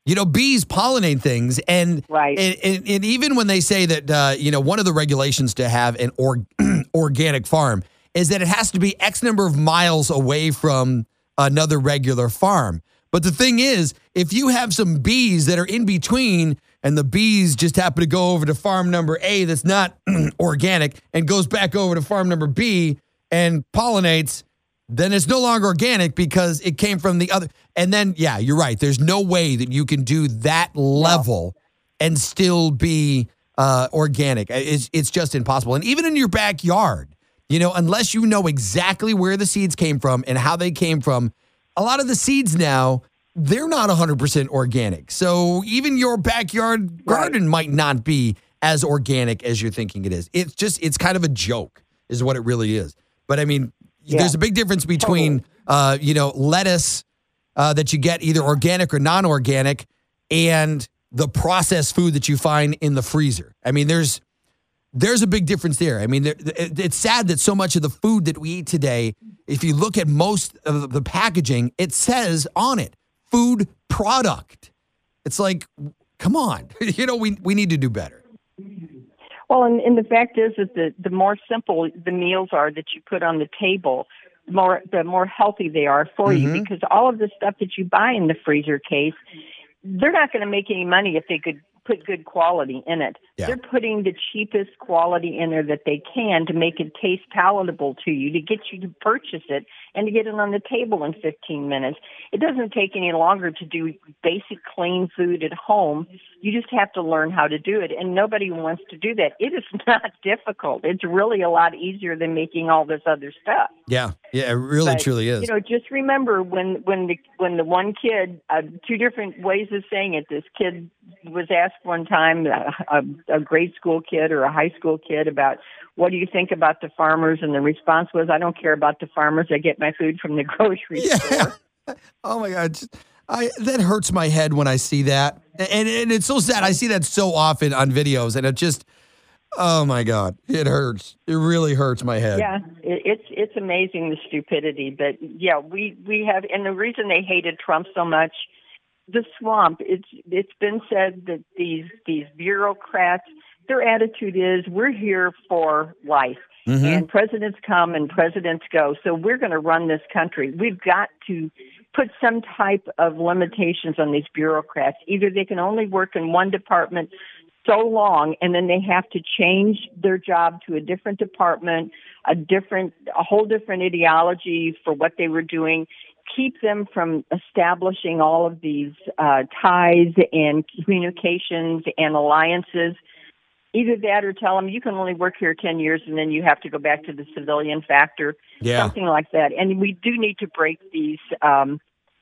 You know, bees pollinate things, and right. and, and, and even when they say that, uh, you know, one of the regulations to have an org- organic farm is that it has to be X number of miles away from another regular farm. But the thing is, if you have some bees that are in between, and the bees just happen to go over to farm number A that's not organic and goes back over to farm number B and pollinates, then it's no longer organic because it came from the other. And then, yeah, you're right. There's no way that you can do that level and still be uh, organic. It's, it's just impossible. And even in your backyard, you know, unless you know exactly where the seeds came from and how they came from, a lot of the seeds now, they're not one hundred percent organic. So even your backyard garden right. might not be as organic as you're thinking it is. It's just, it's kind of a joke is what it really is. But I mean, yeah. there's a big difference between, uh, you know, lettuce uh, that you get either organic or non-organic and the processed food that you find in the freezer. I mean, there's, there's a big difference there. I mean, there, it, it's sad that so much of the food that we eat today, if you look at most of the packaging, it says on it, food product. It's like, come on, you know, we we need to do better. Well, and, and the fact is that the, the more simple the meals are that you put on the table, the more the more healthy they are for mm-hmm. you, because all of the stuff that you buy in the freezer case, they're not going to make any money if they could put good quality in it. Yeah. They're putting the cheapest quality in there that they can to make it taste palatable to you, to get you to purchase it and to get it on the table in fifteen minutes. It doesn't take any longer to do basic clean food at home. You just have to learn how to do it, and nobody wants to do that. It is not difficult. It's really a lot easier than making all this other stuff. Yeah, yeah, it really but, truly is. You know, just remember when when the when the one kid, uh, two different ways of saying it. This kid was asked one time, a, a grade school kid or a high school kid, about what do you think about the farmers, and the response was, I don't care about the farmers. I get my food from the grocery yeah. store. Oh my God, I that hurts my head when I see that, and and it's so sad. I see that so often on videos, and it just, oh my God, it hurts. It really hurts my head. Yeah, it, it's it's amazing, the stupidity. But yeah, we we have, and the reason they hated Trump so much. The swamp. It's it's been said that these these bureaucrats, their attitude is, we're here for life, mm-hmm. and presidents come and presidents go. So we're going to run this country. We've got to put some type of limitations on these bureaucrats. Either they can only work in one department so long, and then they have to change their job to a different department, a different, a whole different ideology for what they were doing. Keep them from establishing all of these uh, ties and communications and alliances. Either that, or tell them you can only work here ten years and then you have to go back to the civilian factor, yeah. something like that. And we do need to break these um,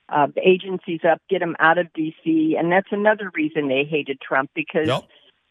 uh, agencies up, get them out of D C. And that's another reason they hated Trump, because, yep.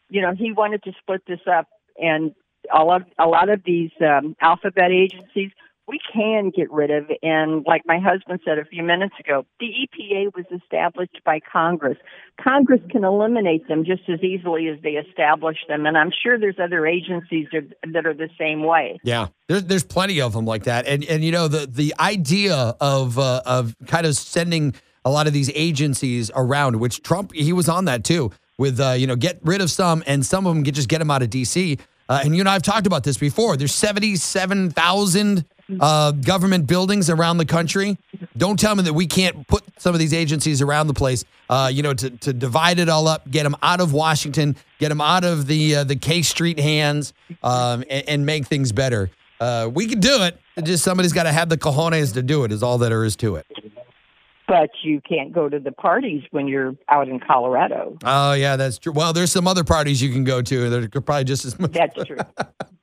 you know, he wanted to split this up, and a lot, a lot of these um, alphabet agencies we can get rid of. And like my husband said a few minutes ago, the E P A was established by Congress. Congress can eliminate them just as easily as they establish them. And I'm sure there's other agencies that are the same way. Yeah, there's, there's plenty of them like that. And, and you know, the, the idea of uh, of kind of sending a lot of these agencies around, which Trump, he was on that too, with, uh, you know, get rid of some and some of them, get, just get them out of D C. Uh, and you and I have talked about this before. There's seventy-seven thousand Uh, government buildings around the country. Don't tell me that we can't put some of these agencies around the place, uh, you know, to, to divide it all up, get them out of Washington, get them out of the uh, the K Street hands, um, and, and make things better. Uh, we can do it. It's just somebody's got to have the cojones to do it is all that there is to it. But you can't go to the parties when you're out in Colorado. Oh, yeah, that's true. Well, there's some other parties you can go to. They're probably just as much. That's true.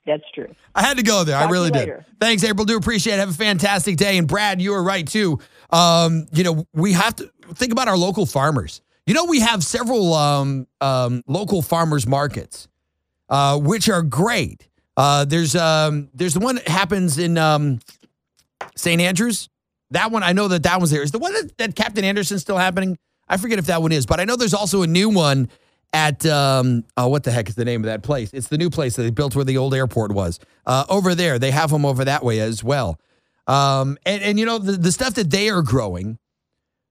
That's true. I had to go there. Talk I really did. Thanks, April. Do appreciate it. Have a fantastic day. And Brad, you were right, too. Um, you know, we have to think about our local farmers. You know, we have several um, um, local farmers markets, uh, which are great. Uh, there's um, there's the one that happens in um, Saint Andrews. That one, I know that that one's there. Is the one that, that Captain Anderson's still happening? I forget if that one is, but I know there's also a new one at, um, oh, what the heck is the name of that place? It's the new place that they built where the old airport was. Uh, over there, they have them over that way as well. Um, and, and, you know, the, the stuff that they are growing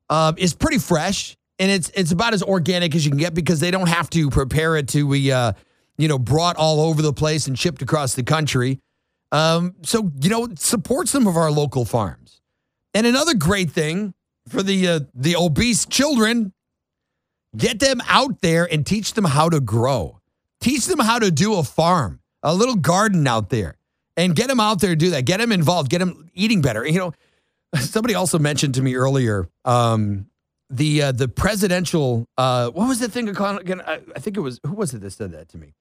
uh, is pretty fresh, and it's it's about as organic as you can get because they don't have to prepare it to be, uh, you know, brought all over the place and shipped across the country. Um, so, you know, support some of our local farms. And another great thing for the uh, the obese children, get them out there and teach them how to grow. Teach them how to do a farm, a little garden out there, and get them out there to do that. Get them involved. Get them eating better. You know, somebody also mentioned to me earlier um, the uh, the presidential, uh, what was the thing? I think it was, who was it that said that to me?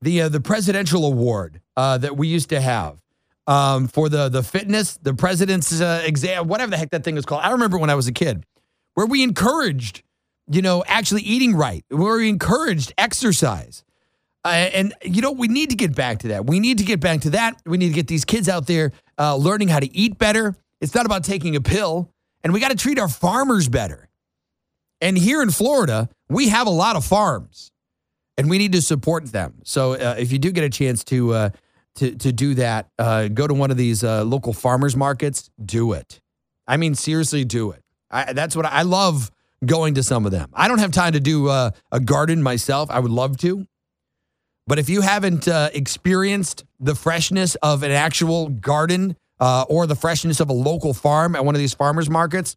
The uh, the presidential award uh, that we used to have um, for the the fitness, the president's uh, exam, whatever the heck that thing is called. I remember when I was a kid where we encouraged you know, actually eating right. We're encouraged exercise. Uh, and, you know, we need to get back to that. We need to get back to that. We need to get these kids out there uh, learning how to eat better. It's not about taking a pill. And we got to treat our farmers better. And here in Florida, we have a lot of farms. And we need to support them. So uh, if you do get a chance to uh, to, to do that, uh, go to one of these uh, local farmers markets, do it. I mean, seriously, do it. I, that's what I, I love. Going to some of them. I don't have time to do uh, a garden myself. I would love to. But if you haven't uh, experienced the freshness of an actual garden uh, or the freshness of a local farm at one of these farmers markets,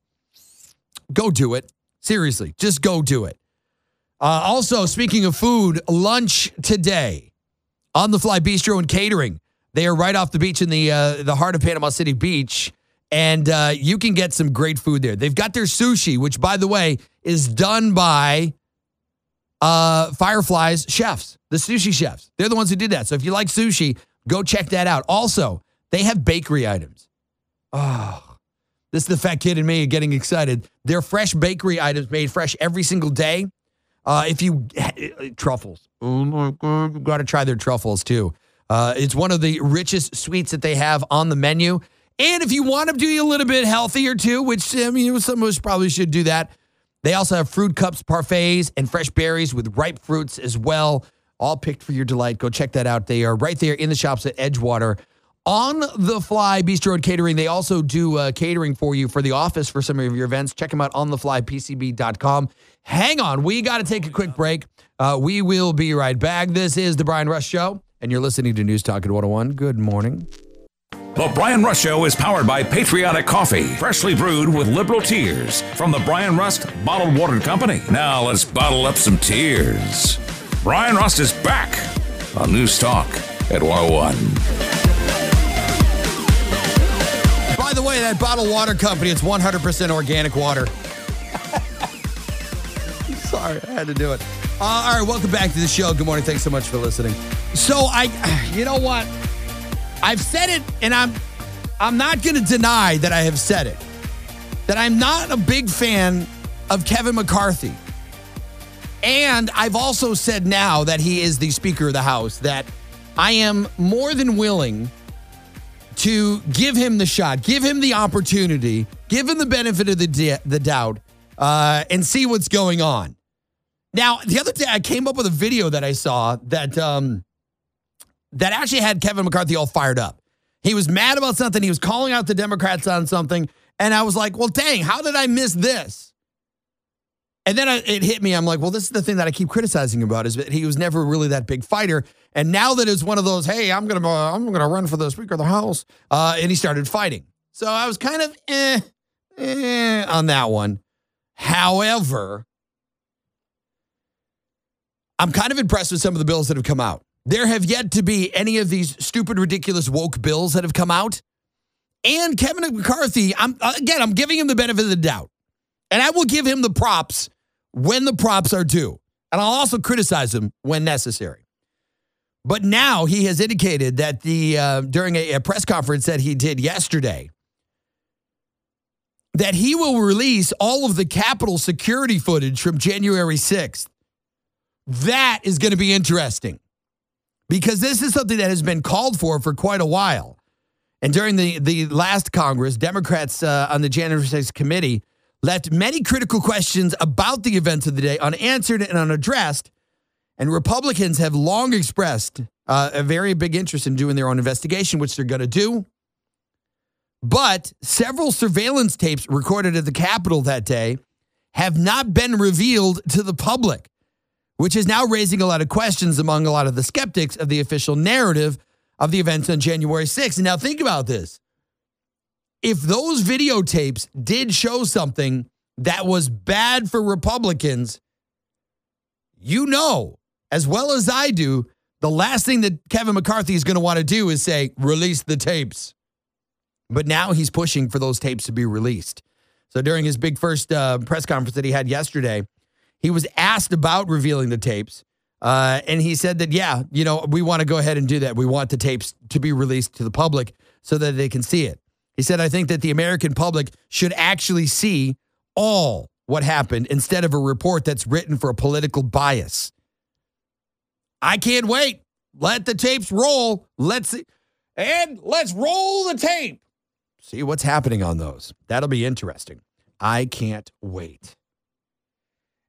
go do it. Seriously, just go do it. Uh, also, speaking of food, lunch today on the Fly Bistro and Catering. They are right off the beach in the uh, the heart of Panama City Beach. And uh, you can get some great food there. They've got their sushi, which, by the way, is done by uh, Firefly's chefs, the sushi chefs. They're the ones who did that. So if you like sushi, go check that out. Also, they have bakery items. Oh, this is the fat kid in me getting excited. They're fresh bakery items made fresh every single day. Uh, if you, truffles. Oh, my God. You got to try their truffles, too. Uh, it's one of the richest sweets that they have on the menu. And if you want to be a little bit healthier too, which I mean, some of us probably should do that, they also have fruit cups, parfaits, and fresh berries with ripe fruits as well, all picked for your delight. Go check that out. They are right there in the shops at Edgewater. On the Fly Bistro and Catering, they also do uh, catering for you for the office for some of your events. Check them out on the fly p c b dot com. Hang on. We got to take a quick break. Uh, we will be right back. This is The Brian Rust Show, and you're listening to News Talk at one oh one. Good morning. The Brian Rust Show is powered by Patriotic Coffee, freshly brewed with liberal tears from the Brian Rust Bottled Water Company. Now let's bottle up some tears. Brian Rust is back on News Talk at one oh one. By the way, that Bottled Water Company, it's one hundred percent organic water. Sorry, I had to do it. Uh, all right, welcome back to the show. Good morning. Thanks so much for listening. So I, you know what? I've said it, and I'm I'm not going to deny that I have said it, that I'm not a big fan of Kevin McCarthy. And I've also said now that he is the Speaker of the House, that I am more than willing to give him the shot, give him the opportunity, give him the benefit of the, de- the doubt, uh, and see what's going on. Now, the other day, I came up with a video that I saw that... Um, that actually had Kevin McCarthy all fired up. He was mad about something. He was calling out the Democrats on something. And I was like, well, dang, how did I miss this? And then I, it hit me. I'm like, well, this is the thing that I keep criticizing about is that he was never really that big fighter. And now that it's one of those, hey, I'm going to uh, I'm going to run for the Speaker of the House. Uh, and he started fighting. So I was kind of eh, eh on that one. However, I'm kind of impressed with some of the bills that have come out. There have yet to be any of these stupid, ridiculous woke bills that have come out. And Kevin McCarthy, I'm again, I'm giving him the benefit of the doubt. And I will give him the props when the props are due. And I'll also criticize him when necessary. But now he has indicated that the uh, during a, a press conference that he did yesterday, that he will release all of the Capitol security footage from January sixth. That is going to be interesting. Because this is something that has been called for for quite a while. And during the, the last Congress, Democrats uh, on the January sixth committee left many critical questions about the events of the day unanswered and unaddressed, and Republicans have long expressed uh, a very big interest in doing their own investigation, which they're going to do. But several surveillance tapes recorded at the Capitol that day have not been revealed to the public, which is now raising a lot of questions among a lot of the skeptics of the official narrative of the events on January sixth. And now think about this. If those videotapes did show something that was bad for Republicans, you know, as well as I do, the last thing that Kevin McCarthy is going to want to do is say, release the tapes. But now he's pushing for those tapes to be released. So during his big first uh, press conference that he had yesterday, he was asked about revealing the tapes. Uh, and he said that, yeah, you know, we want to go ahead and do that. We want the tapes to be released to the public so that they can see it. He said, I think that the American public should actually see all what happened instead of a report that's written for a political bias. I can't wait. Let the tapes roll. Let's see. And let's roll the tape. See what's happening on those. That'll be interesting. I can't wait.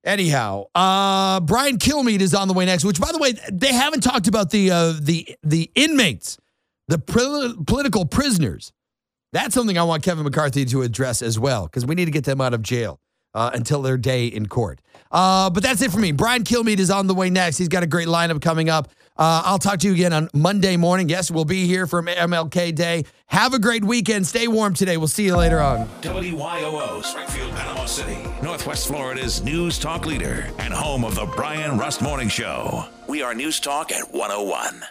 Anyhow, uh, Brian Kilmeade is on the way next, which, by the way, they haven't talked about the uh, the the inmates, the pr- political prisoners. That's something I want Kevin McCarthy to address as well, because we need to get them out of jail uh, until their day in court. Uh, but that's it for me. Brian Kilmeade is on the way next. He's got a great lineup coming up. Uh, I'll talk to you again on Monday morning. Yes, we'll be here for M L K Day. Have a great weekend. Stay warm today. We'll see you later on. W Y O O, Springfield, Panama City, Northwest Florida's News Talk leader and home of the Brian Rust Morning Show. We are News Talk at one oh one.